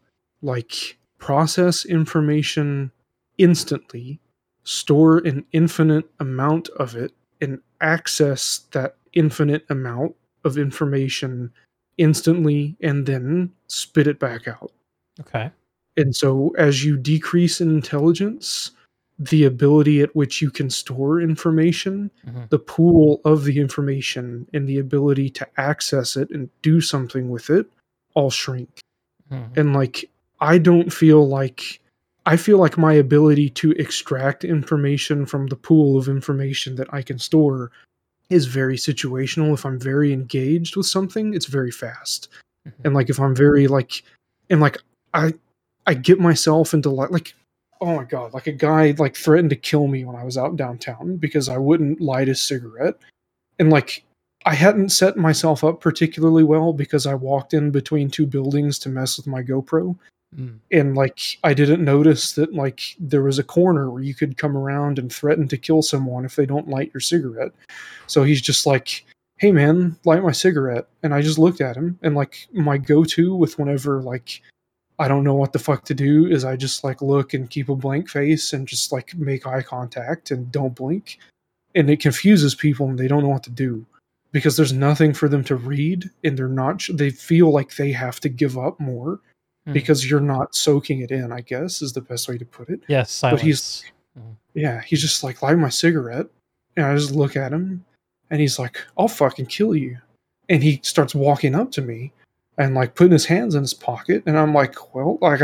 process information instantly, store an infinite amount of it, and access that infinite amount of information instantly, and then spit it back out. Okay. And so as you decrease in intelligence, the ability at which you can store information, mm-hmm. the pool of the information and the ability to access it and do something with it all shrink. Mm-hmm. And I feel like my ability to extract information from the pool of information that I can store is very situational. If I'm very engaged with something, it's very fast. Mm-hmm. And if I'm very I get myself into oh my God, a guy threatened to kill me when I was out downtown because I wouldn't light a cigarette. And I hadn't set myself up particularly well because I walked in between two buildings to mess with my GoPro. Mm. And I didn't notice that there was a corner where you could come around and threaten to kill someone if they don't light your cigarette. So he's just hey man, light my cigarette. And I just looked at him, and my go-to with whenever I don't know what the fuck to do is I just look and keep a blank face and just make eye contact and don't blink. And it confuses people and they don't know what to do because there's nothing for them to read, and they feel like they have to give up more. Because you're not soaking it in, I guess, is the best way to put it. Yes, silence. But he's just light my cigarette. And I just look at him, and he's I'll fucking kill you. And he starts walking up to me and putting his hands in his pocket. And I'm I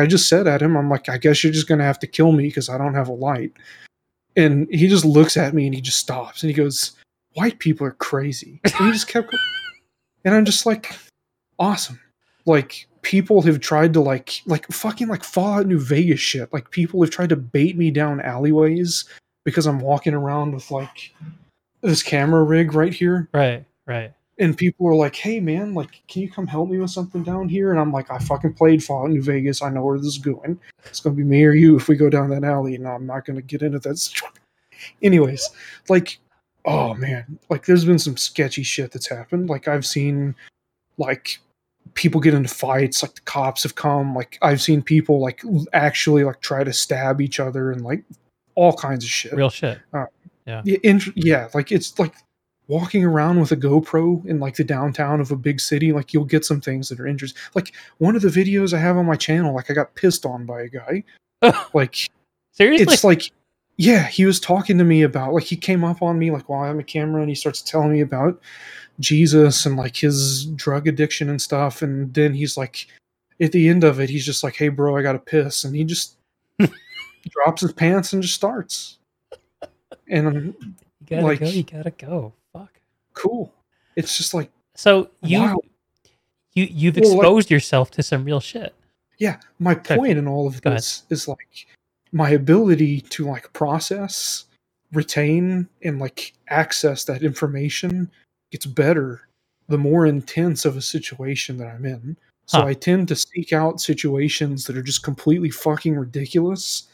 just said at him, I'm I guess you're just going to have to kill me because I don't have a light. And he just looks at me and he just stops and he goes, white people are crazy. And he just kept going. And I'm just awesome. People have tried to fucking Fallout New Vegas shit. People have tried to bait me down alleyways because I'm walking around with this camera rig right here. Right. And people are hey man, can you come help me with something down here? And I'm I fucking played Fallout New Vegas. I know where this is going. It's going to be me or you if we go down that alley, and I'm not going to get into that. Anyways, oh man, there's been some sketchy shit that's happened. I've seen people get into fights, the cops have come, I've seen people actually try to stab each other and all kinds of shit. Real shit. It's walking around with a GoPro in the downtown of a big city, you'll get some things that are interesting. One of the videos I have on my channel, I got pissed on by a guy. Seriously? It's he was talking to me about, he came up on me, while I have a camera, and he starts telling me about Jesus and, his drug addiction and stuff, and then he's, at the end of it, he's just hey, bro, I gotta piss, and he just drops his pants and just starts. And I'm you gotta go. Fuck. Cool. It's just So, you've exposed yourself to some real shit. Yeah, my point in all of this is, my ability to like process, retain, and like access that information gets better the more intense of a situation that I'm in. So I tend to seek out situations that are just completely fucking ridiculous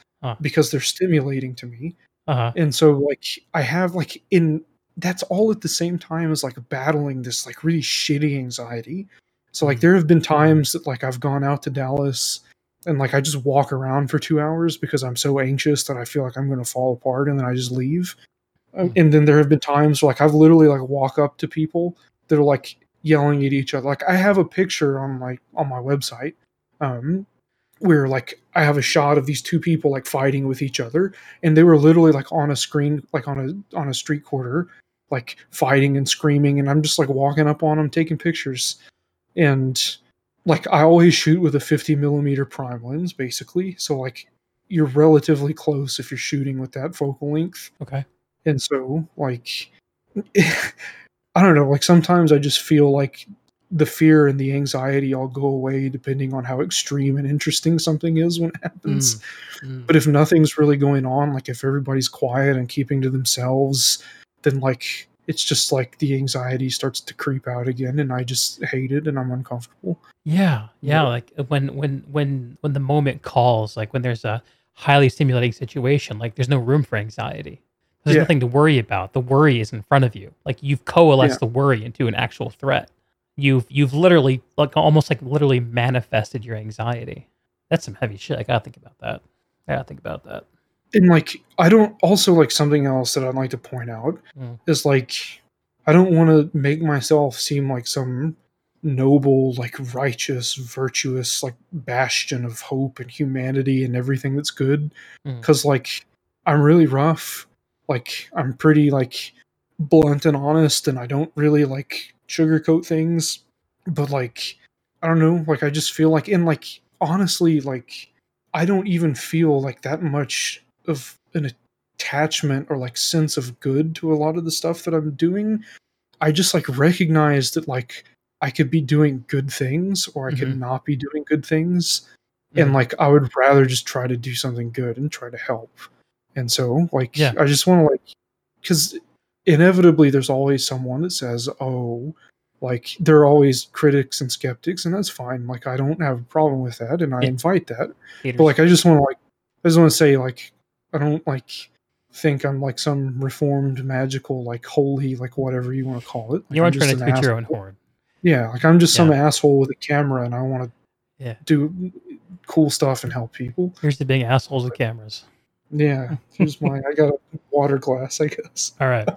because they're stimulating to me. And so like I have like in that's all at the same time as like battling this like really shitty anxiety. So like there have been times that like I've gone out to Dallas and like I just walk around for 2 hours because I'm so anxious that I feel like I'm going to fall apart, and then I just leave. And then there have been times where like I've literally like walk up to people that are like yelling at each other. Like I have a picture on my website where like I have a shot of these two people like fighting with each other, and they were literally like on a screen, like on a street corner, like fighting and screaming. And I'm just like walking up on them, taking pictures. And like, I always shoot with a 50 millimeter prime lens basically. So like you're relatively close if you're shooting with that focal length. Okay. And so like, I don't know, like sometimes I just feel like the fear and the anxiety all go away depending on how extreme and interesting something is when it happens. But if nothing's really going on, like if everybody's quiet and keeping to themselves, then like it's just like the anxiety starts to creep out again, and I just hate it and I'm uncomfortable. Yeah. Like when the moment calls, like when there's a highly stimulating situation, like there's no room for anxiety. There's nothing to worry about. The worry is in front of you. Like you've coalesced the worry into an actual threat. You've literally like almost like literally manifested your anxiety. That's some heavy shit. I gotta think about that. And like I don't also like something else that I'd like to point out is like I don't want to make myself seem like some noble, like righteous, virtuous, like bastion of hope and humanity and everything that's good. Cause like I'm really rough. Like, I'm pretty, like, blunt and honest, and I don't really, like, sugarcoat things. But, like, I don't know. Like, I just feel like, and, like, honestly, like, I don't even feel, like, that much of an attachment or, like, sense of good to a lot of the stuff that I'm doing. I just, like, recognize that, like, I could be doing good things or I could not be doing good things. And, like, I would rather just try to do something good and try to help. And so, like, I just want to, like, because inevitably there's always someone that says, oh, like, there are always critics and skeptics, and that's fine. Like, I don't have a problem with that, and I invite that. But, like, I just want to, like, I just want to say, like, I don't, like, think I'm, like, some reformed, magical, like, holy, like, whatever you want to call it. Like, you're trying to toot your own horn. Yeah, like, I'm just some asshole with a camera, and I want to do cool stuff and help people. Here's the big assholes with cameras. Yeah, here's mine. I got a water glass, I guess. All right.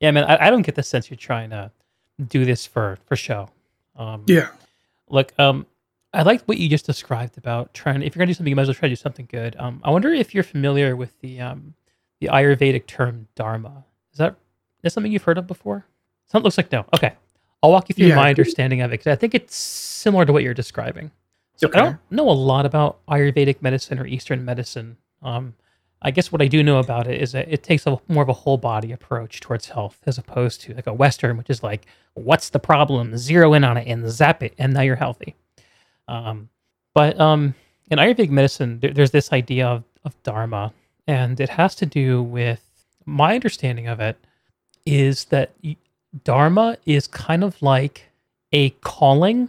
Yeah, man, I don't get the sense you're trying to do this for show. Yeah. Look, I liked what you just described about trying. If you're gonna do something, you might as well try to do something good. I wonder if you're familiar with the Ayurvedic term dharma. Is that something you've heard of before? Something looks like no. Okay, I'll walk you through my understanding of it, because I think it's similar to what you're describing. So okay. I don't know a lot about Ayurvedic medicine or Eastern medicine. I guess what I do know about it is that it takes a more of a whole body approach towards health, as opposed to like a Western, which is like, what's the problem? Zero in on it and zap it, and now you're healthy. But in Ayurvedic medicine, there's this idea of dharma, and it has to do with, my understanding of it is that dharma is kind of like a calling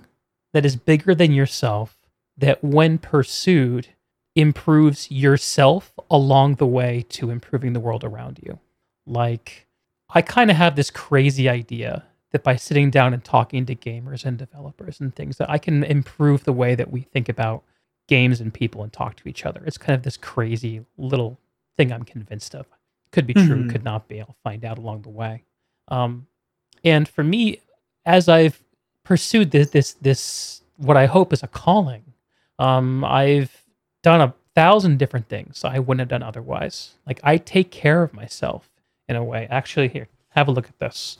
that is bigger than yourself, that when pursued improves yourself along the way to improving the world around you. Like, I kind of have this crazy idea that by sitting down and talking to gamers and developers and things, that I can improve the way that we think about games and people and talk to each other. It's kind of this crazy little thing I'm convinced of. Could be true, could not be. I'll find out along the way. And for me, as I've pursued this what I hope is a calling, I've done 1,000 different things I wouldn't have done otherwise. Like, I take care of myself in a way. Actually, here, have a look at this.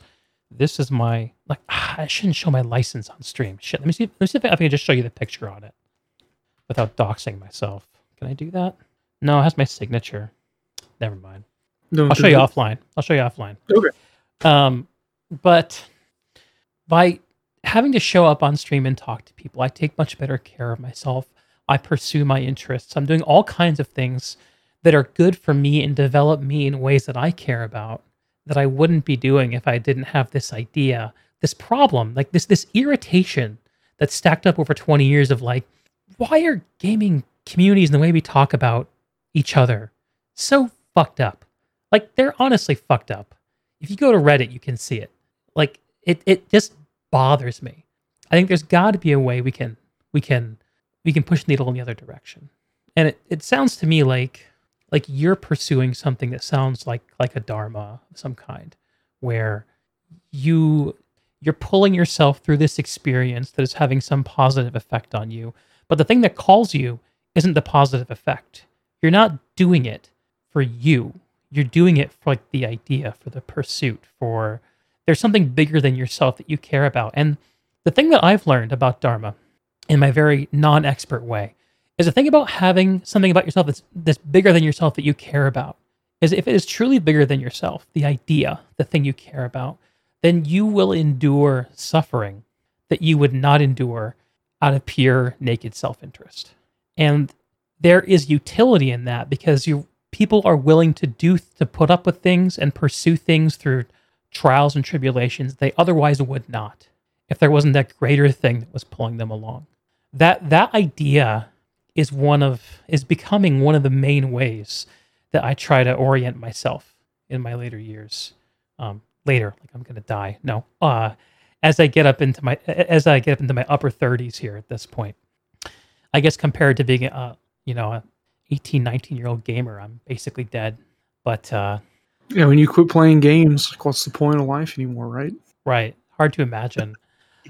This is my, like, I shouldn't show my license on stream. Shit, let me see if I can just show you the picture on it without doxing myself. Can I do that? No, it has my signature. Never mind. No, I'll show you offline. Okay. But by having to show up on stream and talk to people, I take much better care of myself. I pursue my interests. I'm doing all kinds of things that are good for me and develop me in ways that I care about, that I wouldn't be doing if I didn't have this idea, this problem, like this irritation that's stacked up over 20 years of like, why are gaming communities and the way we talk about each other so fucked up? Like, they're honestly fucked up. If you go to Reddit, you can see it. Like, it just bothers me. I think there's got to be a way we can push the needle in the other direction. And it sounds to me like you're pursuing something that sounds like a dharma of some kind, where you're pulling yourself through this experience that is having some positive effect on you. But the thing that calls you isn't the positive effect. You're not doing it for you. You're doing it for like the idea, for the pursuit, for there's something bigger than yourself that you care about. And the thing that I've learned about dharma in my very non-expert way is the thing about having something about yourself that's bigger than yourself that you care about is if it is truly bigger than yourself, the idea, the thing you care about, then you will endure suffering that you would not endure out of pure naked self-interest. And there is utility in that because people are willing to put up with things and pursue things through trials and tribulations they otherwise would not if there wasn't that greater thing that was pulling them along. That idea is becoming one of the main ways that I try to orient myself in my later years. Later, like I'm gonna die. No, as I get up into my upper 30s here at this point, I guess compared to being a 18, 19-year-old gamer, I'm basically dead. But yeah, when you quit playing games, like, what's the point of life anymore, right? Right. Hard to imagine.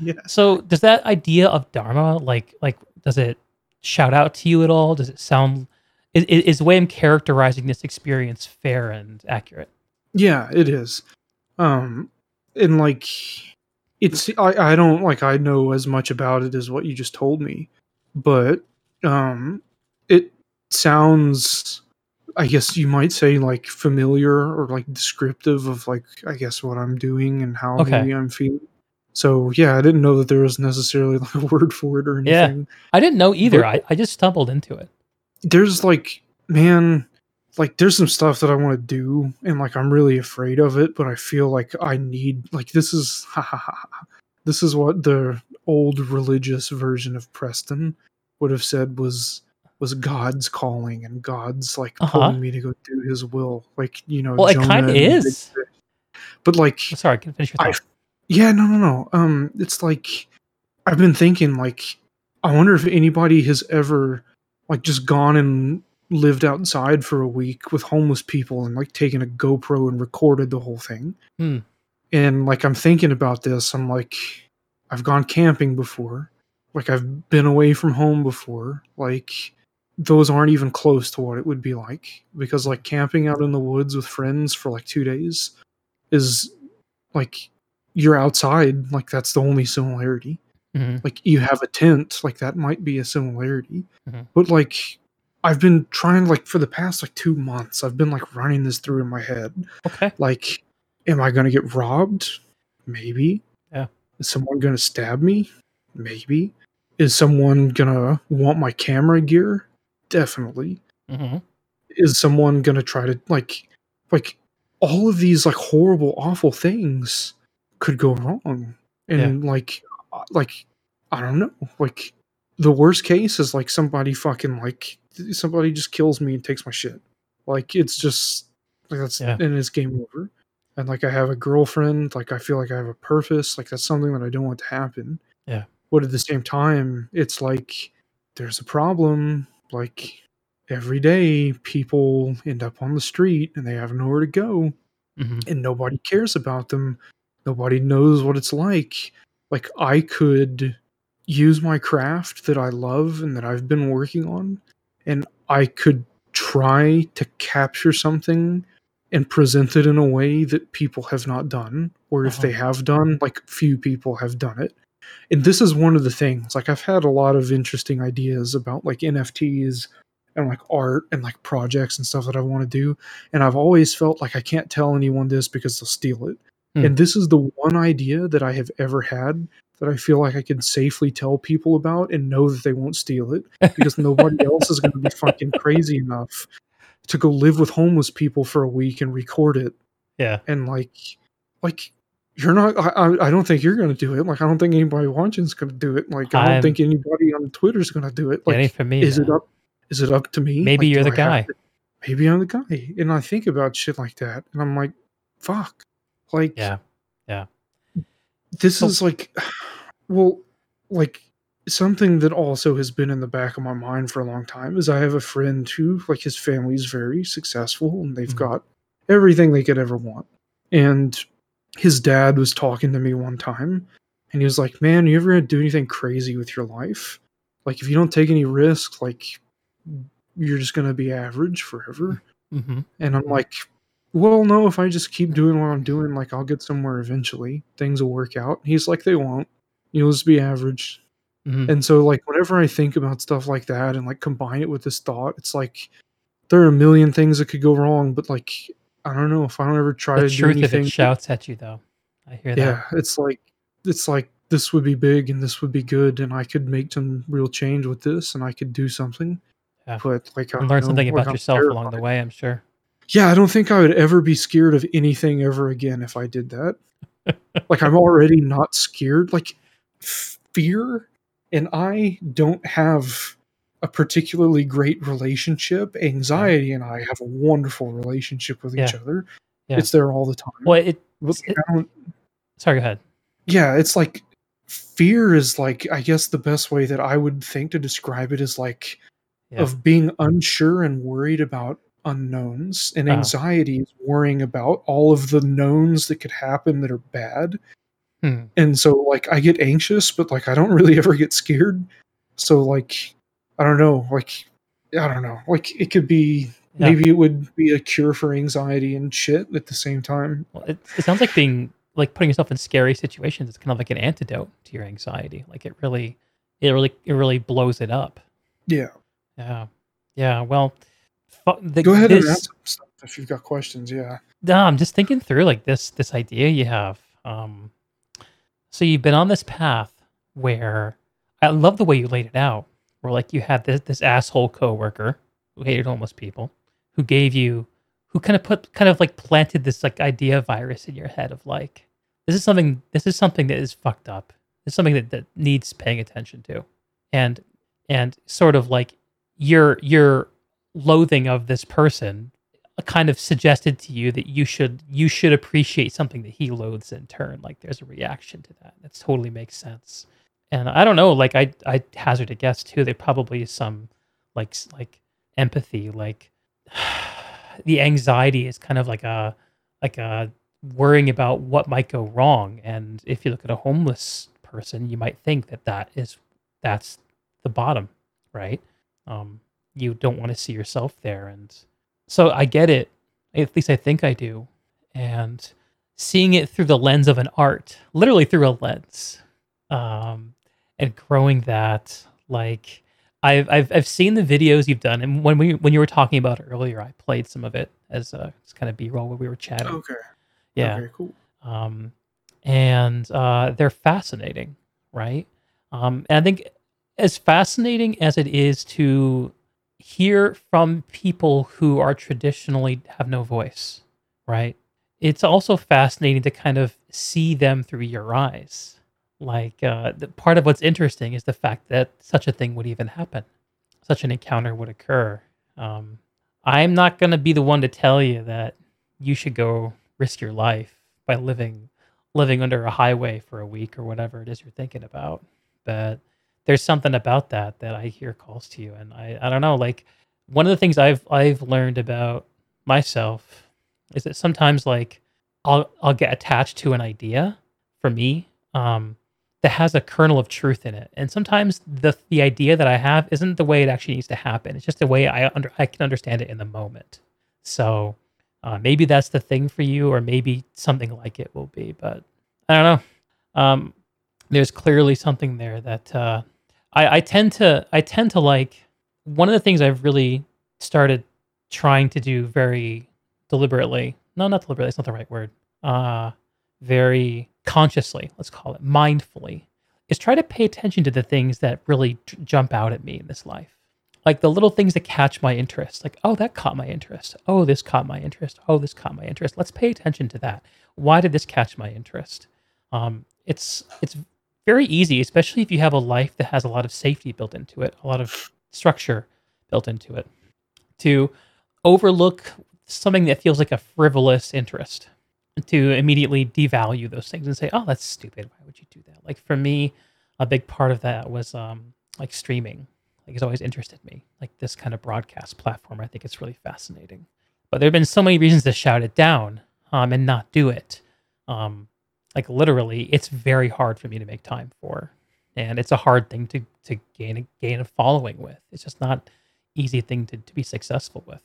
Yeah. So does that idea of dharma, like does it shout out to you at all? Does it sound? Is the way I'm characterizing this experience fair and accurate? Yeah, it is. And like, it's I don't like I know as much about it as what you just told me, but it sounds, I guess you might say, like familiar or like descriptive of like I guess what I'm doing and how maybe I'm feeling. So yeah, I didn't know that there was necessarily like a word for it or anything. Yeah, I didn't know either. But I just stumbled into it. There's like, man, like there's some stuff that I want to do and like I'm really afraid of it, but I feel like I need like this is what the old religious version of Preston would have said was God's calling and God's like calling me to go do his will. Like, you know, well, Jonah, it kind of is. But like, sorry, I can finish your thought. Yeah, no. It's like, I've been thinking, like, I wonder if anybody has ever, like, just gone and lived outside for a week with homeless people and, like, taken a GoPro and recorded the whole thing. Hmm. And, like, I'm thinking about this. I'm like, I've gone camping before. Like, I've been away from home before. Like, those aren't even close to what it would be like. Because, like, camping out in the woods with friends for, like, 2 days is, like... you're outside, like that's the only similarity. Mm-hmm. Like you have a tent, like that might be a similarity. Mm-hmm. But like, I've been trying, like for the past like 2 months, I've been like running this through in my head. Okay. Like, am I going to get robbed? Maybe. Yeah. Is someone going to stab me? Maybe. Is someone going to want my camera gear? Definitely. Mm-hmm. Is someone going to try to like all of these like horrible, awful things could go wrong. And yeah. like I don't know, like the worst case is like somebody just kills me and takes my shit. Like it's just like that's and it's game over. And like I have a girlfriend, like I feel like I have a purpose, like that's something that I don't want to happen. Yeah. But at the same time, it's like there's a problem. Like every day people end up on the street and they have nowhere to go. Mm-hmm. And nobody cares about them. Nobody knows what it's like. Like, I could use my craft that I love and that I've been working on, and I could try to capture something and present it in a way that people have not done, or if they have done, like, few people have done it. And this is one of the things. Like, I've had a lot of interesting ideas about, like, NFTs and, like, art and, like, projects and stuff that I want to do, and I've always felt like I can't tell anyone this because they'll steal it. And this is the one idea that I have ever had that I feel like I can safely tell people about and know that they won't steal it, because nobody else is going to be fucking crazy enough to go live with homeless people for a week and record it. Yeah. And like you're not, I don't think you're going to do it. Like, I don't think anybody watching is going to do it. Like, I don't think anybody on Twitter is going to do it. Like, it ain't for me, is it up to me? Maybe like, you're the guy. Maybe I'm the guy. And I think about shit like that and I'm like, fuck. Like, yeah. This is something that also has been in the back of my mind for a long time is I have a friend who, like, his family's very successful and they've got everything they could ever want. And his dad was talking to me one time and he was like, man, you ever gonna do anything crazy with your life? Like, if you don't take any risks, like, you're just going to be average forever. Mm-hmm. And I'm like, well, no, if I just keep doing what I'm doing, like, I'll get somewhere eventually. Things will work out. He's like, they won't. You'll just be average. Mm-hmm. And so, like, whenever I think about stuff like that and, like, combine it with this thought, it's like, there are a million things that could go wrong, but, like, I don't know if I don't ever try to do anything. The truth of it shouts at you, though. I hear that. Yeah, it's like, this would be big and this would be good and I could make some real change with this and I could do something. Yeah. But, like, I learn something about yourself along the way, I'm sure. Yeah, I don't think I would ever be scared of anything ever again if I did that. Like, I'm already not scared. Like, fear and I don't have a particularly great relationship. Anxiety and I have a wonderful relationship with each other. Yeah. It's there all the time. Well, sorry, go ahead. Yeah, it's like fear is, like, I guess the best way that I would think to describe it is, like, of being unsure and worried about unknowns, and anxiety is worrying about all of the knowns that could happen that are bad. And so, like, I get anxious, but, like, I don't really ever get scared. So, like, I don't know. Like, it could be, maybe it would be a cure for anxiety and shit at the same time. Well, it sounds like putting yourself in scary situations is kind of like an antidote to your anxiety. Like, it really blows it up. Yeah. Yeah. Yeah. Well, go ahead and ask stuff if you've got questions. Yeah. No, I'm just thinking through, like, this idea you have. So you've been on this path where I love the way you laid it out, where, like, you had this asshole coworker who hated homeless people, who gave you, who kind of planted this, like, idea virus in your head of, like, this is something that is fucked up. This is something that needs paying attention to, and sort of like your loathing of this person kind of suggested to you that you should appreciate something that he loathes in turn. Like, there's a reaction to that. That totally makes sense. And I don't know, like, I hazard a guess too. There probably is some like empathy, like the anxiety is kind of like a worrying about what might go wrong. And if you look at a homeless person, you might think that's the bottom, right? You don't want to see yourself there. And so I get it. At least I think I do. And seeing it through the lens of an art, literally through a lens, and growing that, like, I've seen the videos you've done. And when you were talking about it earlier, I played some of it as a kind of B-roll where we were chatting. Okay. Yeah. Okay, cool. And they're fascinating, right? And I think as fascinating as it is to hear from people who are traditionally have no voice, right? It's also fascinating to kind of see them through your eyes. Like, part of what's interesting is the fact that such a thing would even happen. Such an encounter would occur. I'm not going to be the one to tell you that you should go risk your life by living under a highway for a week or whatever it is you're thinking about. But there's something about that I hear calls to you. And I don't know, like, one of the things I've learned about myself is that sometimes, like, I'll get attached to an idea for me that has a kernel of truth in it. And sometimes the idea that I have isn't the way it actually needs to happen. It's just the way I can understand it in the moment. So maybe that's the thing for you, or maybe something like it will be, but I don't know. There's clearly something there that, I tend to like. One of the things I've really started trying to do very deliberately, no, not deliberately, it's not the right word, very consciously, let's call it mindfully, is try to pay attention to the things that really jump out at me in this life. Like the little things that catch my interest. Like, oh, that caught my interest. Oh, this caught my interest. Oh, this caught my interest. Let's pay attention to that. Why did this catch my interest? It's very easy, especially if you have a life that has a lot of safety built into it, a lot of structure built into it, to overlook something that feels like a frivolous interest, to immediately devalue those things and say, oh, that's stupid. Why would you do that? Like for me, a big part of that was like streaming. Like it's always interested me, like this kind of broadcast platform. I think it's really fascinating. But there have been so many reasons to shout it down and not do it. Like literally, it's very hard for me to make time for. And it's a hard thing to gain a following with. It's just not easy thing to be successful with.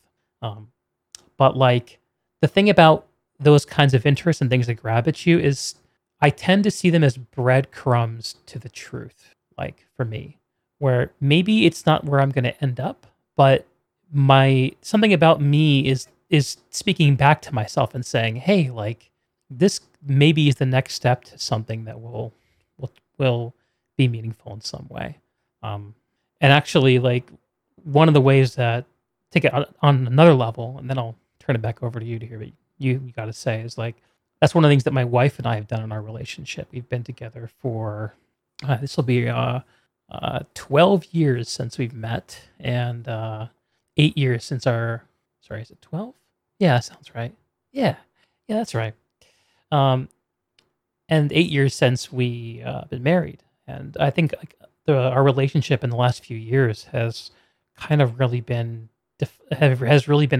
But like the thing about those kinds of interests and things that grab at you is I tend to see them as breadcrumbs to the truth, like for me, where maybe it's not where I'm going to end up, but something about me is speaking back to myself and saying, hey, like this maybe is the next step to something that will be meaningful in some way. And actually, like one of the ways that, take it on another level, and then I'll turn it back over to you to hear what you got to say, is like, that's one of the things that my wife and I have done in our relationship. We've been together for, this will be 12 years since we've met, and 8 years since is it 12? Yeah, that sounds right. Yeah, that's right. And 8 years since we been married. And I think like our relationship in the last few years has kind of really been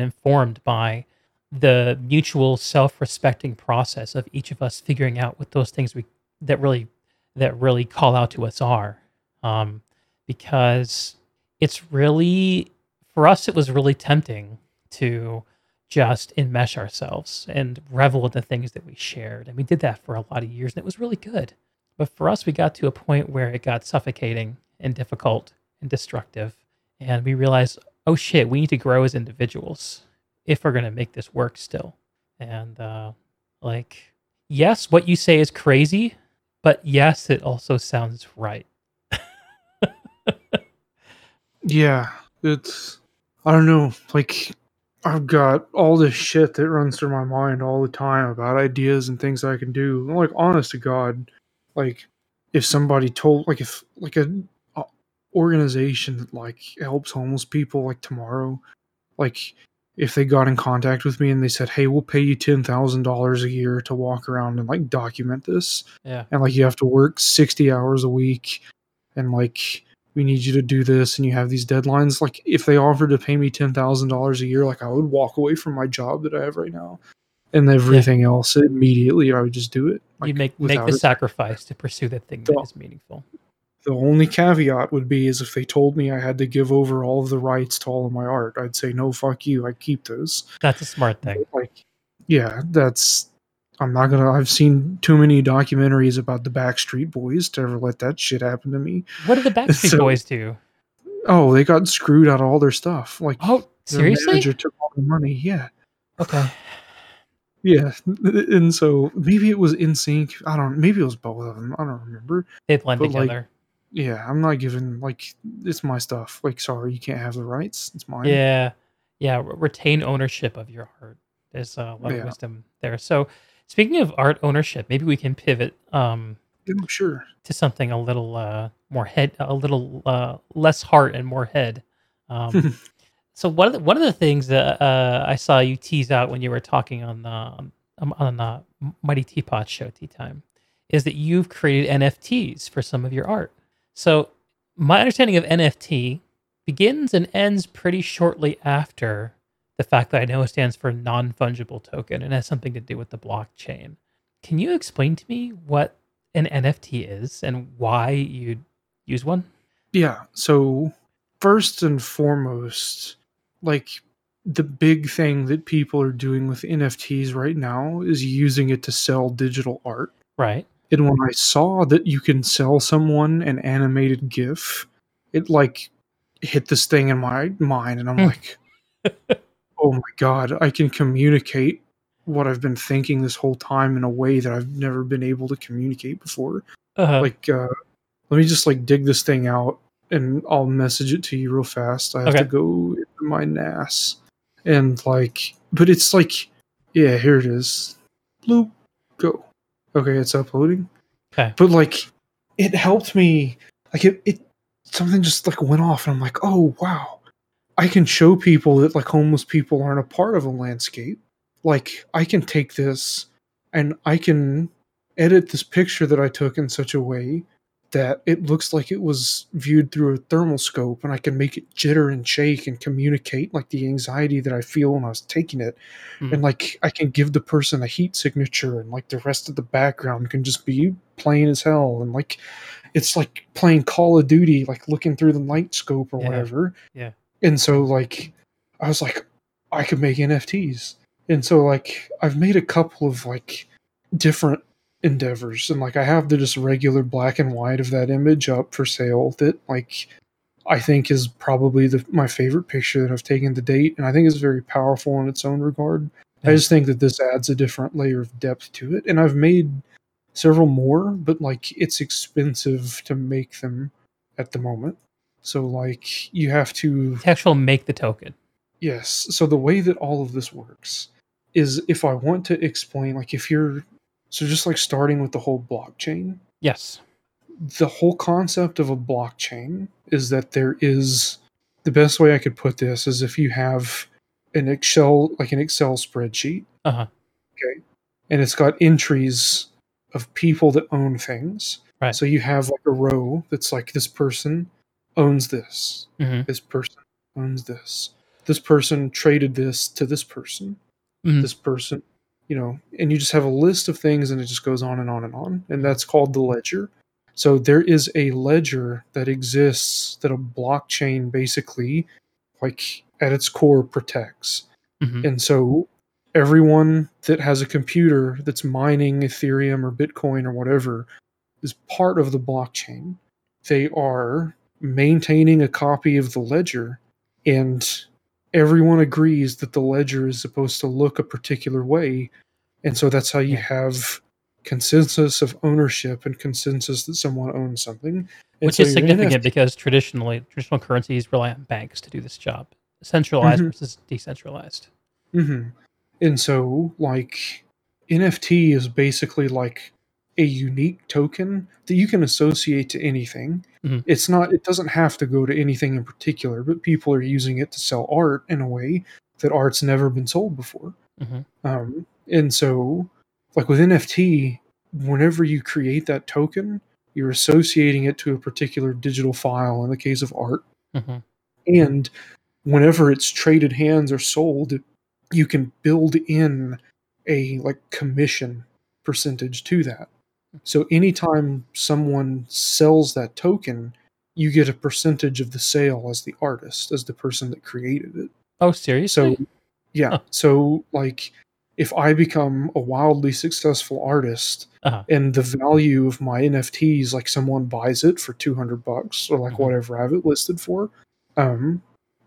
informed by the mutual self-respecting process of each of us figuring out what those things that really call out to us are. Because it's really, for us, it was really tempting to just enmesh ourselves and revel in the things that we shared. And we did that for a lot of years, and it was really good. But for us, we got to a point where it got suffocating and difficult and destructive. And we realized, oh shit, we need to grow as individuals if we're going to make this work still. And like, yes, what you say is crazy, but yes, it also sounds right. Yeah, it's, I don't know, like I've got all this shit that runs through my mind all the time about ideas and things I can do. Like, honest to God, like if somebody told, like if like a organization that like helps homeless people, like tomorrow, like if they got in contact with me and they said, hey, we'll pay you $10,000 a year to walk around and like document this. Yeah. And like, you have to work 60 hours a week and like, we need you to do this and you have these deadlines. Like if they offered to pay me $10,000 a year, like I would walk away from my job that I have right now and everything else immediately. I would just do it. Like, you make the sacrifice to pursue that thing that is meaningful. The only caveat would be is if they told me I had to give over all of the rights to all of my art, I'd say, no, fuck you. I keep those. That's a smart thing. But like, yeah, I've seen too many documentaries about the Backstreet Boys to ever let that shit happen to me. What did the Backstreet Boys do? Oh, they got screwed out of all their stuff. Like, oh, seriously? Their manager took all the money. Yeah. Okay. Yeah, and so maybe it was NSYNC. I don't. Maybe it was both of them. I don't remember. They blend together. Like, yeah, I'm not giving, like, it's my stuff. Like, sorry, you can't have the rights. It's mine. Yeah. Retain ownership of your art. There's a lot of wisdom there. So, speaking of art ownership, maybe we can pivot. Sure. To something a little more head, a little less heart and more head. So one of the things that I saw you tease out when you were talking on the Mighty Teapot show, Tea Time, is that you've created NFTs for some of your art. So my understanding of NFT begins and ends pretty shortly after the fact that I know it stands for non-fungible token and has something to do with the blockchain. Can you explain to me what an NFT is and why you'd use one? Yeah, so first and foremost, like the big thing that people are doing with NFTs right now is using it to sell digital art. Right. And when I saw that you can sell someone an animated GIF, it like hit this thing in my mind and I'm like, oh my God, I can communicate what I've been thinking this whole time in a way that I've never been able to communicate before. Uh-huh. Like Let me just like dig this thing out and I'll message it to you real fast. I have to go into my NAS and like, but it's like, yeah, here it is. Bloop, go. Okay, it's uploading. Okay. But like, it helped me. Like it something just like went off, and I'm like, oh wow, I can show people that like homeless people aren't a part of a landscape. Like I can take this and I can edit this picture that I took in such a way that it looks like it was viewed through a thermal scope, and I can make it jitter and shake and communicate like the anxiety that I feel when I was taking it. Mm. And like, I can give the person a heat signature, and like the rest of the background can just be plain as hell. And like, it's like playing Call of Duty, like looking through the night scope or whatever. Yeah. And so like, I was like, I could make NFTs. And so like, I've made a couple of like different endeavors, and like I have the just regular black and white of that image up for sale that like I think is probably my favorite picture that I've taken to date, and I think it's very powerful in its own regard. I just think that this adds a different layer of depth to it, and I've made several more, but like it's expensive to make them at the moment, so like you have to actually make the token. Yes, so the way that all of this works is, if I want to explain, like if you're so just like starting with the whole blockchain. Yes. The whole concept of a blockchain is that there is, the best way I could put this is if you have an Excel spreadsheet. Uh-huh. Okay. And it's got entries of people that own things. Right. So you have like a row that's like, this person owns this. Mm-hmm. This person owns this. This person traded this to this person. Mm-hmm. This person, you know, and you just have a list of things, and it just goes on and on and on. And that's called the ledger. So there is a ledger that exists that a blockchain basically, like at its core, protects. Mm-hmm. And so everyone that has a computer that's mining Ethereum or Bitcoin or whatever is part of the blockchain. They are maintaining a copy of the ledger, and everyone agrees that the ledger is supposed to look a particular way. And so that's how you have consensus of ownership and consensus that someone owns something. And which is significant because traditional currencies rely on banks to do this job. Centralized versus decentralized. Mm-hmm. And so like NFT is basically like a unique token that you can associate to anything. Mm-hmm. It doesn't have to go to anything in particular, but people are using it to sell art in a way that art's never been sold before. Mm-hmm. And so like with NFT, whenever you create that token, you're associating it to a particular digital file in the case of art. Mm-hmm. And whenever it's traded hands or sold, you can build in a like commission percentage to that. So anytime someone sells that token, you get a percentage of the sale as the artist, as the person that created it. Oh, seriously? So, yeah. Huh. So, like, if I become a wildly successful artist and the value of my NFTs, like someone buys it for $200 or like whatever I have it listed for,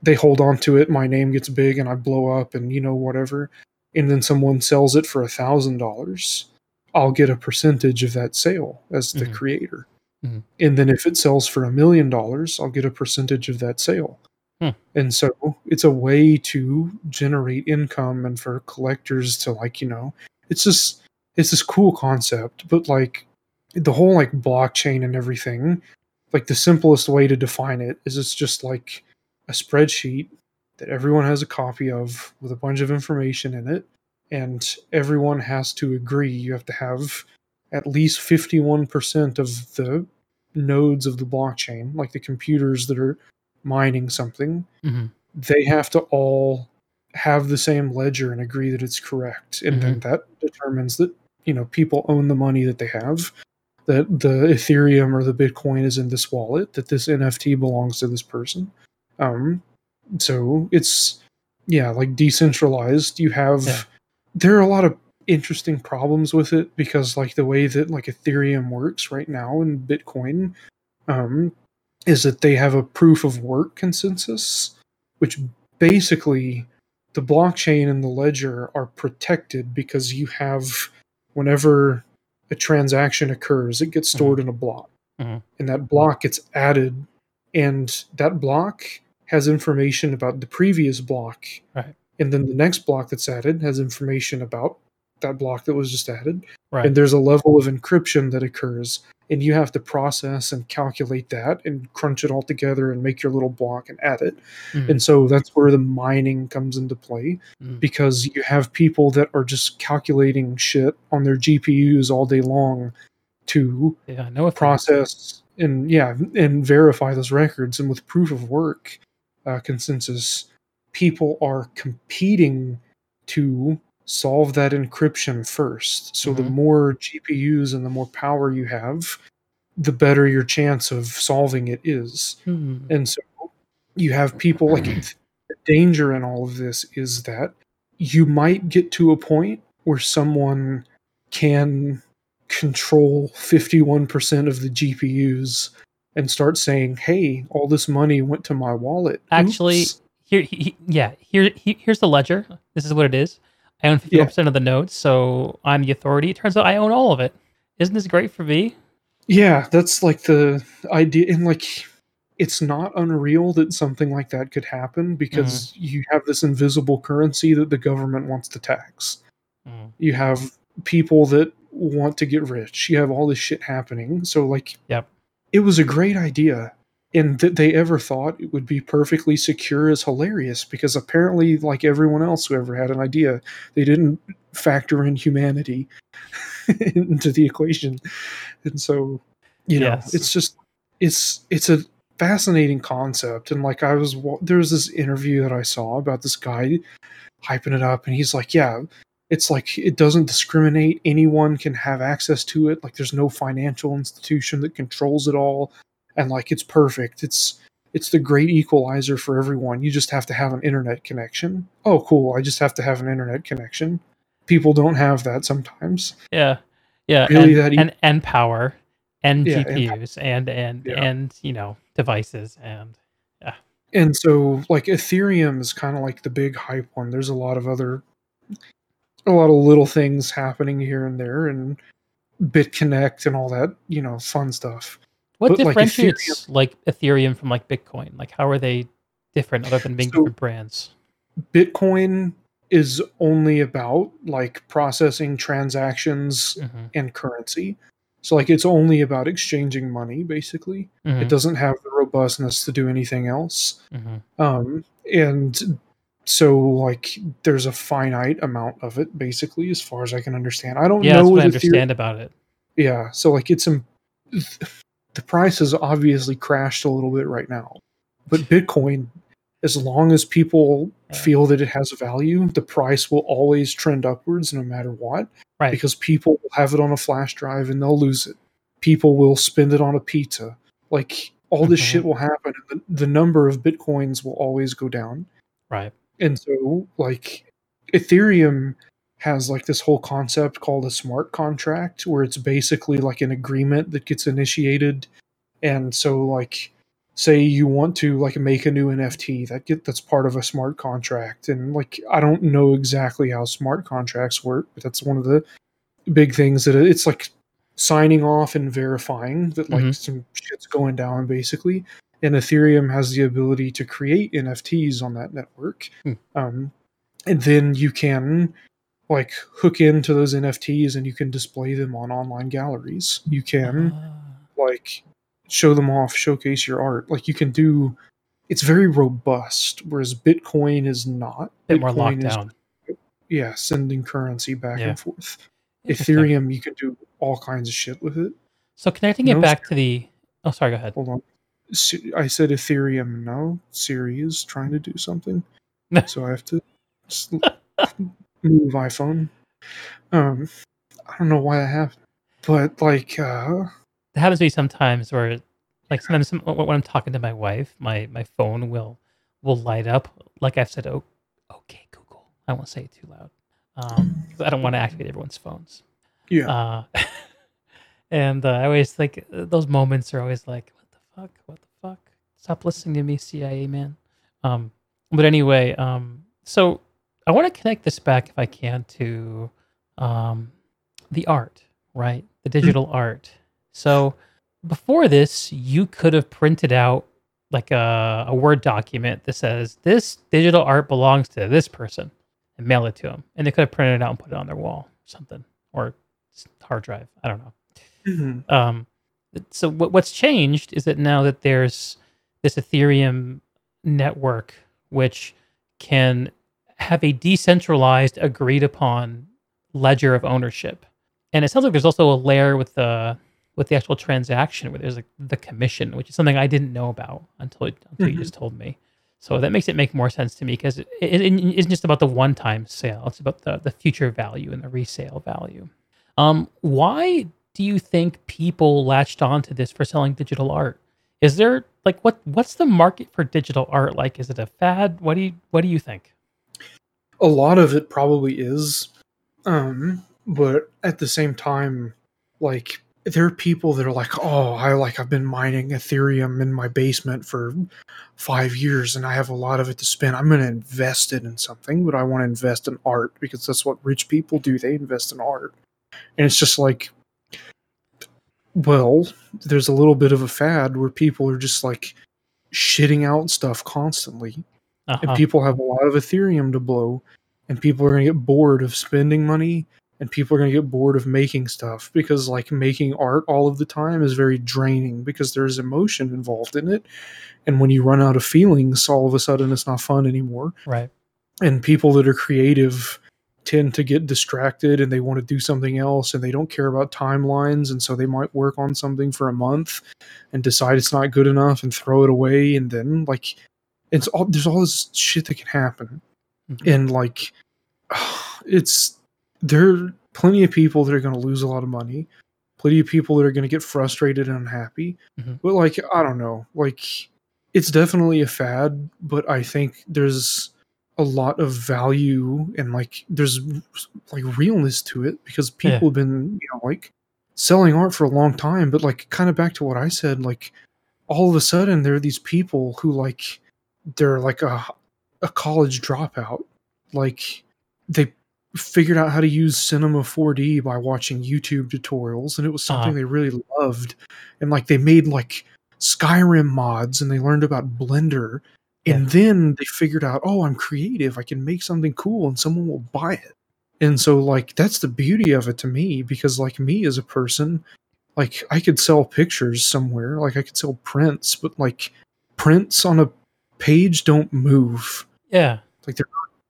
they hold on to it, my name gets big and I blow up and, you know, whatever. And then someone sells it for $1,000. I'll get a percentage of that sale as the creator. Mm-hmm. And then if it sells for $1 million, I'll get a percentage of that sale. Hmm. And so it's a way to generate income and for collectors to like, you know, it's this cool concept, but like the whole like blockchain and everything, like the simplest way to define it is it's just like a spreadsheet that everyone has a copy of with a bunch of information in it. And everyone has to agree. You have to have at least 51% of the nodes of the blockchain, like the computers that are mining something. Mm-hmm. They have to all have the same ledger and agree that it's correct. And then that determines that, you know, people own the money that they have, that the Ethereum or the Bitcoin is in this wallet, that this NFT belongs to this person. So it's, yeah, like decentralized. You have... Yeah. There are a lot of interesting problems with it because like the way that like Ethereum works right now and Bitcoin is that they have a proof of work consensus, which basically the blockchain and the ledger are protected because you have, whenever a transaction occurs, it gets stored in a block. Mm-hmm. And that block gets added, and that block has information about the previous block. Right. And then the next block that's added has information about that block that was just added. Right. And there's a level of encryption that occurs, and you have to process and calculate that and crunch it all together and make your little block and add it. Mm. And so that's where the mining comes into play, because you have people that are just calculating shit on their GPUs all day long to process and and verify those records. And with proof of work consensus, people are competing to solve that encryption first. So the more GPUs and the more power you have, the better your chance of solving it is. And so you have people like the danger in all of this is that you might get to a point where someone can control 51% of the GPUs and start saying, hey, all this money went to my wallet. Actually, here's the ledger. This is what it is. I own 51% of the notes, so I'm the authority. It turns out I own all of it. Isn't this great for me? Yeah, that's like the idea. And like, it's not unreal that something like that could happen, because you have this invisible currency that the government wants to tax. You have people that want to get rich. You have all this shit happening. So like, it was a great idea. And that they ever thought it would be perfectly secure is hilarious, because apparently, like everyone else who ever had an idea, they didn't factor in humanity into the equation. And so, you know, it's just, it's a fascinating concept. And like there was this interview that I saw about this guy hyping it up, and he's like, it's like, it doesn't discriminate. Anyone can have access to it. Like, there's no financial institution that controls it all. And like, it's perfect. It's the great equalizer for everyone. You just have to have an internet connection. Oh, cool. I just have to have an internet connection. People don't have that sometimes. Yeah. Really, and power and GPUs and devices . And so like Ethereum is kind of like the big hype one. There's a lot of little things happening here and there, and BitConnect and all that, fun stuff. What differentiates Ethereum from like Bitcoin? Like, how are they different other than being different brands? Bitcoin is only about like processing transactions and currency. So like, it's only about exchanging money, basically. It doesn't have the robustness to do anything else. And so like, there's a finite amount of it, basically, as far as I can understand. I don't know what I understand about it. Yeah. So like, the price has obviously crashed a little bit right now, but Bitcoin, as long as people feel that it has value, the price will always trend upwards no matter what, right? Because people will have it on a flash drive and they'll lose it. People will spend it on a pizza. Like, all this shit will happen. The number of Bitcoins will always go down. Right. And so like, Ethereum has like this whole concept called a smart contract, where it's basically like an agreement that gets initiated. And so like, say you want to like make a new NFT, that's part of a smart contract. And like, I don't know exactly how smart contracts work, but that's one of the big things that it's like signing off and verifying that like some shit's going down, basically. And Ethereum has the ability to create NFTs on that network. And then you can like hook into those NFTs and you can display them on online galleries. You can like show them off, showcase your art. Like, you can do, it's very robust, whereas Bitcoin is not. A bit more locked down. Sending currency back and forth. Ethereum, you can do all kinds of shit with it. So connecting it back to the, go ahead. Hold on. I said Ethereum. No, Siri is trying to do something. So I have to move iPhone. I don't know why that happened, but like, it happens to me sometimes, where like sometimes when I'm talking to my wife, my phone will light up. Like, I've said, "Oh, okay, Google." I won't say it too loud, because I don't want to activate everyone's phones. And I always like, those moments are always like, what the fuck? Stop listening to me, CIA man. But anyway, so I want to connect this back, if I can, to the art, right? The digital art. So before this, you could have printed out like a Word document that says, this digital art belongs to this person, and mail it to them. And they could have printed it out and put it on their wall, something, or hard drive. I don't know. Mm-hmm. So what's changed is that now that there's this Ethereum network, which can have a decentralized, agreed upon ledger of ownership. And it sounds like there's also a layer with the actual transaction where there's like the commission, which is something I didn't know about until mm-hmm. you just told me. So that makes it make more sense to me, because it isn't just about the one-time sale. It's about the future value and the resale value. Why do you think people latched onto this for selling digital art? Is there like, what's the market for digital art like? Is it a fad? What do you think? A lot of it probably is. But at the same time, like, there are people that are like, oh, I've been mining Ethereum in my basement for 5 years and I have a lot of it to spend. I'm going to invest it in something, but I want to invest in art because that's what rich people do. They invest in art. And it's just like, well, there's a little bit of a fad where people are just like shitting out stuff constantly. Uh-huh. And people have a lot of Ethereum to blow, and people are going to get bored of spending money, and people are going to get bored of making stuff, because like making art all of the time is very draining because there's emotion involved in it. And when you run out of feelings, all of a sudden it's not fun anymore. Right. And people that are creative tend to get distracted and they want to do something else and they don't care about timelines. And so they might work on something for a month and decide it's not good enough and throw it away. And then like, there's all this shit that can happen. Mm-hmm. And like, there are plenty of people that are going to lose a lot of money. Plenty of people that are going to get frustrated and unhappy. Mm-hmm. But like, I don't know, like it's definitely a fad, but I think there's a lot of value and like there's like realness to it, because people have been, you know, like selling art for a long time. But like, kind of back to what I said, like all of a sudden there are these people who like, they're like a college dropout. Like they figured out how to use Cinema 4D by watching YouTube tutorials, and it was something they really loved. And like they made like Skyrim mods and they learned about Blender. And then they figured out, oh, I'm creative. I can make something cool and someone will buy it. And so like, that's the beauty of it to me, because like me as a person, like I could sell pictures somewhere, like I could sell prints, but like prints on a page don't move. Yeah. Like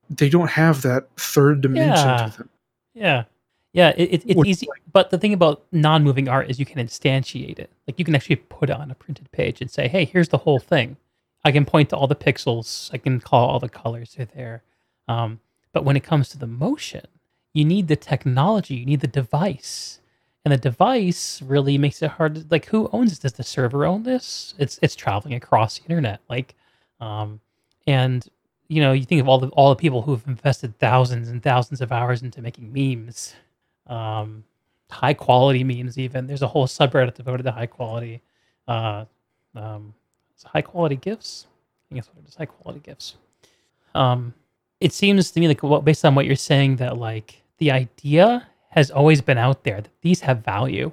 they don't have that third dimension to them. Yeah. Yeah. It's easy. Like, but the thing about non-moving art is you can instantiate it. Like you can actually put it on a printed page and say, hey, here's the whole thing. I can point to all the pixels. I can call all the colors are there. But when it comes to the motion, you need the technology. You need the device. And the device really makes it hard. Like, who owns it? Does the server own this? It's traveling across the internet. Like, and you know, you think of all the people who have invested thousands and thousands of hours into making memes, high quality memes. Even there's a whole subreddit devoted to high quality gifs. I guess what it is, high quality gifs. It seems to me like, well, based on what you're saying, that like the idea has always been out there that these have value.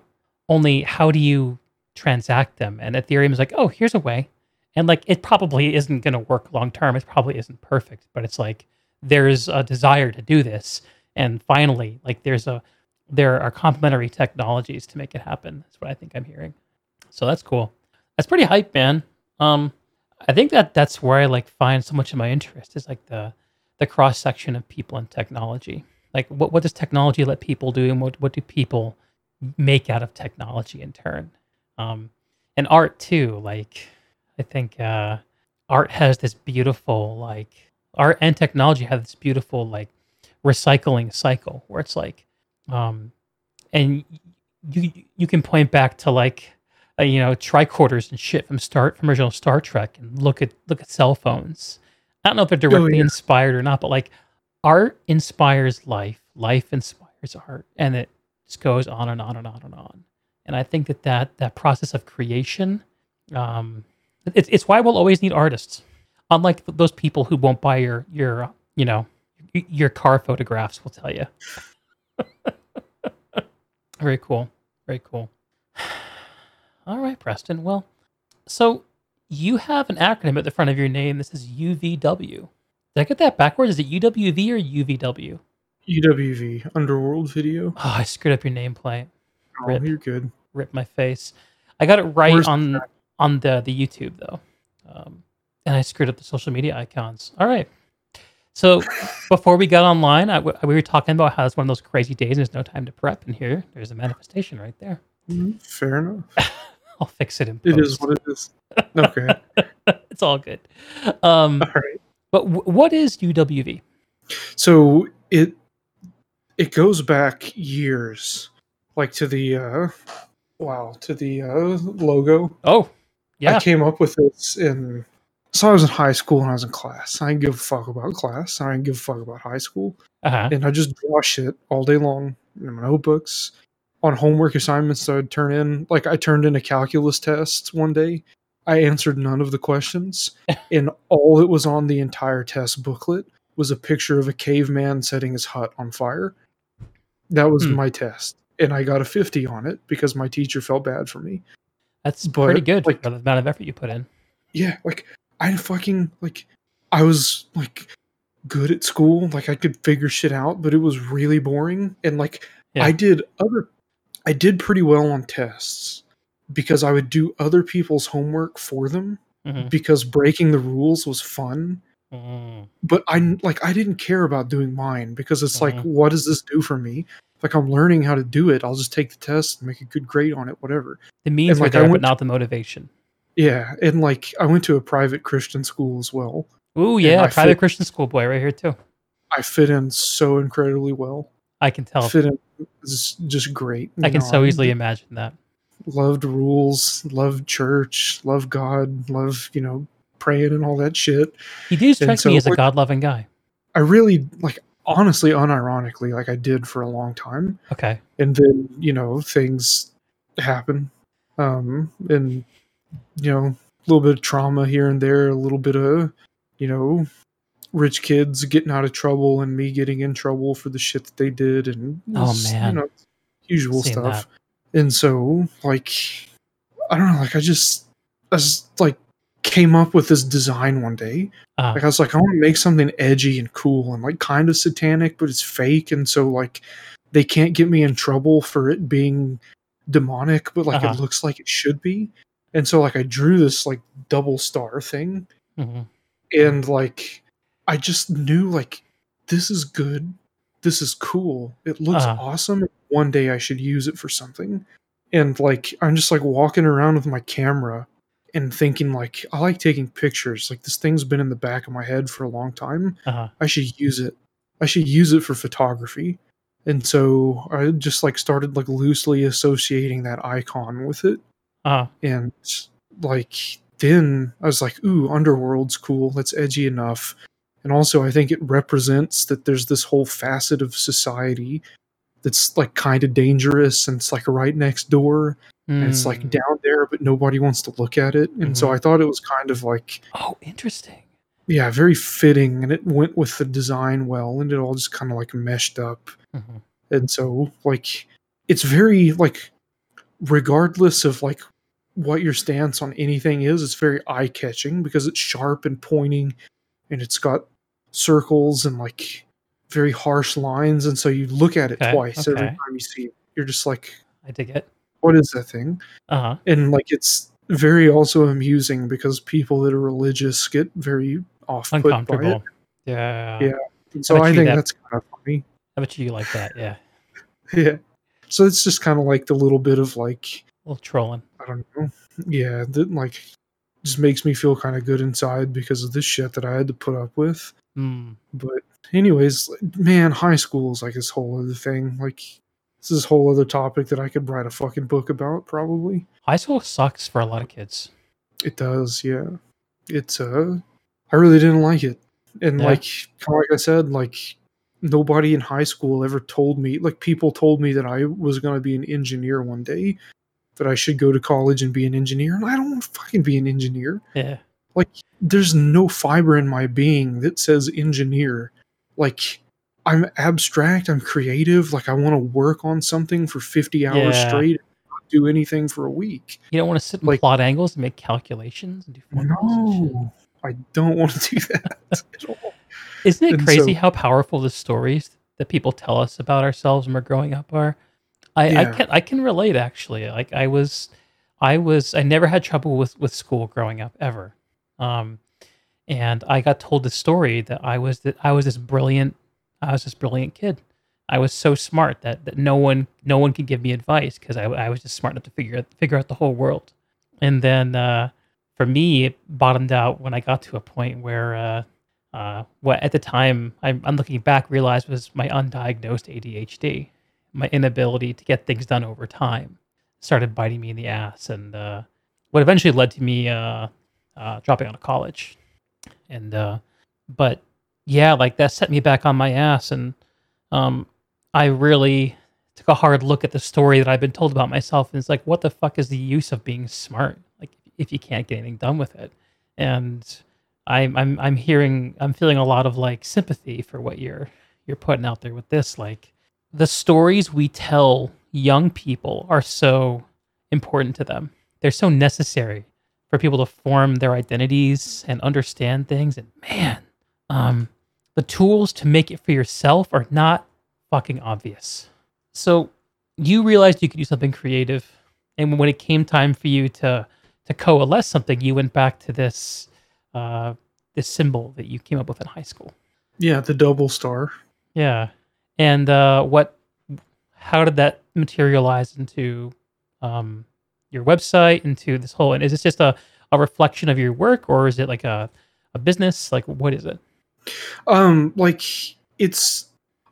Only how do you transact them? And Ethereum is like, oh, here's a way. And like, it probably isn't going to work long term. It probably isn't perfect, but it's like there's a desire to do this. And finally, like there are complementary technologies to make it happen. That's what I think I'm hearing. So that's cool. That's pretty hype, man. I think that's where I like find so much of my interest is like the cross section of people and technology. Like what does technology let people do, and what do people make out of technology in turn? And art too. Like I think art has this beautiful like art and technology have this beautiful like recycling cycle where it's like, and you can point back to like, you know, tricorders and shit from original Star Trek, and look at cell phones. I don't know if they're directly inspired or not, but like art inspires life, life inspires art, and it just goes on and on and on and on. And I think that process of creation, it's why we'll always need artists. Unlike those people who won't buy your you know, your car photographs, will tell you. Very cool. All right, Preston. Well, so you have an acronym at the front of your name. This is UVW. Did I get that backwards? Is it UWV or UVW? UWV, Underworld Video. Oh, I screwed up your nameplate. Oh, you're good. Rip my face. I got it right on the YouTube, though. And I screwed up the social media icons. All right. So before we got online, we were talking about how it's one of those crazy days and there's no time to prep. And here, there's a manifestation right there. Fair enough. I'll fix it in post. It is what it is. Okay. It's all good. All right. But what is UWV? So it goes back years, like to the logo. Oh, yeah. I came up with this so I was in high school and I was in class. I didn't give a fuck about class. I didn't give a fuck about high school. Uh-huh. And I just draw shit all day long in my notebooks, on homework assignments that I'd turn in. Like I turned in a calculus test one day. I answered none of the questions, and all that was on the entire test booklet was a picture of a caveman setting his hut on fire. That was my test, and I got a 50 on it because my teacher felt bad for me. That's pretty good, like, for the amount of effort you put in. Yeah, like I was like good at school, like I could figure shit out, but it was really boring. And like I did pretty well on tests because I would do other people's homework for them because breaking the rules was fun. But I didn't care about doing mine because it's like, what does this do for me? Like I'm learning how to do it. I'll just take the test and make a good grade on it, whatever. The means were there, but not the motivation. Yeah. And like, I went to a private Christian school as well. Ooh, yeah. Private Christian school boy right here too. I fit in so incredibly well. I can tell. Fit in is just great. I can so easily imagine that. Loved rules, loved church, loved God, loved, praying and all that shit. He did strike me as a God-loving guy. I really, honestly, unironically, I did for a long time. Okay. And then, things happen. And, a little bit of trauma here and there, a little bit of, rich kids getting out of trouble and me getting in trouble for the shit that they did. And usual stuff. That. And so, I don't know, I just came up with this design one day. I was like, I want to make something edgy and cool and kind of satanic, but it's fake. And so they can't get me in trouble for it being demonic, but it looks like it should be. And so I drew this double star thing. Mm-hmm. And I just knew this is good. This is cool. It looks awesome. One day I should use it for something. And I'm just walking around with my camera and thinking I like taking pictures. This thing's been in the back of my head for a long time. I should use it. I should use it for photography. And so I just started loosely associating that icon with it. And then I was ooh, Underworld's cool. That's edgy enough. And also I think it represents that there's this whole facet of society that's kind of dangerous, and it's right next door, and it's down there, but nobody wants to look at it. And so I thought it was kind of oh, interesting. Yeah, very fitting, and it went with the design well, and it all just kind of meshed up. And so it's very regardless of what your stance on anything is, it's very eye-catching because it's sharp and pointing, and it's got circles and very harsh lines, and so you look at it twice every time you see it. You're just I dig it. What is that thing? And it's very also amusing because people that are religious get very off-put by it. Yeah. And so I think that's kind of funny. How about you like that? Yeah. Yeah. So it's just kind of the little bit of a little trolling. I don't know. Yeah. That just makes me feel kind of good inside because of this shit that I had to put up with. But anyways, man, high school is this whole other thing. This is a whole other topic that I could write a fucking book about, probably. High school sucks for a lot of kids. It does, yeah. It's I really didn't like it. And I said, nobody in high school ever told me, people told me that I was going to be an engineer one day, that I should go to college and be an engineer, and I don't want to fucking be an engineer. Yeah. There's no fiber in my being that says engineer. I'm abstract. I'm creative. I want to work on something for 50 hours straight, and not do anything for a week. You don't want to sit and plot angles and make calculations and do formulas. No, I don't want to do that at all. Isn't it crazy how powerful the stories that people tell us about ourselves when we're growing up are? I can relate, actually. Like I never had trouble with school growing up ever. And I got told the story that I was this brilliant kid. I was so smart that no one could give me advice because I was just smart enough to figure out the whole world. And then for me, it bottomed out when I got to a point where what at the time I'm looking back realized was my undiagnosed ADHD, my inability to get things done over time, started biting me in the ass, and what eventually led to me dropping out of college. And but yeah, like that set me back on my ass, and I really took a hard look at the story that I've been told about myself, and it's like, what the fuck is the use of being smart? Like, if you can't get anything done with it. And I'm feeling a lot of like sympathy for what you're putting out there with this. Like, the stories we tell young people are so important to them. They're so necessary for people to form their identities and understand things. And man, the tools to make it for yourself are not fucking obvious. So you realized you could do something creative, and when it came time for you to coalesce something, you went back to this this symbol that you came up with in high school. Yeah, the double star. Yeah, and how did that materialize into your website, into this whole? And is this just a reflection of your work, or is it like a business? Like, what is it?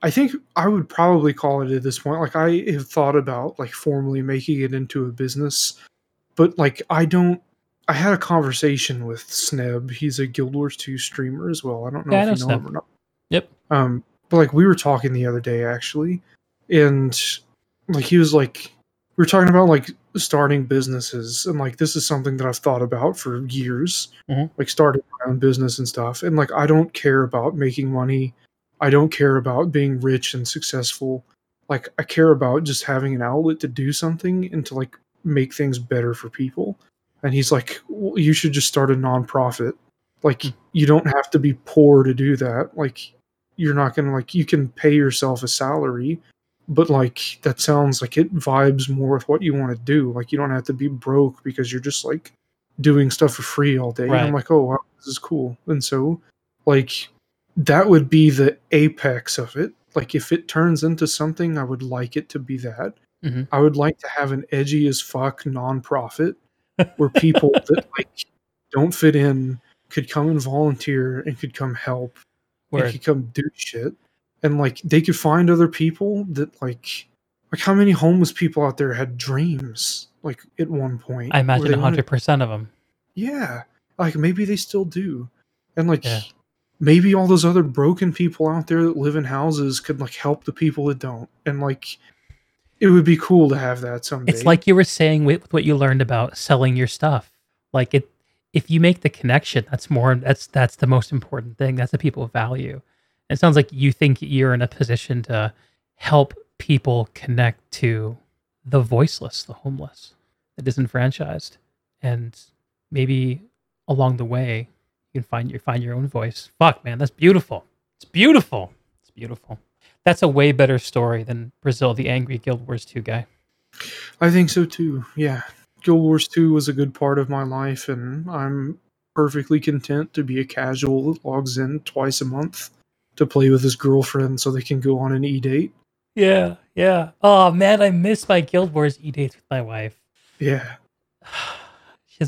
I think I would probably call it at this point, like I have thought about like formally making it into a business, but like I had a conversation with Sneb. He's a Guild Wars 2 streamer as well. I don't know if you know Sneb. Him or not. Yep. But like we were talking the other day actually, and like he was like, we were talking about like starting businesses, and like this is something that I've thought about for years, mm-hmm. like starting my own business and stuff. And like I don't care about making money, I don't care about being rich and successful. Like I care about just having an outlet to do something and to like make things better for people. And he's like, well, you should just start a nonprofit. Like you don't have to be poor to do that. Like you're not gonna like you can pay yourself a salary. But like that sounds like it vibes more with what you want to do. Like you don't have to be broke because you're just like doing stuff for free all day. Right. And I'm like, oh, wow, this is cool. And so like that would be the apex of it. Like if it turns into something, I would like it to be that. Mm-hmm. I would like to have an edgy as fuck nonprofit where people that like don't fit in could come and volunteer and could come help. Word. And could come do shit. And like they could find other people that like how many homeless people out there had dreams like at one point? I imagine 100% of them. Yeah, like maybe they still do, and like maybe all those other broken people out there that live in houses could like help the people that don't, and like it would be cool to have that someday. It's like you were saying with what you learned about selling your stuff. Like it, if you make the connection, that's the most important thing. That's the people value. It sounds like you think you're in a position to help people connect to the voiceless, the homeless, the disenfranchised, and maybe along the way you can find your own voice. Fuck, man, that's beautiful. It's beautiful. It's beautiful. That's a way better story than Brazil, the angry Guild Wars 2 guy. I think so too. Yeah, Guild Wars 2 was a good part of my life, and I'm perfectly content to be a casual that logs in twice a month to play with his girlfriend so they can go on an e-date. Yeah, yeah. Oh, man, I miss my Guild Wars e-dates with my wife. Yeah.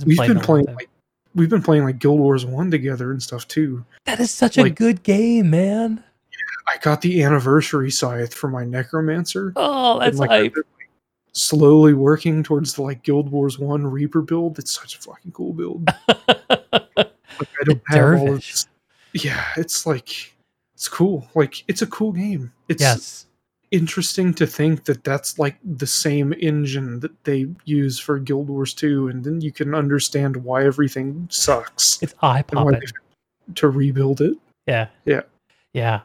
We've been playing like Guild Wars 1 together and stuff too. That is such a good game, man. Yeah, I got the anniversary scythe for my necromancer. Oh, that's and, hype. Been, slowly working towards the like Guild Wars 1 Reaper build. It's such a fucking cool build. I don't have all of this. Yeah, it's like it's cool. Like, it's a cool game. It's interesting to think that that's like the same engine that they use for Guild Wars 2, and then you can understand why everything sucks. It's eye-popping to rebuild it. Yeah. Yeah. Yeah.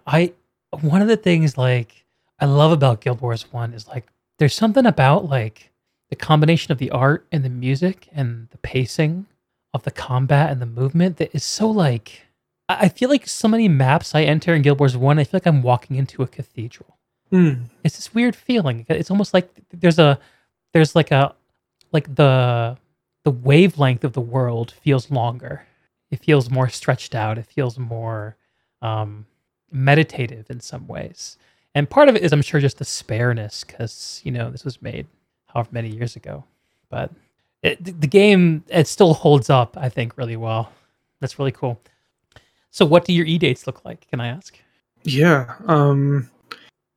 One of the things like I love about Guild Wars 1 is like there's something about like The combination of the art and the music and the pacing of the combat and the movement that is so like, I feel like so many maps I enter in Guild Wars 1, I feel like I'm walking into a cathedral. Mm. It's this weird feeling. It's almost like the wavelength of the world feels longer. It feels more stretched out. It feels more meditative in some ways. And part of it is, I'm sure, just the spareness, because, you know, this was made however many years ago. But the game, it still holds up, I think, really well. That's really cool. So what do your e-dates look like, can I ask? Yeah.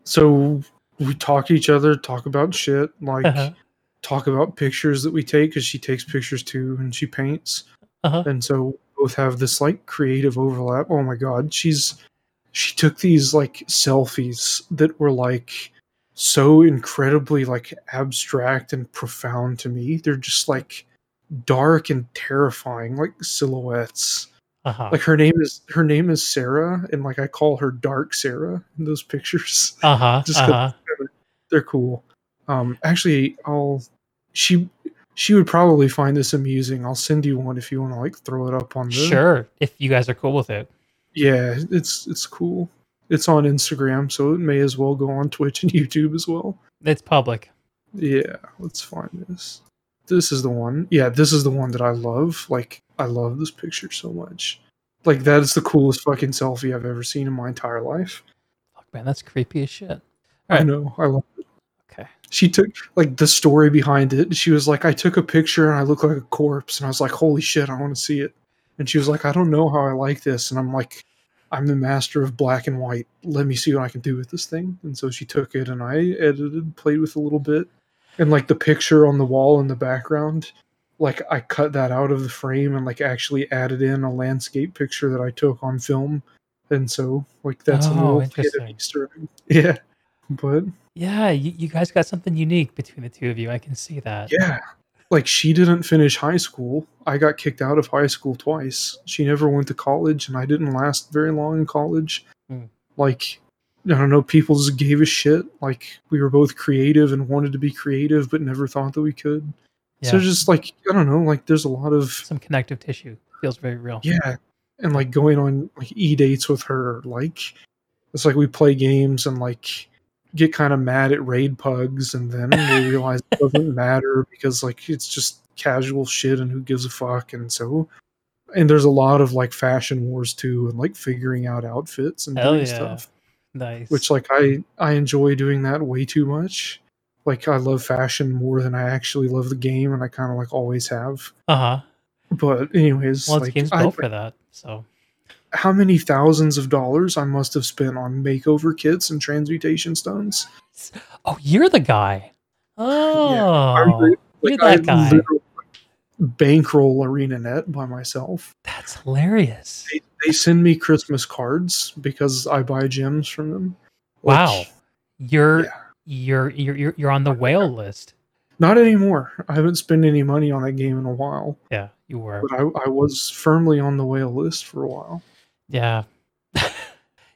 So we talk to each other, talk about shit, like talk about pictures that we take, because she takes pictures too and she paints. And so we both have this like creative overlap. Oh my God. She took these like selfies that were like so incredibly like abstract and profound to me. They're just like dark and terrifying, like silhouettes. Like her name is Sarah, and like I call her Dark Sarah in those pictures. They're cool. Actually, she would probably find this amusing. I'll send you one if you want to like throw it up on the. Sure, if you guys are cool with it. Yeah, it's cool. It's on Instagram, so it may as well go on Twitch and YouTube as well. It's public. Yeah, let's find this. This is the one. Yeah, this is the one that I love. Like, I love this picture so much. Like, that is the coolest fucking selfie I've ever seen in my entire life. Fuck, man, that's creepy as shit. All right. I know. I love it. Okay. She took, like, the story behind it. She was like, I took a picture and I look like a corpse. And I was like, holy shit, I want to see it. And she was like, I don't know how I like this. And I'm like, I'm the master of black and white. Let me see what I can do with this thing. And so she took it and I edited, played with it a little bit. And, like, the picture on the wall in the background, like, I cut that out of the frame and, like, actually added in a landscape picture that I took on film. And so, like, that's a little Easter egg. Yeah. But... yeah, you guys got something unique between the two of you. I can see that. Yeah. Like, she didn't finish high school. I got kicked out of high school twice. She never went to college, and I didn't last very long in college. Mm. Like... I don't know, people just gave a shit. Like, we were both creative and wanted to be creative, but never thought that we could. Yeah. So just like, I don't know, like there's a lot of... some connective tissue. Feels very real. Yeah. And like going on like e-dates with her, like, it's like we play games and like get kind of mad at raid pugs, and then we realize it doesn't matter because like it's just casual shit and who gives a fuck. And so, and there's a lot of like fashion wars too, and like figuring out outfits and doing stuff. Nice. Which, like, I enjoy doing that way too much. Like, I love fashion more than I actually love the game, and I kind of, like, always have. But, anyways... well, this game's built for that, so... how many thousands of dollars I must have spent on makeover kits and transmutation stones. Oh, you're the guy. Oh, yeah, you're that guy. Literally bankroll ArenaNet by myself. That's hilarious. They send me Christmas cards because I buy gems from them. Which, wow, you're on the whale list. Not anymore. I haven't spent any money on that game in a while. Yeah, you were. But I was firmly on the whale list for a while. Yeah,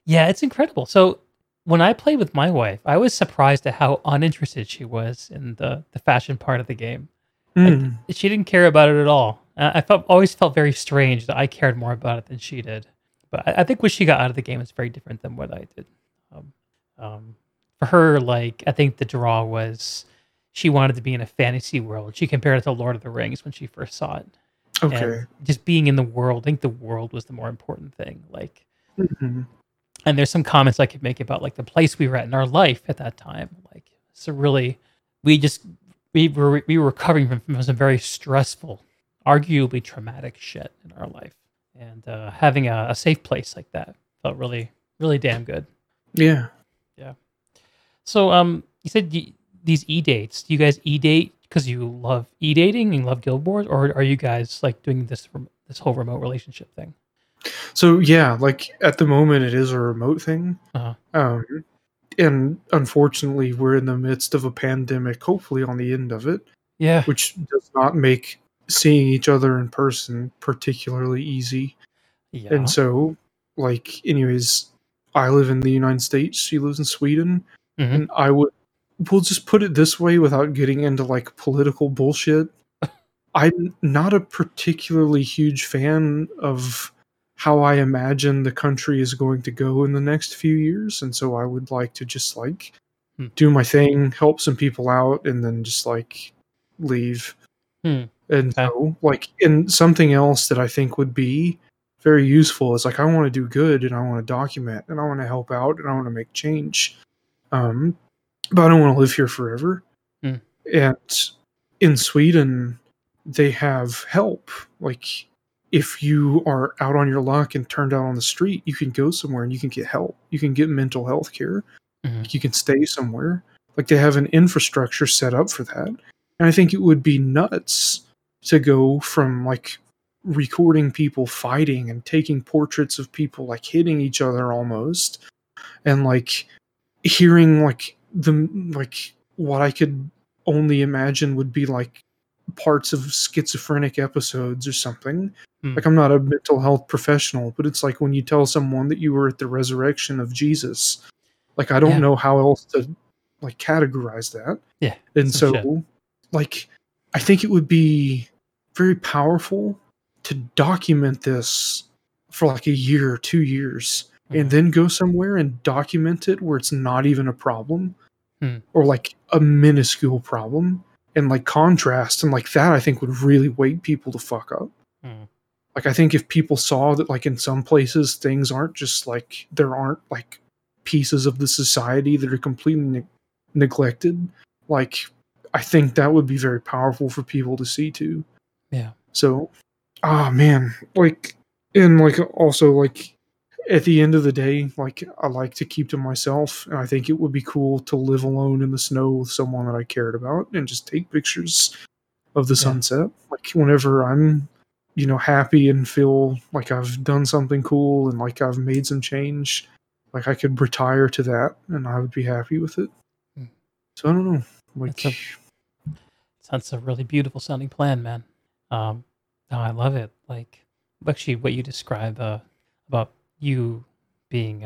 yeah, it's incredible. So when I played with my wife, I was surprised at how uninterested she was in the fashion part of the game. Mm. Like, she didn't care about it at all. I always felt very strange that I cared more about it than she did. But I think what she got out of the game is very different than what I did. For her, like, I think the draw was she wanted to be in a fantasy world. She compared it to Lord of the Rings when she first saw it. Okay. And just being in the world, I think the world was the more important thing. Like, and there's some comments I could make about, like, the place we were at in our life at that time. Like, so really, we were recovering from some very stressful, arguably traumatic shit in our life, and having a safe place like that felt really, really damn good. Yeah, yeah. So, you said these e-dates. Do you guys e-date because you love e-dating and love Guild Wars, or are you guys like doing this whole remote relationship thing? So yeah, like at the moment it is a remote thing. And unfortunately, we're in the midst of a pandemic, hopefully on the end of it. Yeah. Which does not make seeing each other in person particularly easy. Yeah. And so, like, anyways, I live in the United States. She lives in Sweden. And I would we'll just put it this way without getting into like political bullshit. I'm not a particularly huge fan of how I imagine the country is going to go in the next few years. And so I would like to just like do my thing, help some people out, and then just like leave. And so, like, and something else that I think would be very useful is like, I want to do good and I want to document and I want to help out and I want to make change. But I don't want to live here forever. And in Sweden, they have help. Like, if you are out on your luck and turned out on the street, you can go somewhere and you can get help. You can get mental health care. You can stay somewhere. Like, they have an infrastructure set up for that. And I think it would be nuts to go from like recording people fighting and taking portraits of people like hitting each other almost, and like hearing like the like what I could only imagine would be like parts of schizophrenic episodes or something. Like, I'm not a mental health professional, but it's like when you tell someone that you were at the resurrection of Jesus, like, I don't know how else to like categorize that. And so like, I think it would be very powerful to document this for like a year or 2 years and then go somewhere and document it where it's not even a problem or like a minuscule problem, and like contrast and like that, I think would really wake people to fuck up. Like, I think if people saw that, like, in some places things aren't just like, there aren't like pieces of the society that are completely neglected. Like, I think that would be very powerful for people to see too. So, oh man, like, and like also like at the end of the day, like, I like to keep to myself, and I think it would be cool to live alone in the snow with someone that I cared about and just take pictures of the sunset. Like, whenever I'm, you know, happy and feel like I've done something cool and like I've made some change, like, I could retire to that and I would be happy with it. So I don't know. Like, that's a really beautiful sounding plan, man. No, I love it. Like, actually, what you describe about you being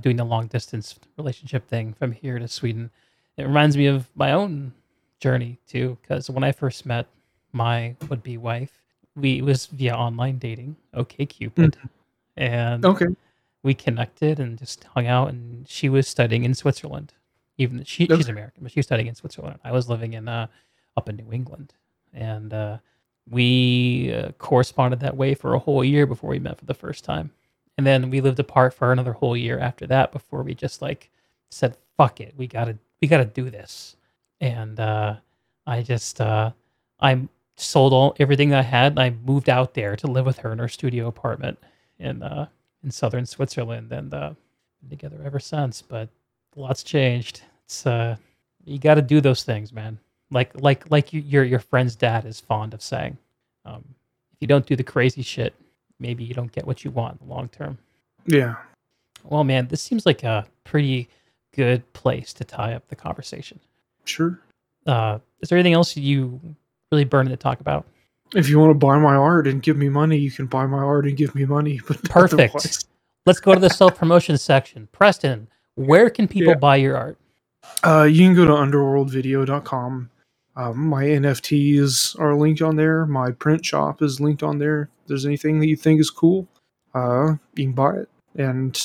doing the long distance relationship thing from here to Sweden, it reminds me of my own journey too. Because when I first met my would-be wife, it was via online dating, OkCupid, and we connected and just hung out. And she was studying in Switzerland. Even she's American, but she's studying in Switzerland. I was living in up in New England, and we corresponded that way for a whole year before we met for the first time, and then we lived apart for another whole year after that before we just like said, "Fuck it, we gotta do this." And I just I sold everything I had, and I moved out there to live with her in her studio apartment in southern Switzerland, and been together ever since, but. Lots changed. It's you got to do those things, man. Like your friend's dad is fond of saying, if you don't do the crazy shit, maybe you don't get what you want in the long term. Yeah. Well, man, this seems like a pretty good place to tie up the conversation. Sure. Is there anything else you really burning to talk about? If you want to buy my art and give me money, you can buy my art and give me money. But perfect. Otherwise... Let's go to the self-promotion section. Preston. Where can people buy your art? You can go to underworldvideo.com. My NFTs are linked on there. My print shop is linked on there. If there's anything that you think is cool, you can buy it. And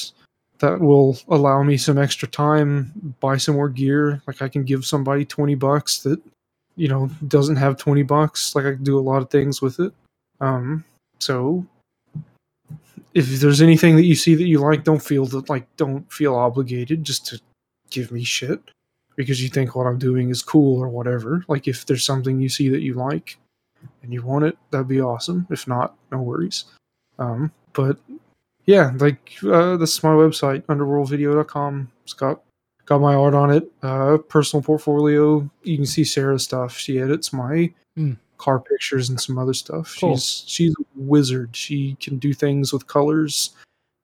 that will allow me some extra time, buy some more gear. Like, I can give somebody $20 that, you know, doesn't have $20. Like, I can do a lot of things with it. So... if there's anything that you see that you like, don't feel obligated just to give me shit because you think what I'm doing is cool or whatever. Like, if there's something you see that you like and you want it, that'd be awesome. If not, no worries. But yeah, like, this is my website, underworldvideo.com. It's got my art on it. Personal portfolio. You can see Sarah's stuff. She edits my car pictures and some other stuff. Cool. She's a wizard. She can do things with colors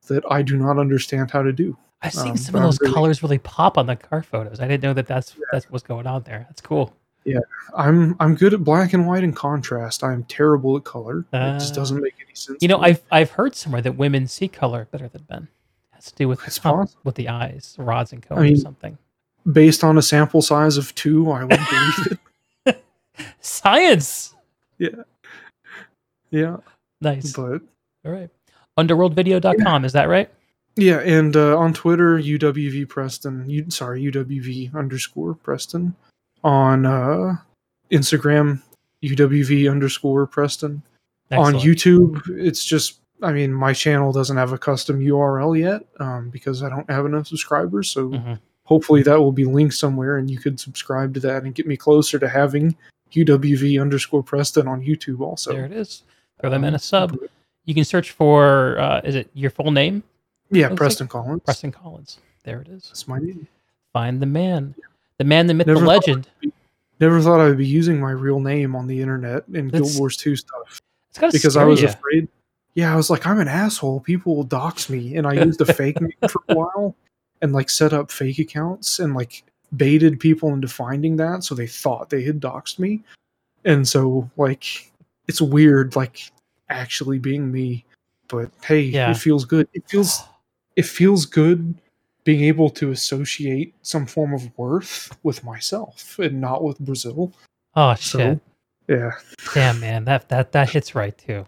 that I do not understand how to do. I've seen some of those colors really pop on the car photos. I didn't know that's what's going on there. That's cool. Yeah, I'm good at black and white and contrast. I'm terrible at color. It just doesn't make any sense. You know, I've heard somewhere that women see color better than men. It has to do with the eyes, rods and cones, or something. based on a sample size of 2, I would believe it. Science. Yeah. Yeah. Nice. But all right. Underworldvideo.com, is that right? Yeah, and on Twitter, UWV Preston. UWV underscore Preston. On Instagram, UWV underscore Preston. Excellent. On YouTube, it's just, I mean, my channel doesn't have a custom URL yet because I don't have enough subscribers. So hopefully that will be linked somewhere and you could subscribe to that and get me closer to having UWV underscore Preston on YouTube also. There it is. Throw them in a sub. You can search for, is it your full name? Yeah, Preston Collins. Preston Collins. There it is. That's my name. Find the man. Yeah. The man, the myth, the legend. Never thought I would be using my real name on the internet in Guild Wars 2 stuff. It's kind of because scary, I was afraid. Yeah, I was like, I'm an asshole. People will dox me. And I used a fake name for a while and like set up fake accounts and like baited people into finding that. So they thought they had doxed me. And so like, it's weird, like actually being me. But hey, it feels good. It feels good being able to associate some form of worth with myself and not with Brazil. Oh shit! So, yeah. Damn, man, that hits right too.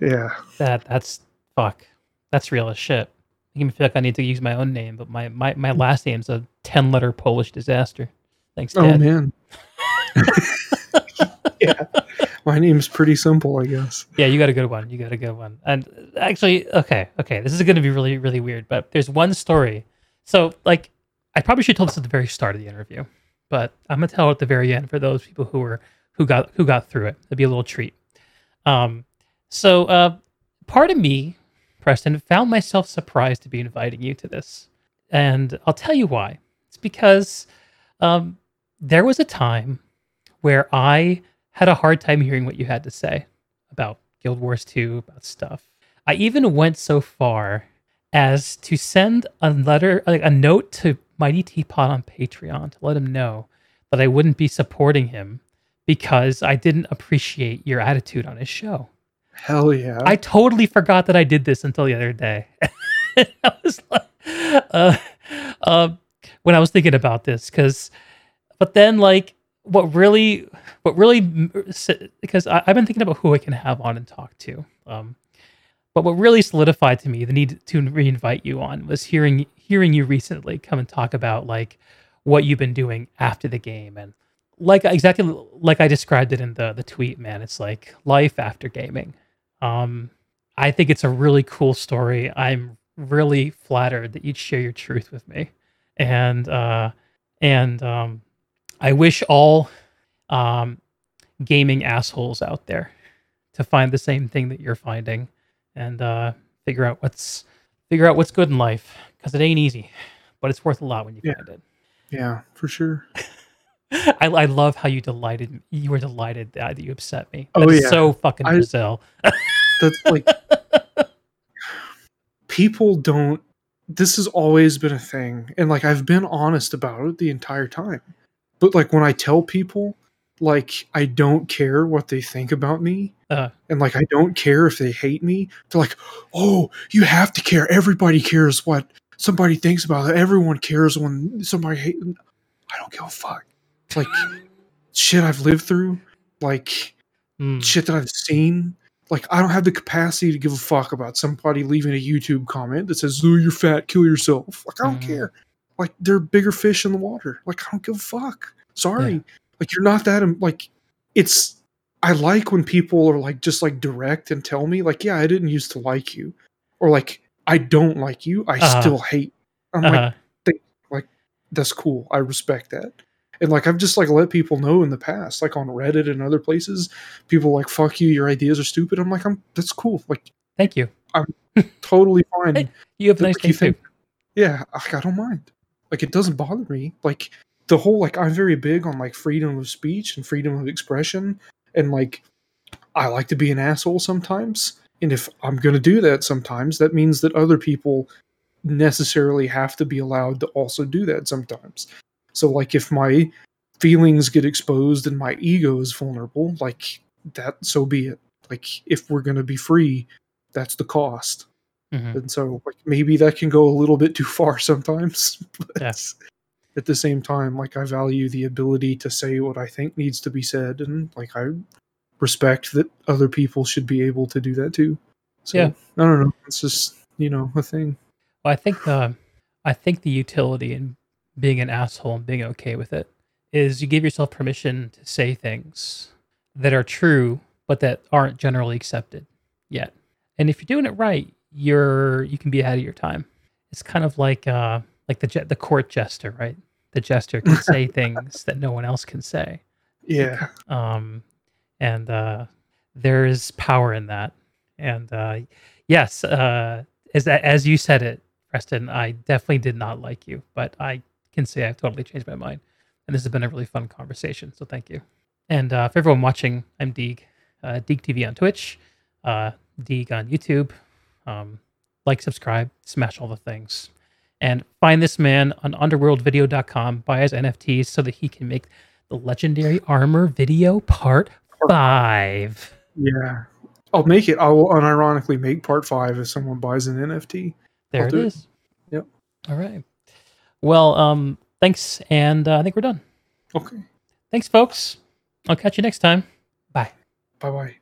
Yeah. That's fuck. That's real as shit. It made me feel like I need to use my own name, but my last name's a 10-letter Polish disaster. Thanks, Dad. Oh man. Yeah. My name's pretty simple, I guess. Yeah, you got a good one. And actually, okay, this is going to be really, really weird, but there's one story. So, like, I probably should tell this at the very start of the interview, but I'm going to tell it at the very end for those people who got through it. It'd be a little treat. So, part of me, Preston, found myself surprised to be inviting you to this, and I'll tell you why. It's because there was a time where I had a hard time hearing what you had to say about Guild Wars 2, about stuff. I even went so far as to send a note to Mighty Teapot on Patreon to let him know that I wouldn't be supporting him because I didn't appreciate your attitude on his show. Hell yeah. I totally forgot that I did this until the other day. I was like, when I was thinking about this, but then what really, because I've been thinking about who I can have on and talk to. But what really solidified to me the need to reinvite you on was hearing you recently come and talk about like what you've been doing after the game. And like, exactly like I described it in the tweet, man, it's like life after gaming. I think it's a really cool story. I'm really flattered that you'd share your truth with me. And I wish all gaming assholes out there to find the same thing that you're finding and figure out what's good in life, because it ain't easy, but it's worth a lot when you find it. Yeah, for sure. I love how you were delighted that you upset me. That is so fucking Brazil. That's like people don't. This has always been a thing, and like I've been honest about it the entire time. But like when I tell people, like I don't care what they think about me, and like I don't care if they hate me. They're like, "Oh, you have to care. Everybody cares what somebody thinks about it. Everyone cares when somebody hates." I don't give a fuck. Like shit I've lived through, like shit that I've seen. Like I don't have the capacity to give a fuck about somebody leaving a YouTube comment that says, "Oh, you're fat. Kill yourself." Like I don't care. Like, they're bigger fish in the water. Like, I don't give a fuck. Sorry. Yeah. Like, you're not that... I like when people are, like, just, like, direct and tell me, like, yeah, I didn't used to like you. Or, like, I don't like you. I still hate you. I'm like, that's cool. I respect that. And, like, I've just, like, let people know in the past, like, on Reddit and other places, people like, fuck you, your ideas are stupid. I'm like, that's cool. Like... Thank you. I'm totally fine. Hey, you have a nice day, too. Yeah, I don't mind. Like, it doesn't bother me. Like, the whole, like, I'm very big on, like, freedom of speech and freedom of expression. And, like, I like to be an asshole sometimes. And if I'm going to do that sometimes, that means that other people necessarily have to be allowed to also do that sometimes. So, like, if my feelings get exposed and my ego is vulnerable, like, that, so be it. Like, if we're going to be free, that's the cost. Mm-hmm. And so, like, maybe that can go a little bit too far sometimes. Yes. at the same time, like, I value the ability to say what I think needs to be said, and, like, I respect that other people should be able to do that too. So, yeah. I don't know. It's just, you know, a thing. Well, I think the utility in being an asshole and being okay with it is you give yourself permission to say things that are true, but that aren't generally accepted yet. And if you're doing it right, you can be ahead of your time. It's kind of like the court jester, right? The jester can say things that no one else can say. Yeah. And there is power in that. And yes, as you said it, Preston, I definitely did not like you, but I can say I've totally changed my mind. And this has been a really fun conversation, so thank you. And for everyone watching, I'm Deeg, Deeg TV on Twitch, Deeg on YouTube. Like, subscribe, smash all the things. And find this man on underworldvideo.com, buy his NFTs so that he can make the legendary armor video part 5. Yeah. I'll make it. I will unironically make part 5 if someone buys an NFT. There it is. Yep. All right. Well, thanks, and I think we're done. Okay. Thanks, folks. I'll catch you next time. Bye. Bye-bye.